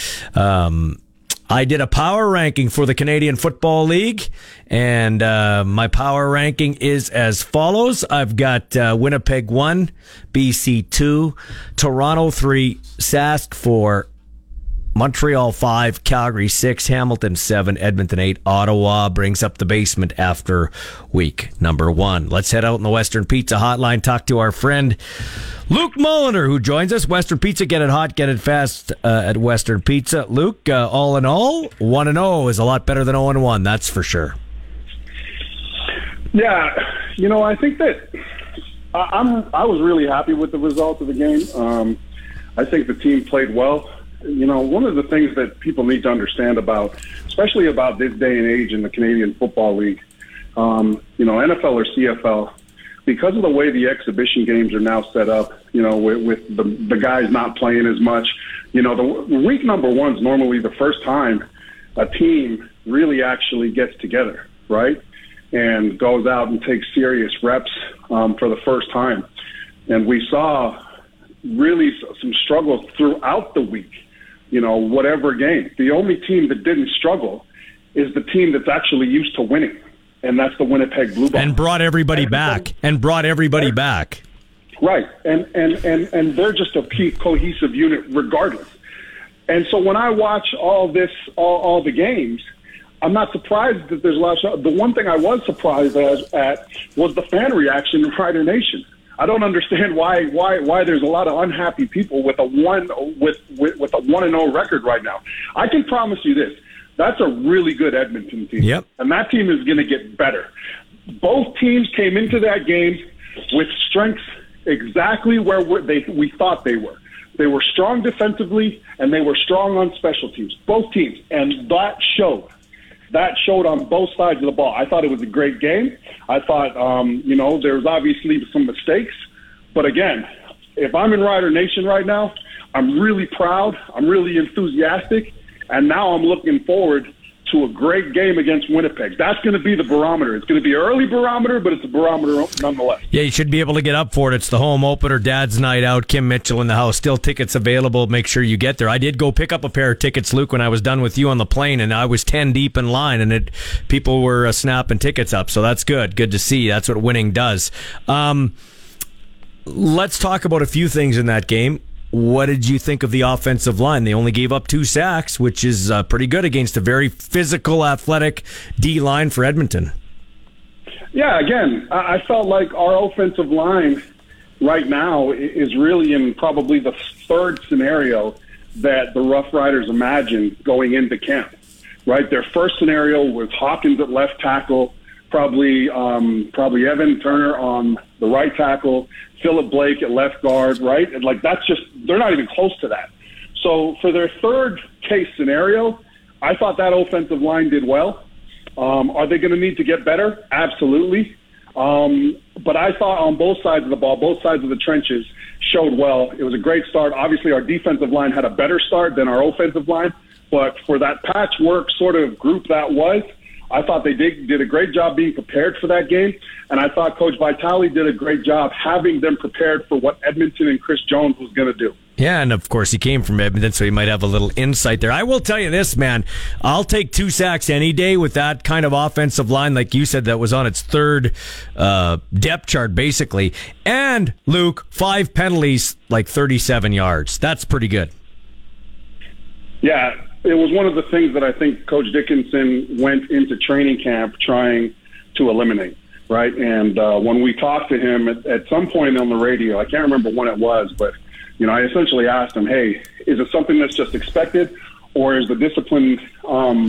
I did a power ranking for the Canadian Football League, and my power ranking is as follows. I've got Winnipeg 1, BC 2, Toronto 3, Sask 4, Montreal 5, Calgary 6, Hamilton 7, Edmonton 8, Ottawa brings up the basement after week number 1. Let's head out in the Western Pizza Hotline, talk to our friend Luke Mulliner, who joins us. Western Pizza, get it hot, get it fast at Western Pizza. Luke, all in all, 1-0 is a lot better than 0-1, that's for sure. Yeah, you know, I think that I was really happy with the result of the game. I think the team played well. You know, one of the things that people need to understand about, especially about this day and age in the Canadian Football League, you know, NFL or CFL, because of the way the exhibition games are now set up, you know, with the guys not playing as much, you know, the week number one's normally the first time a team really actually gets together, right, and goes out and takes serious reps for the first time. And we saw really some struggles throughout the week. You know, whatever game. The only team that didn't struggle is the team that's actually used to winning. and that's the Winnipeg Blue Bombers. And brought everybody back. Right. And they're just a cohesive unit regardless. And so when I watch all the games, I'm not surprised that there's a lot of... The one thing I was surprised at was the fan reaction in Rider Nation. I don't understand why there's a lot of unhappy people with a 1-0 record right now. I can promise you this. That's a really good Edmonton team. Yep. And that team is going to get better. Both teams came into that game with strengths exactly where we thought they were. They were strong defensively, and they were strong on special teams, both teams. And that showed. That showed on both sides of the ball. I thought it was a great game. I thought, there was obviously some mistakes. But again, if I'm in Rider Nation right now, I'm really proud. I'm really enthusiastic. And now I'm looking forward to a great game against Winnipeg. That's going to be the barometer. It's going to be an early barometer, but it's a barometer nonetheless. Yeah, you should be able to get up for it. It's the home opener, Dad's night out, Kim Mitchell in the house. Still tickets available. Make sure you get there. I did go pick up a pair of tickets, Luke, when I was done with you on the plane, and I was 10 deep in line, and people were snapping tickets up, so that's good. Good to see. That's what winning does. Let's talk about a few things in that game. What did you think of the offensive line? They only gave up 2 sacks, which is pretty good against a very physical, athletic D-line for Edmonton. Yeah, again, I felt like our offensive line right now is really in probably the third scenario that the Rough Riders imagined going into camp, right? Their first scenario was Hopkins at left tackle, probably Evan Turner on the right tackle, Philip Blake at left guard, right? And like that's just, they're not even close to that. So for their third case scenario, I thought that offensive line did well. Are they going to need to get better? Absolutely. But I thought on both sides of the ball, both sides of the trenches showed well. It was a great start. Obviously, our defensive line had a better start than our offensive line. But for that patchwork sort of group that was, I thought they did a great job being prepared for that game, and I thought Coach Vitale did a great job having them prepared for what Edmonton and Chris Jones was going to do. Yeah, and of course he came from Edmonton, so he might have a little insight there. I will tell you this, man. I'll take 2 sacks any day with that kind of offensive line, like you said, that was on its third depth chart, basically. And, Luke, 5 penalties, like 37 yards. That's pretty good. Yeah, it was one of the things that I think Coach Dickinson went into training camp trying to eliminate, right? And when we talked to him at some point on the radio, I can't remember when it was, but I essentially asked him, hey, is it something that's just expected, or is the discipline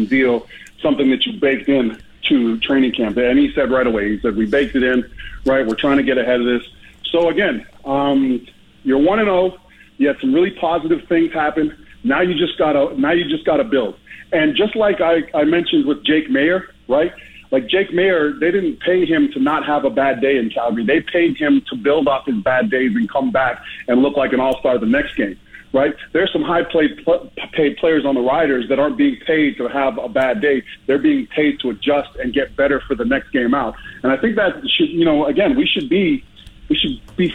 deal something that you baked in to training camp? And he said right away, he said, we baked it in, right? We're trying to get ahead of this. So again, you're 1-0. You had some really positive things happen. Now you just gotta build. And just like I mentioned with Jake Mayer, right? Like Jake Mayer, they didn't pay him to not have a bad day in Calgary. They paid him to build off his bad days and come back and look like an all-star the next game, right? There's some high-paid players on the Riders that aren't being paid to have a bad day. They're being paid to adjust and get better for the next game out. And I think that should, again, we should be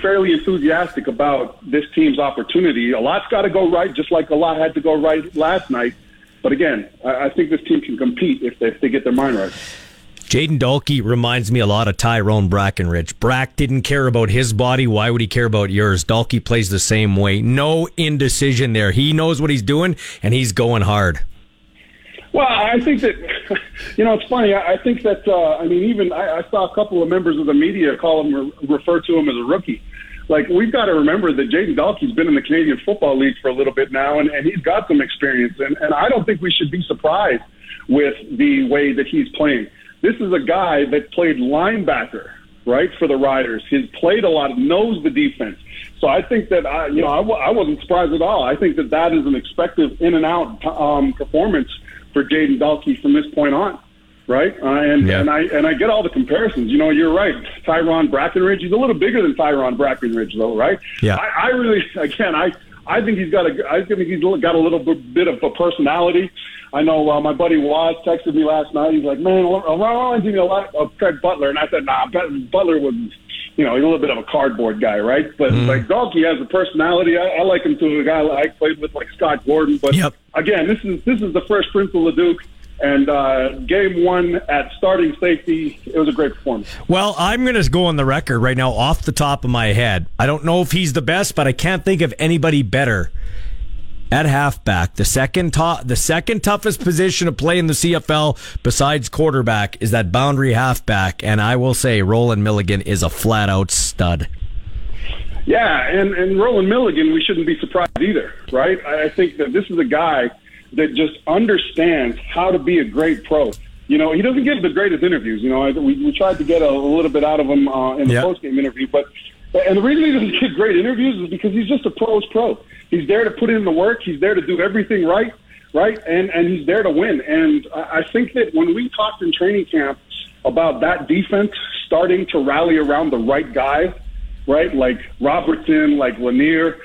fairly enthusiastic about this team's opportunity. A lot's got to go right, just like a lot had to go right last night. But again, I think this team can compete if they get their mind right. Jayden Dalke reminds me a lot of Tyrone Brackenridge. Brack didn't care about his body. Why would he care about yours? Dalke plays the same way. No indecision there. He knows what he's doing, and he's going hard. Well, I think that, it's funny. I think that, I saw a couple of members of the media call him refer to him as a rookie. Like, we've got to remember that Jayden Dalke's been in the Canadian Football League for a little bit now, and he's got some experience. And I don't think we should be surprised with the way that he's playing. This is a guy that played linebacker, right, for the Riders. He's played a lot, knows the defense. So I think that, I wasn't surprised at all. I think that is an expected in-and-out performance for Jayden Dalke from this point on, right? And I get all the comparisons. You're right. Tyrone Brackenridge, he's a little bigger than Tyrone Brackenridge, though, right? Yeah. I think he's got a little bit of a personality. I know my buddy Waz texted me last night. He's like, man, reminds me a lot of Craig Butler. And I said, nah, Butler was, he's a little bit of a cardboard guy, right? But like Dalke has a personality. I like him to a guy I played with, like Scott Gordon. But again, this is the first Prince of Leduc, And game one at starting safety, it was a great performance. Well, I'm going to go on the record right now off the top of my head. I don't know if he's the best, but I can't think of anybody better at halfback. The second toughest position to play in the CFL besides quarterback is that boundary halfback. And I will say Rolan Milligan is a flat-out stud. Yeah, and Rolan Milligan, we shouldn't be surprised either, right? I think that this is a guy that just understands how to be a great pro. You know, he doesn't give the greatest interviews. You know, we tried to get a little bit out of him in the post-game interview. And the reason he doesn't get great interviews is because he's just a pro's pro. He's there to put in the work. He's there to do everything right? And he's there to win. And I think that when we talked in training camp about that defense starting to rally around the right guys, right, like Robertson, like Lanier,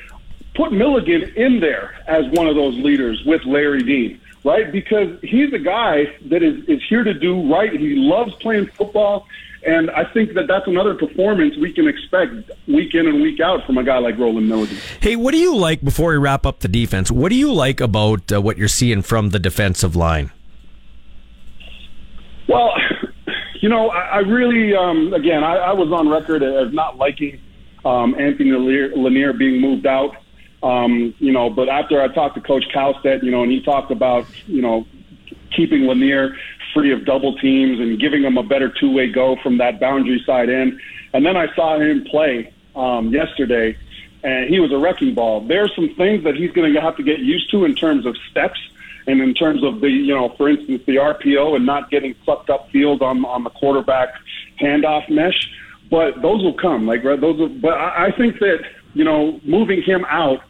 put Milligan in there as one of those leaders with Larry Dean, right? Because he's a guy that is here to do right. He loves playing football. And I think that that's another performance we can expect week in and week out from a guy like Rolan Milligan. Hey, what do you like, before we wrap up the defense, what do you like about what you're seeing from the defensive line? Well, you know, I really, again, I was on record as not liking Anthony Lanier being moved out. You know, but after I talked to Coach Kalstedt, you know, and he talked about, you know, keeping Lanier free of double teams and giving him a better two-way go from that boundary side in. And then I saw him play yesterday, and he was a wrecking ball. There are some things that he's going to have to get used to in terms of steps and in terms of the, you know, for instance, the RPO and not getting sucked up field on the quarterback handoff mesh. But those will come. Like, those will, but I think that, you know, moving him out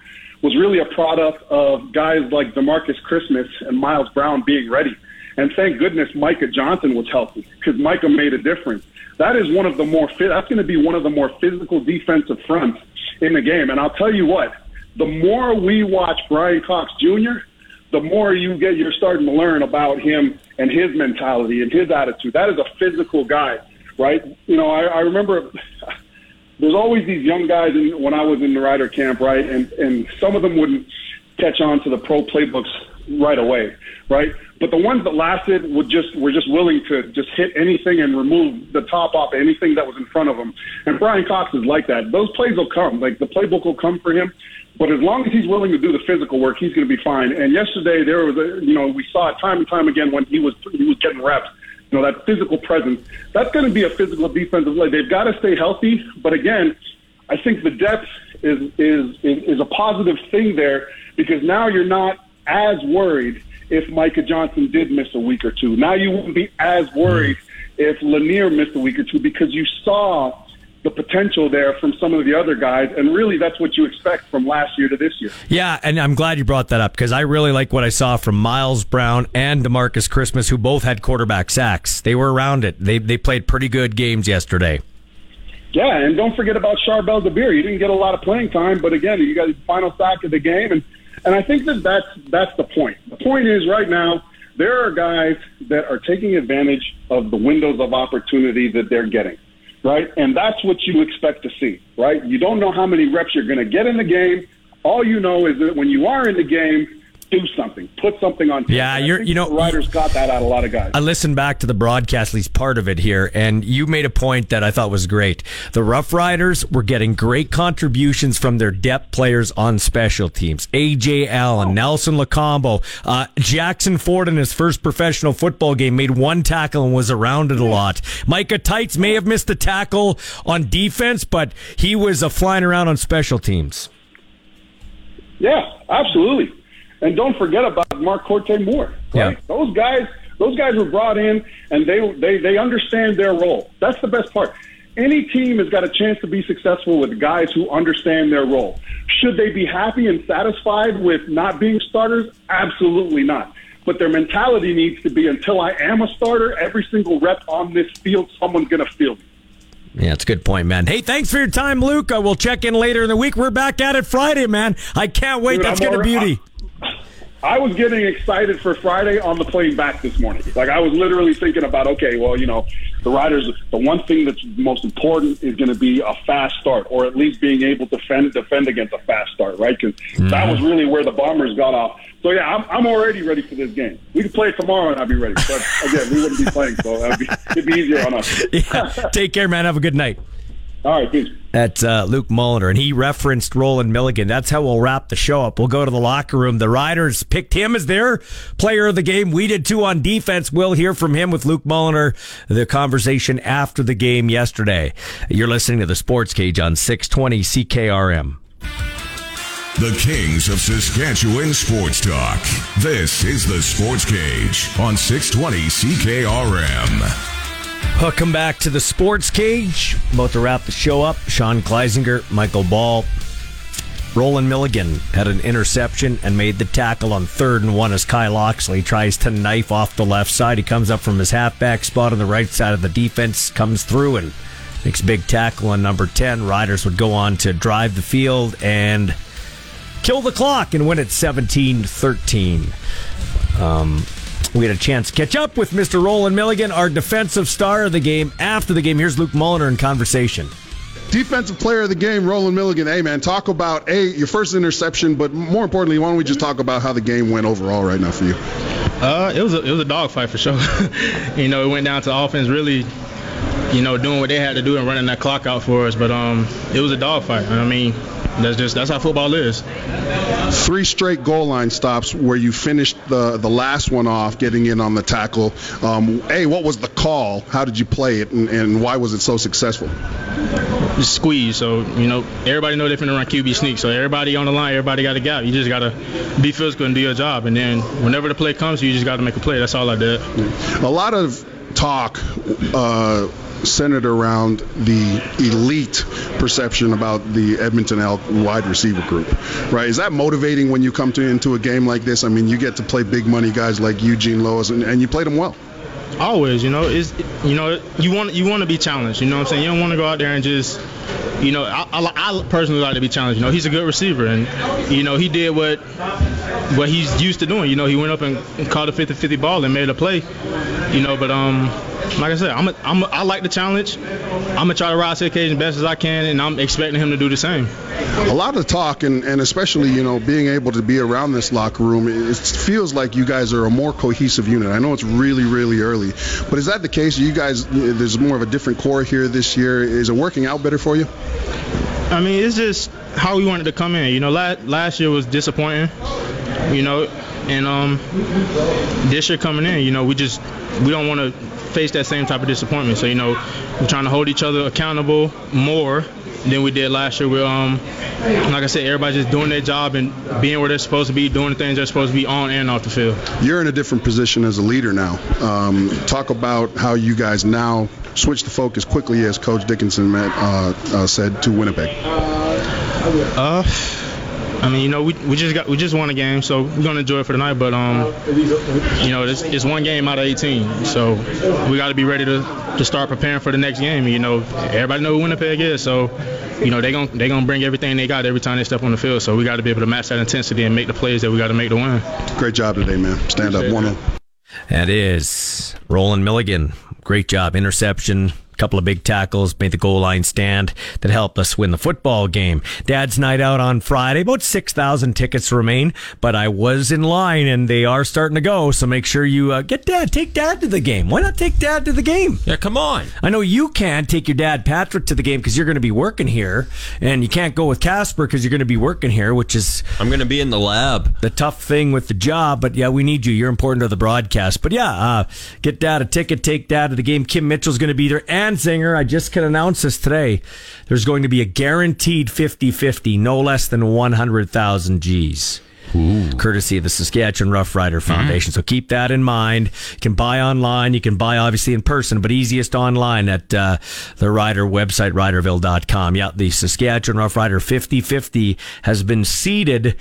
was really a product of guys like DeMarcus Christmas and Miles Brown being ready. And thank goodness Micah Johnson was healthy, because Micah made a difference. That is one of the more that's going to be one of the more physical defensive fronts in the game. And I'll tell you what, the more we watch Brian Cox Jr., the more you're starting to learn about him and his mentality and his attitude. That is a physical guy, right? You know, I remember there's always these young guys when I was in the Rider camp, right? And some of them wouldn't catch on to the pro playbooks right away, right? But the ones that lasted were just willing to just hit anything and remove the top off anything that was in front of them. And Brian Cox is like that. Those plays will come. Like, the playbook will come for him. But as long as he's willing to do the physical work, he's going to be fine. And yesterday there was a, you know, we saw it time and time again when he was getting reps. You know, that physical presence. That's going to be a physical defensive play. They've got to stay healthy. But again, I think the depth is a positive thing there, because now you're not as worried if Micah Johnson did miss a week or two. Now you wouldn't be as worried if Lanier missed a week or two, because you saw the potential there from some of the other guys, and really that's what you expect from last year to this year. Yeah, and I'm glad you brought that up, because I really like what I saw from Miles Brown and DeMarcus Christmas, who both had quarterback sacks. They were around it. They played pretty good games yesterday. Yeah, and don't forget about Sharbel Dabir. He didn't get a lot of playing time, but again, you got his final sack of the game, and I think that's the point. The point is, right now, there are guys that are taking advantage of the windows of opportunity that they're getting, right? And that's what you expect to see, right? You don't know how many reps you're going to get in the game. All you know is that when you are in the game, do something. Put something on tape. Yeah, you know, the Riders got that out of a lot of guys. I listened back to the broadcast, at least part of it here, and you made a point that I thought was great. The Rough Riders were getting great contributions from their depth players on special teams. A.J. Allen, Nelson Lacombo, Jackson Ford in his first professional football game made one tackle and was around it a lot. Micah Tights may have missed a tackle on defense, but he was flying around on special teams. Yeah, absolutely. And don't forget about Mark Corte Moore. Right? Yeah. Those guys were brought in, and they understand their role. That's the best part. Any team has got a chance to be successful with guys who understand their role. Should they be happy and satisfied with not being starters? Absolutely not. But their mentality needs to be, until I am a starter, every single rep on this field, someone's going to field me. Yeah, it's a good point, man. Hey, thanks for your time, Luke. We'll check in later in the week. We're back at it Friday, man. I can't wait. Dude, that's going to be beauty. I was getting excited for Friday on the plane back this morning. Like, I was literally thinking about, okay, well, you know, The Riders, the one thing that's most important is going to be a fast start, or at least being able to defend against a fast start, right? Because that was really where the Bombers got off. So, yeah, I'm already ready for this game. We could play it tomorrow and I'd be ready. But, again, we wouldn't be playing, so it'd be easier on us. Yeah. Take care, man. Have a good night. All right, peace. That's Luke Mulliner, and he referenced Rolan Milligan. That's how we'll wrap the show up. We'll go to the locker room. The Riders picked him as their player of the game. We did too on defense. We'll hear from him with Luke Mulliner, the conversation after the game yesterday. You're listening to The Sports Cage on 620 CKRM. The Kings of Saskatchewan Sports Talk. This is The Sports Cage on 620 CKRM. Welcome back to the Sports Cage. About to wrap the show up. Sean Kleisinger, Michael Ball. Rolan Milligan had an interception and made the tackle on 3rd and 1 as Kyle Loxley tries to knife off the left side. He comes up from his halfback spot on the right side of the defense, comes through and makes a big tackle on number 10. Riders would go on to drive the field and kill the clock and win at 17-13. We had a chance to catch up with Mr. Rolan Milligan, our defensive star of the game. After the game, here's Luke Mulliner in conversation. Defensive player of the game, Rolan Milligan. Hey, man, talk about, A, your first interception, but more importantly, why don't we just talk about how the game went overall right now for you? It was a dogfight for sure. You know, it went down to offense really, you know, doing what they had to do and running that clock out for us. But it was a dogfight. I mean, that's how football is. 3 straight goal line stops where you finished the last one off, getting in on the tackle. A, what was the call? How did you play it, and why was it so successful? Squeeze. So, you know, everybody know they're finna run QB sneak. So everybody on the line, everybody got a gap. You just got to be physical and do your job. And then whenever the play comes, you just got to make a play. That's all I did. A lot of talk centered around the elite perception about the Edmonton Elk wide receiver group, right? Is that motivating when you come into a game like this? I mean, you get to play big money guys like Eugene Lewis, and you played them well. Always, you know, you want to be challenged. You know what I'm saying? You don't want to go out there and just, you know, I personally like to be challenged. You know, he's a good receiver, and you know he did what he's used to doing. You know, he went up and caught a 50-50 ball and made a play. You know, but like I said, I like the challenge. I'm gonna try to rise to the occasion best as I can, and I'm expecting him to do the same. A lot of talk, and especially, you know, being able to be around this locker room, it feels like you guys are a more cohesive unit. I know it's really, really early. But is that the case? You guys, there's more of a different core here this year. Is it working out better for you? I mean, it's just how we wanted to come in. You know, last year was disappointing, you know, and this year coming in, you know, we don't want to face that same type of disappointment. So, you know, we're trying to hold each other accountable more than we did last year. We're, like I said, everybody's just doing their job and being where they're supposed to be, doing the things they're supposed to be on and off the field. You're in a different position as a leader now. Talk about how you guys now switch the focus quickly, as Coach Dickinson said, to Winnipeg. I mean, you know, we just won a game, so we're gonna enjoy it for tonight. But you know, it's one game out of 18, so we got to be ready to start preparing for the next game. You know, everybody know who Winnipeg is, so you know they gonna bring everything they got every time they step on the field. So we got to be able to match that intensity and make the plays that we got to make to win. Great job today, man. Stand up, 1-0. That is Rolan Milligan. Great job, interception. Couple of big tackles, made the goal line stand that helped us win the football game. Dad's night out on Friday. About 6,000 tickets remain, but I was in line and they are starting to go. So make sure you take Dad to the game. Why not take Dad to the game? Yeah, come on. I know you can take your dad, Patrick, to the game because you're going to be working here, and you can't go with Casper because you're going to be working here, which is I'm going to be in the lab. The tough thing with the job, but yeah, we need you. You're important to the broadcast. But yeah, get Dad a ticket. Take Dad to the game. Kim Mitchell's going to be there. Singer, I just can announce this today. There's going to be a guaranteed 50-50, no less than 100,000 G's. Ooh. Courtesy of the Saskatchewan Roughrider Foundation. Mm-hmm. So keep that in mind. You can buy online. You can buy, obviously, in person, but easiest online at the Rider website, riderville.com. Yeah, the Saskatchewan Roughrider 50-50 has been seeded,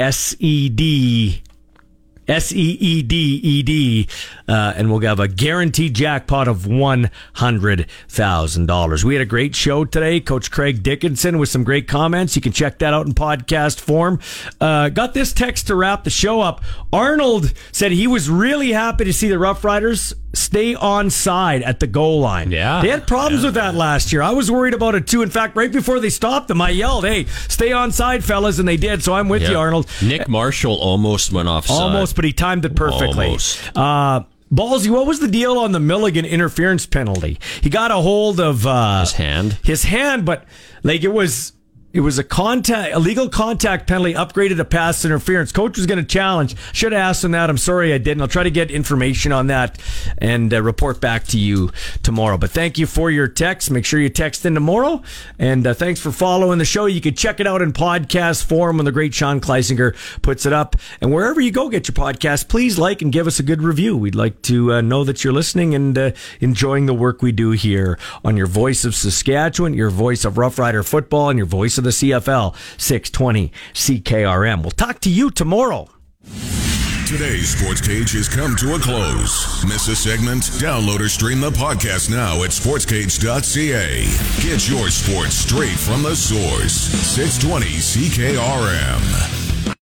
S-E-D, SEEDED, and we'll have a guaranteed jackpot of $100,000. We had a great show today. Coach Craig Dickinson with some great comments. You can check that out in podcast form. Got this text to wrap the show up. Arnold said he was really happy to see the Rough Riders stay on side at the goal line. Yeah, they had problems with that last year. I was worried about it too. In fact, right before they stopped them, I yelled, "Hey, stay on side, fellas!" And they did. So I'm with you, Arnold. Nick Marshall almost went offside. Almost, but he timed it perfectly. Almost. Ballsy, what was the deal on the Milligan interference penalty? He got a hold of his hand. His hand, but like it was a contact, illegal contact penalty upgraded to pass interference. Coach was going to challenge. Should have asked him that. I'm sorry I didn't. I'll try to get information on that and report back to you tomorrow. But thank you for your text. Make sure you text in tomorrow. And thanks for following the show. You can check it out in podcast form when the great Sean Kleisinger puts it up. And wherever you go get your podcast, please like and give us a good review. We'd like to know that you're listening and enjoying the work we do here on your voice of Saskatchewan, your voice of Rough Rider football, and your voice of the CFL, 620 CKRM. We'll talk to you tomorrow. Today's Sports Cage has come to a close. Miss a segment? Download or stream the podcast now at sportscage.ca. Get your sports straight from the source, 620 CKRM.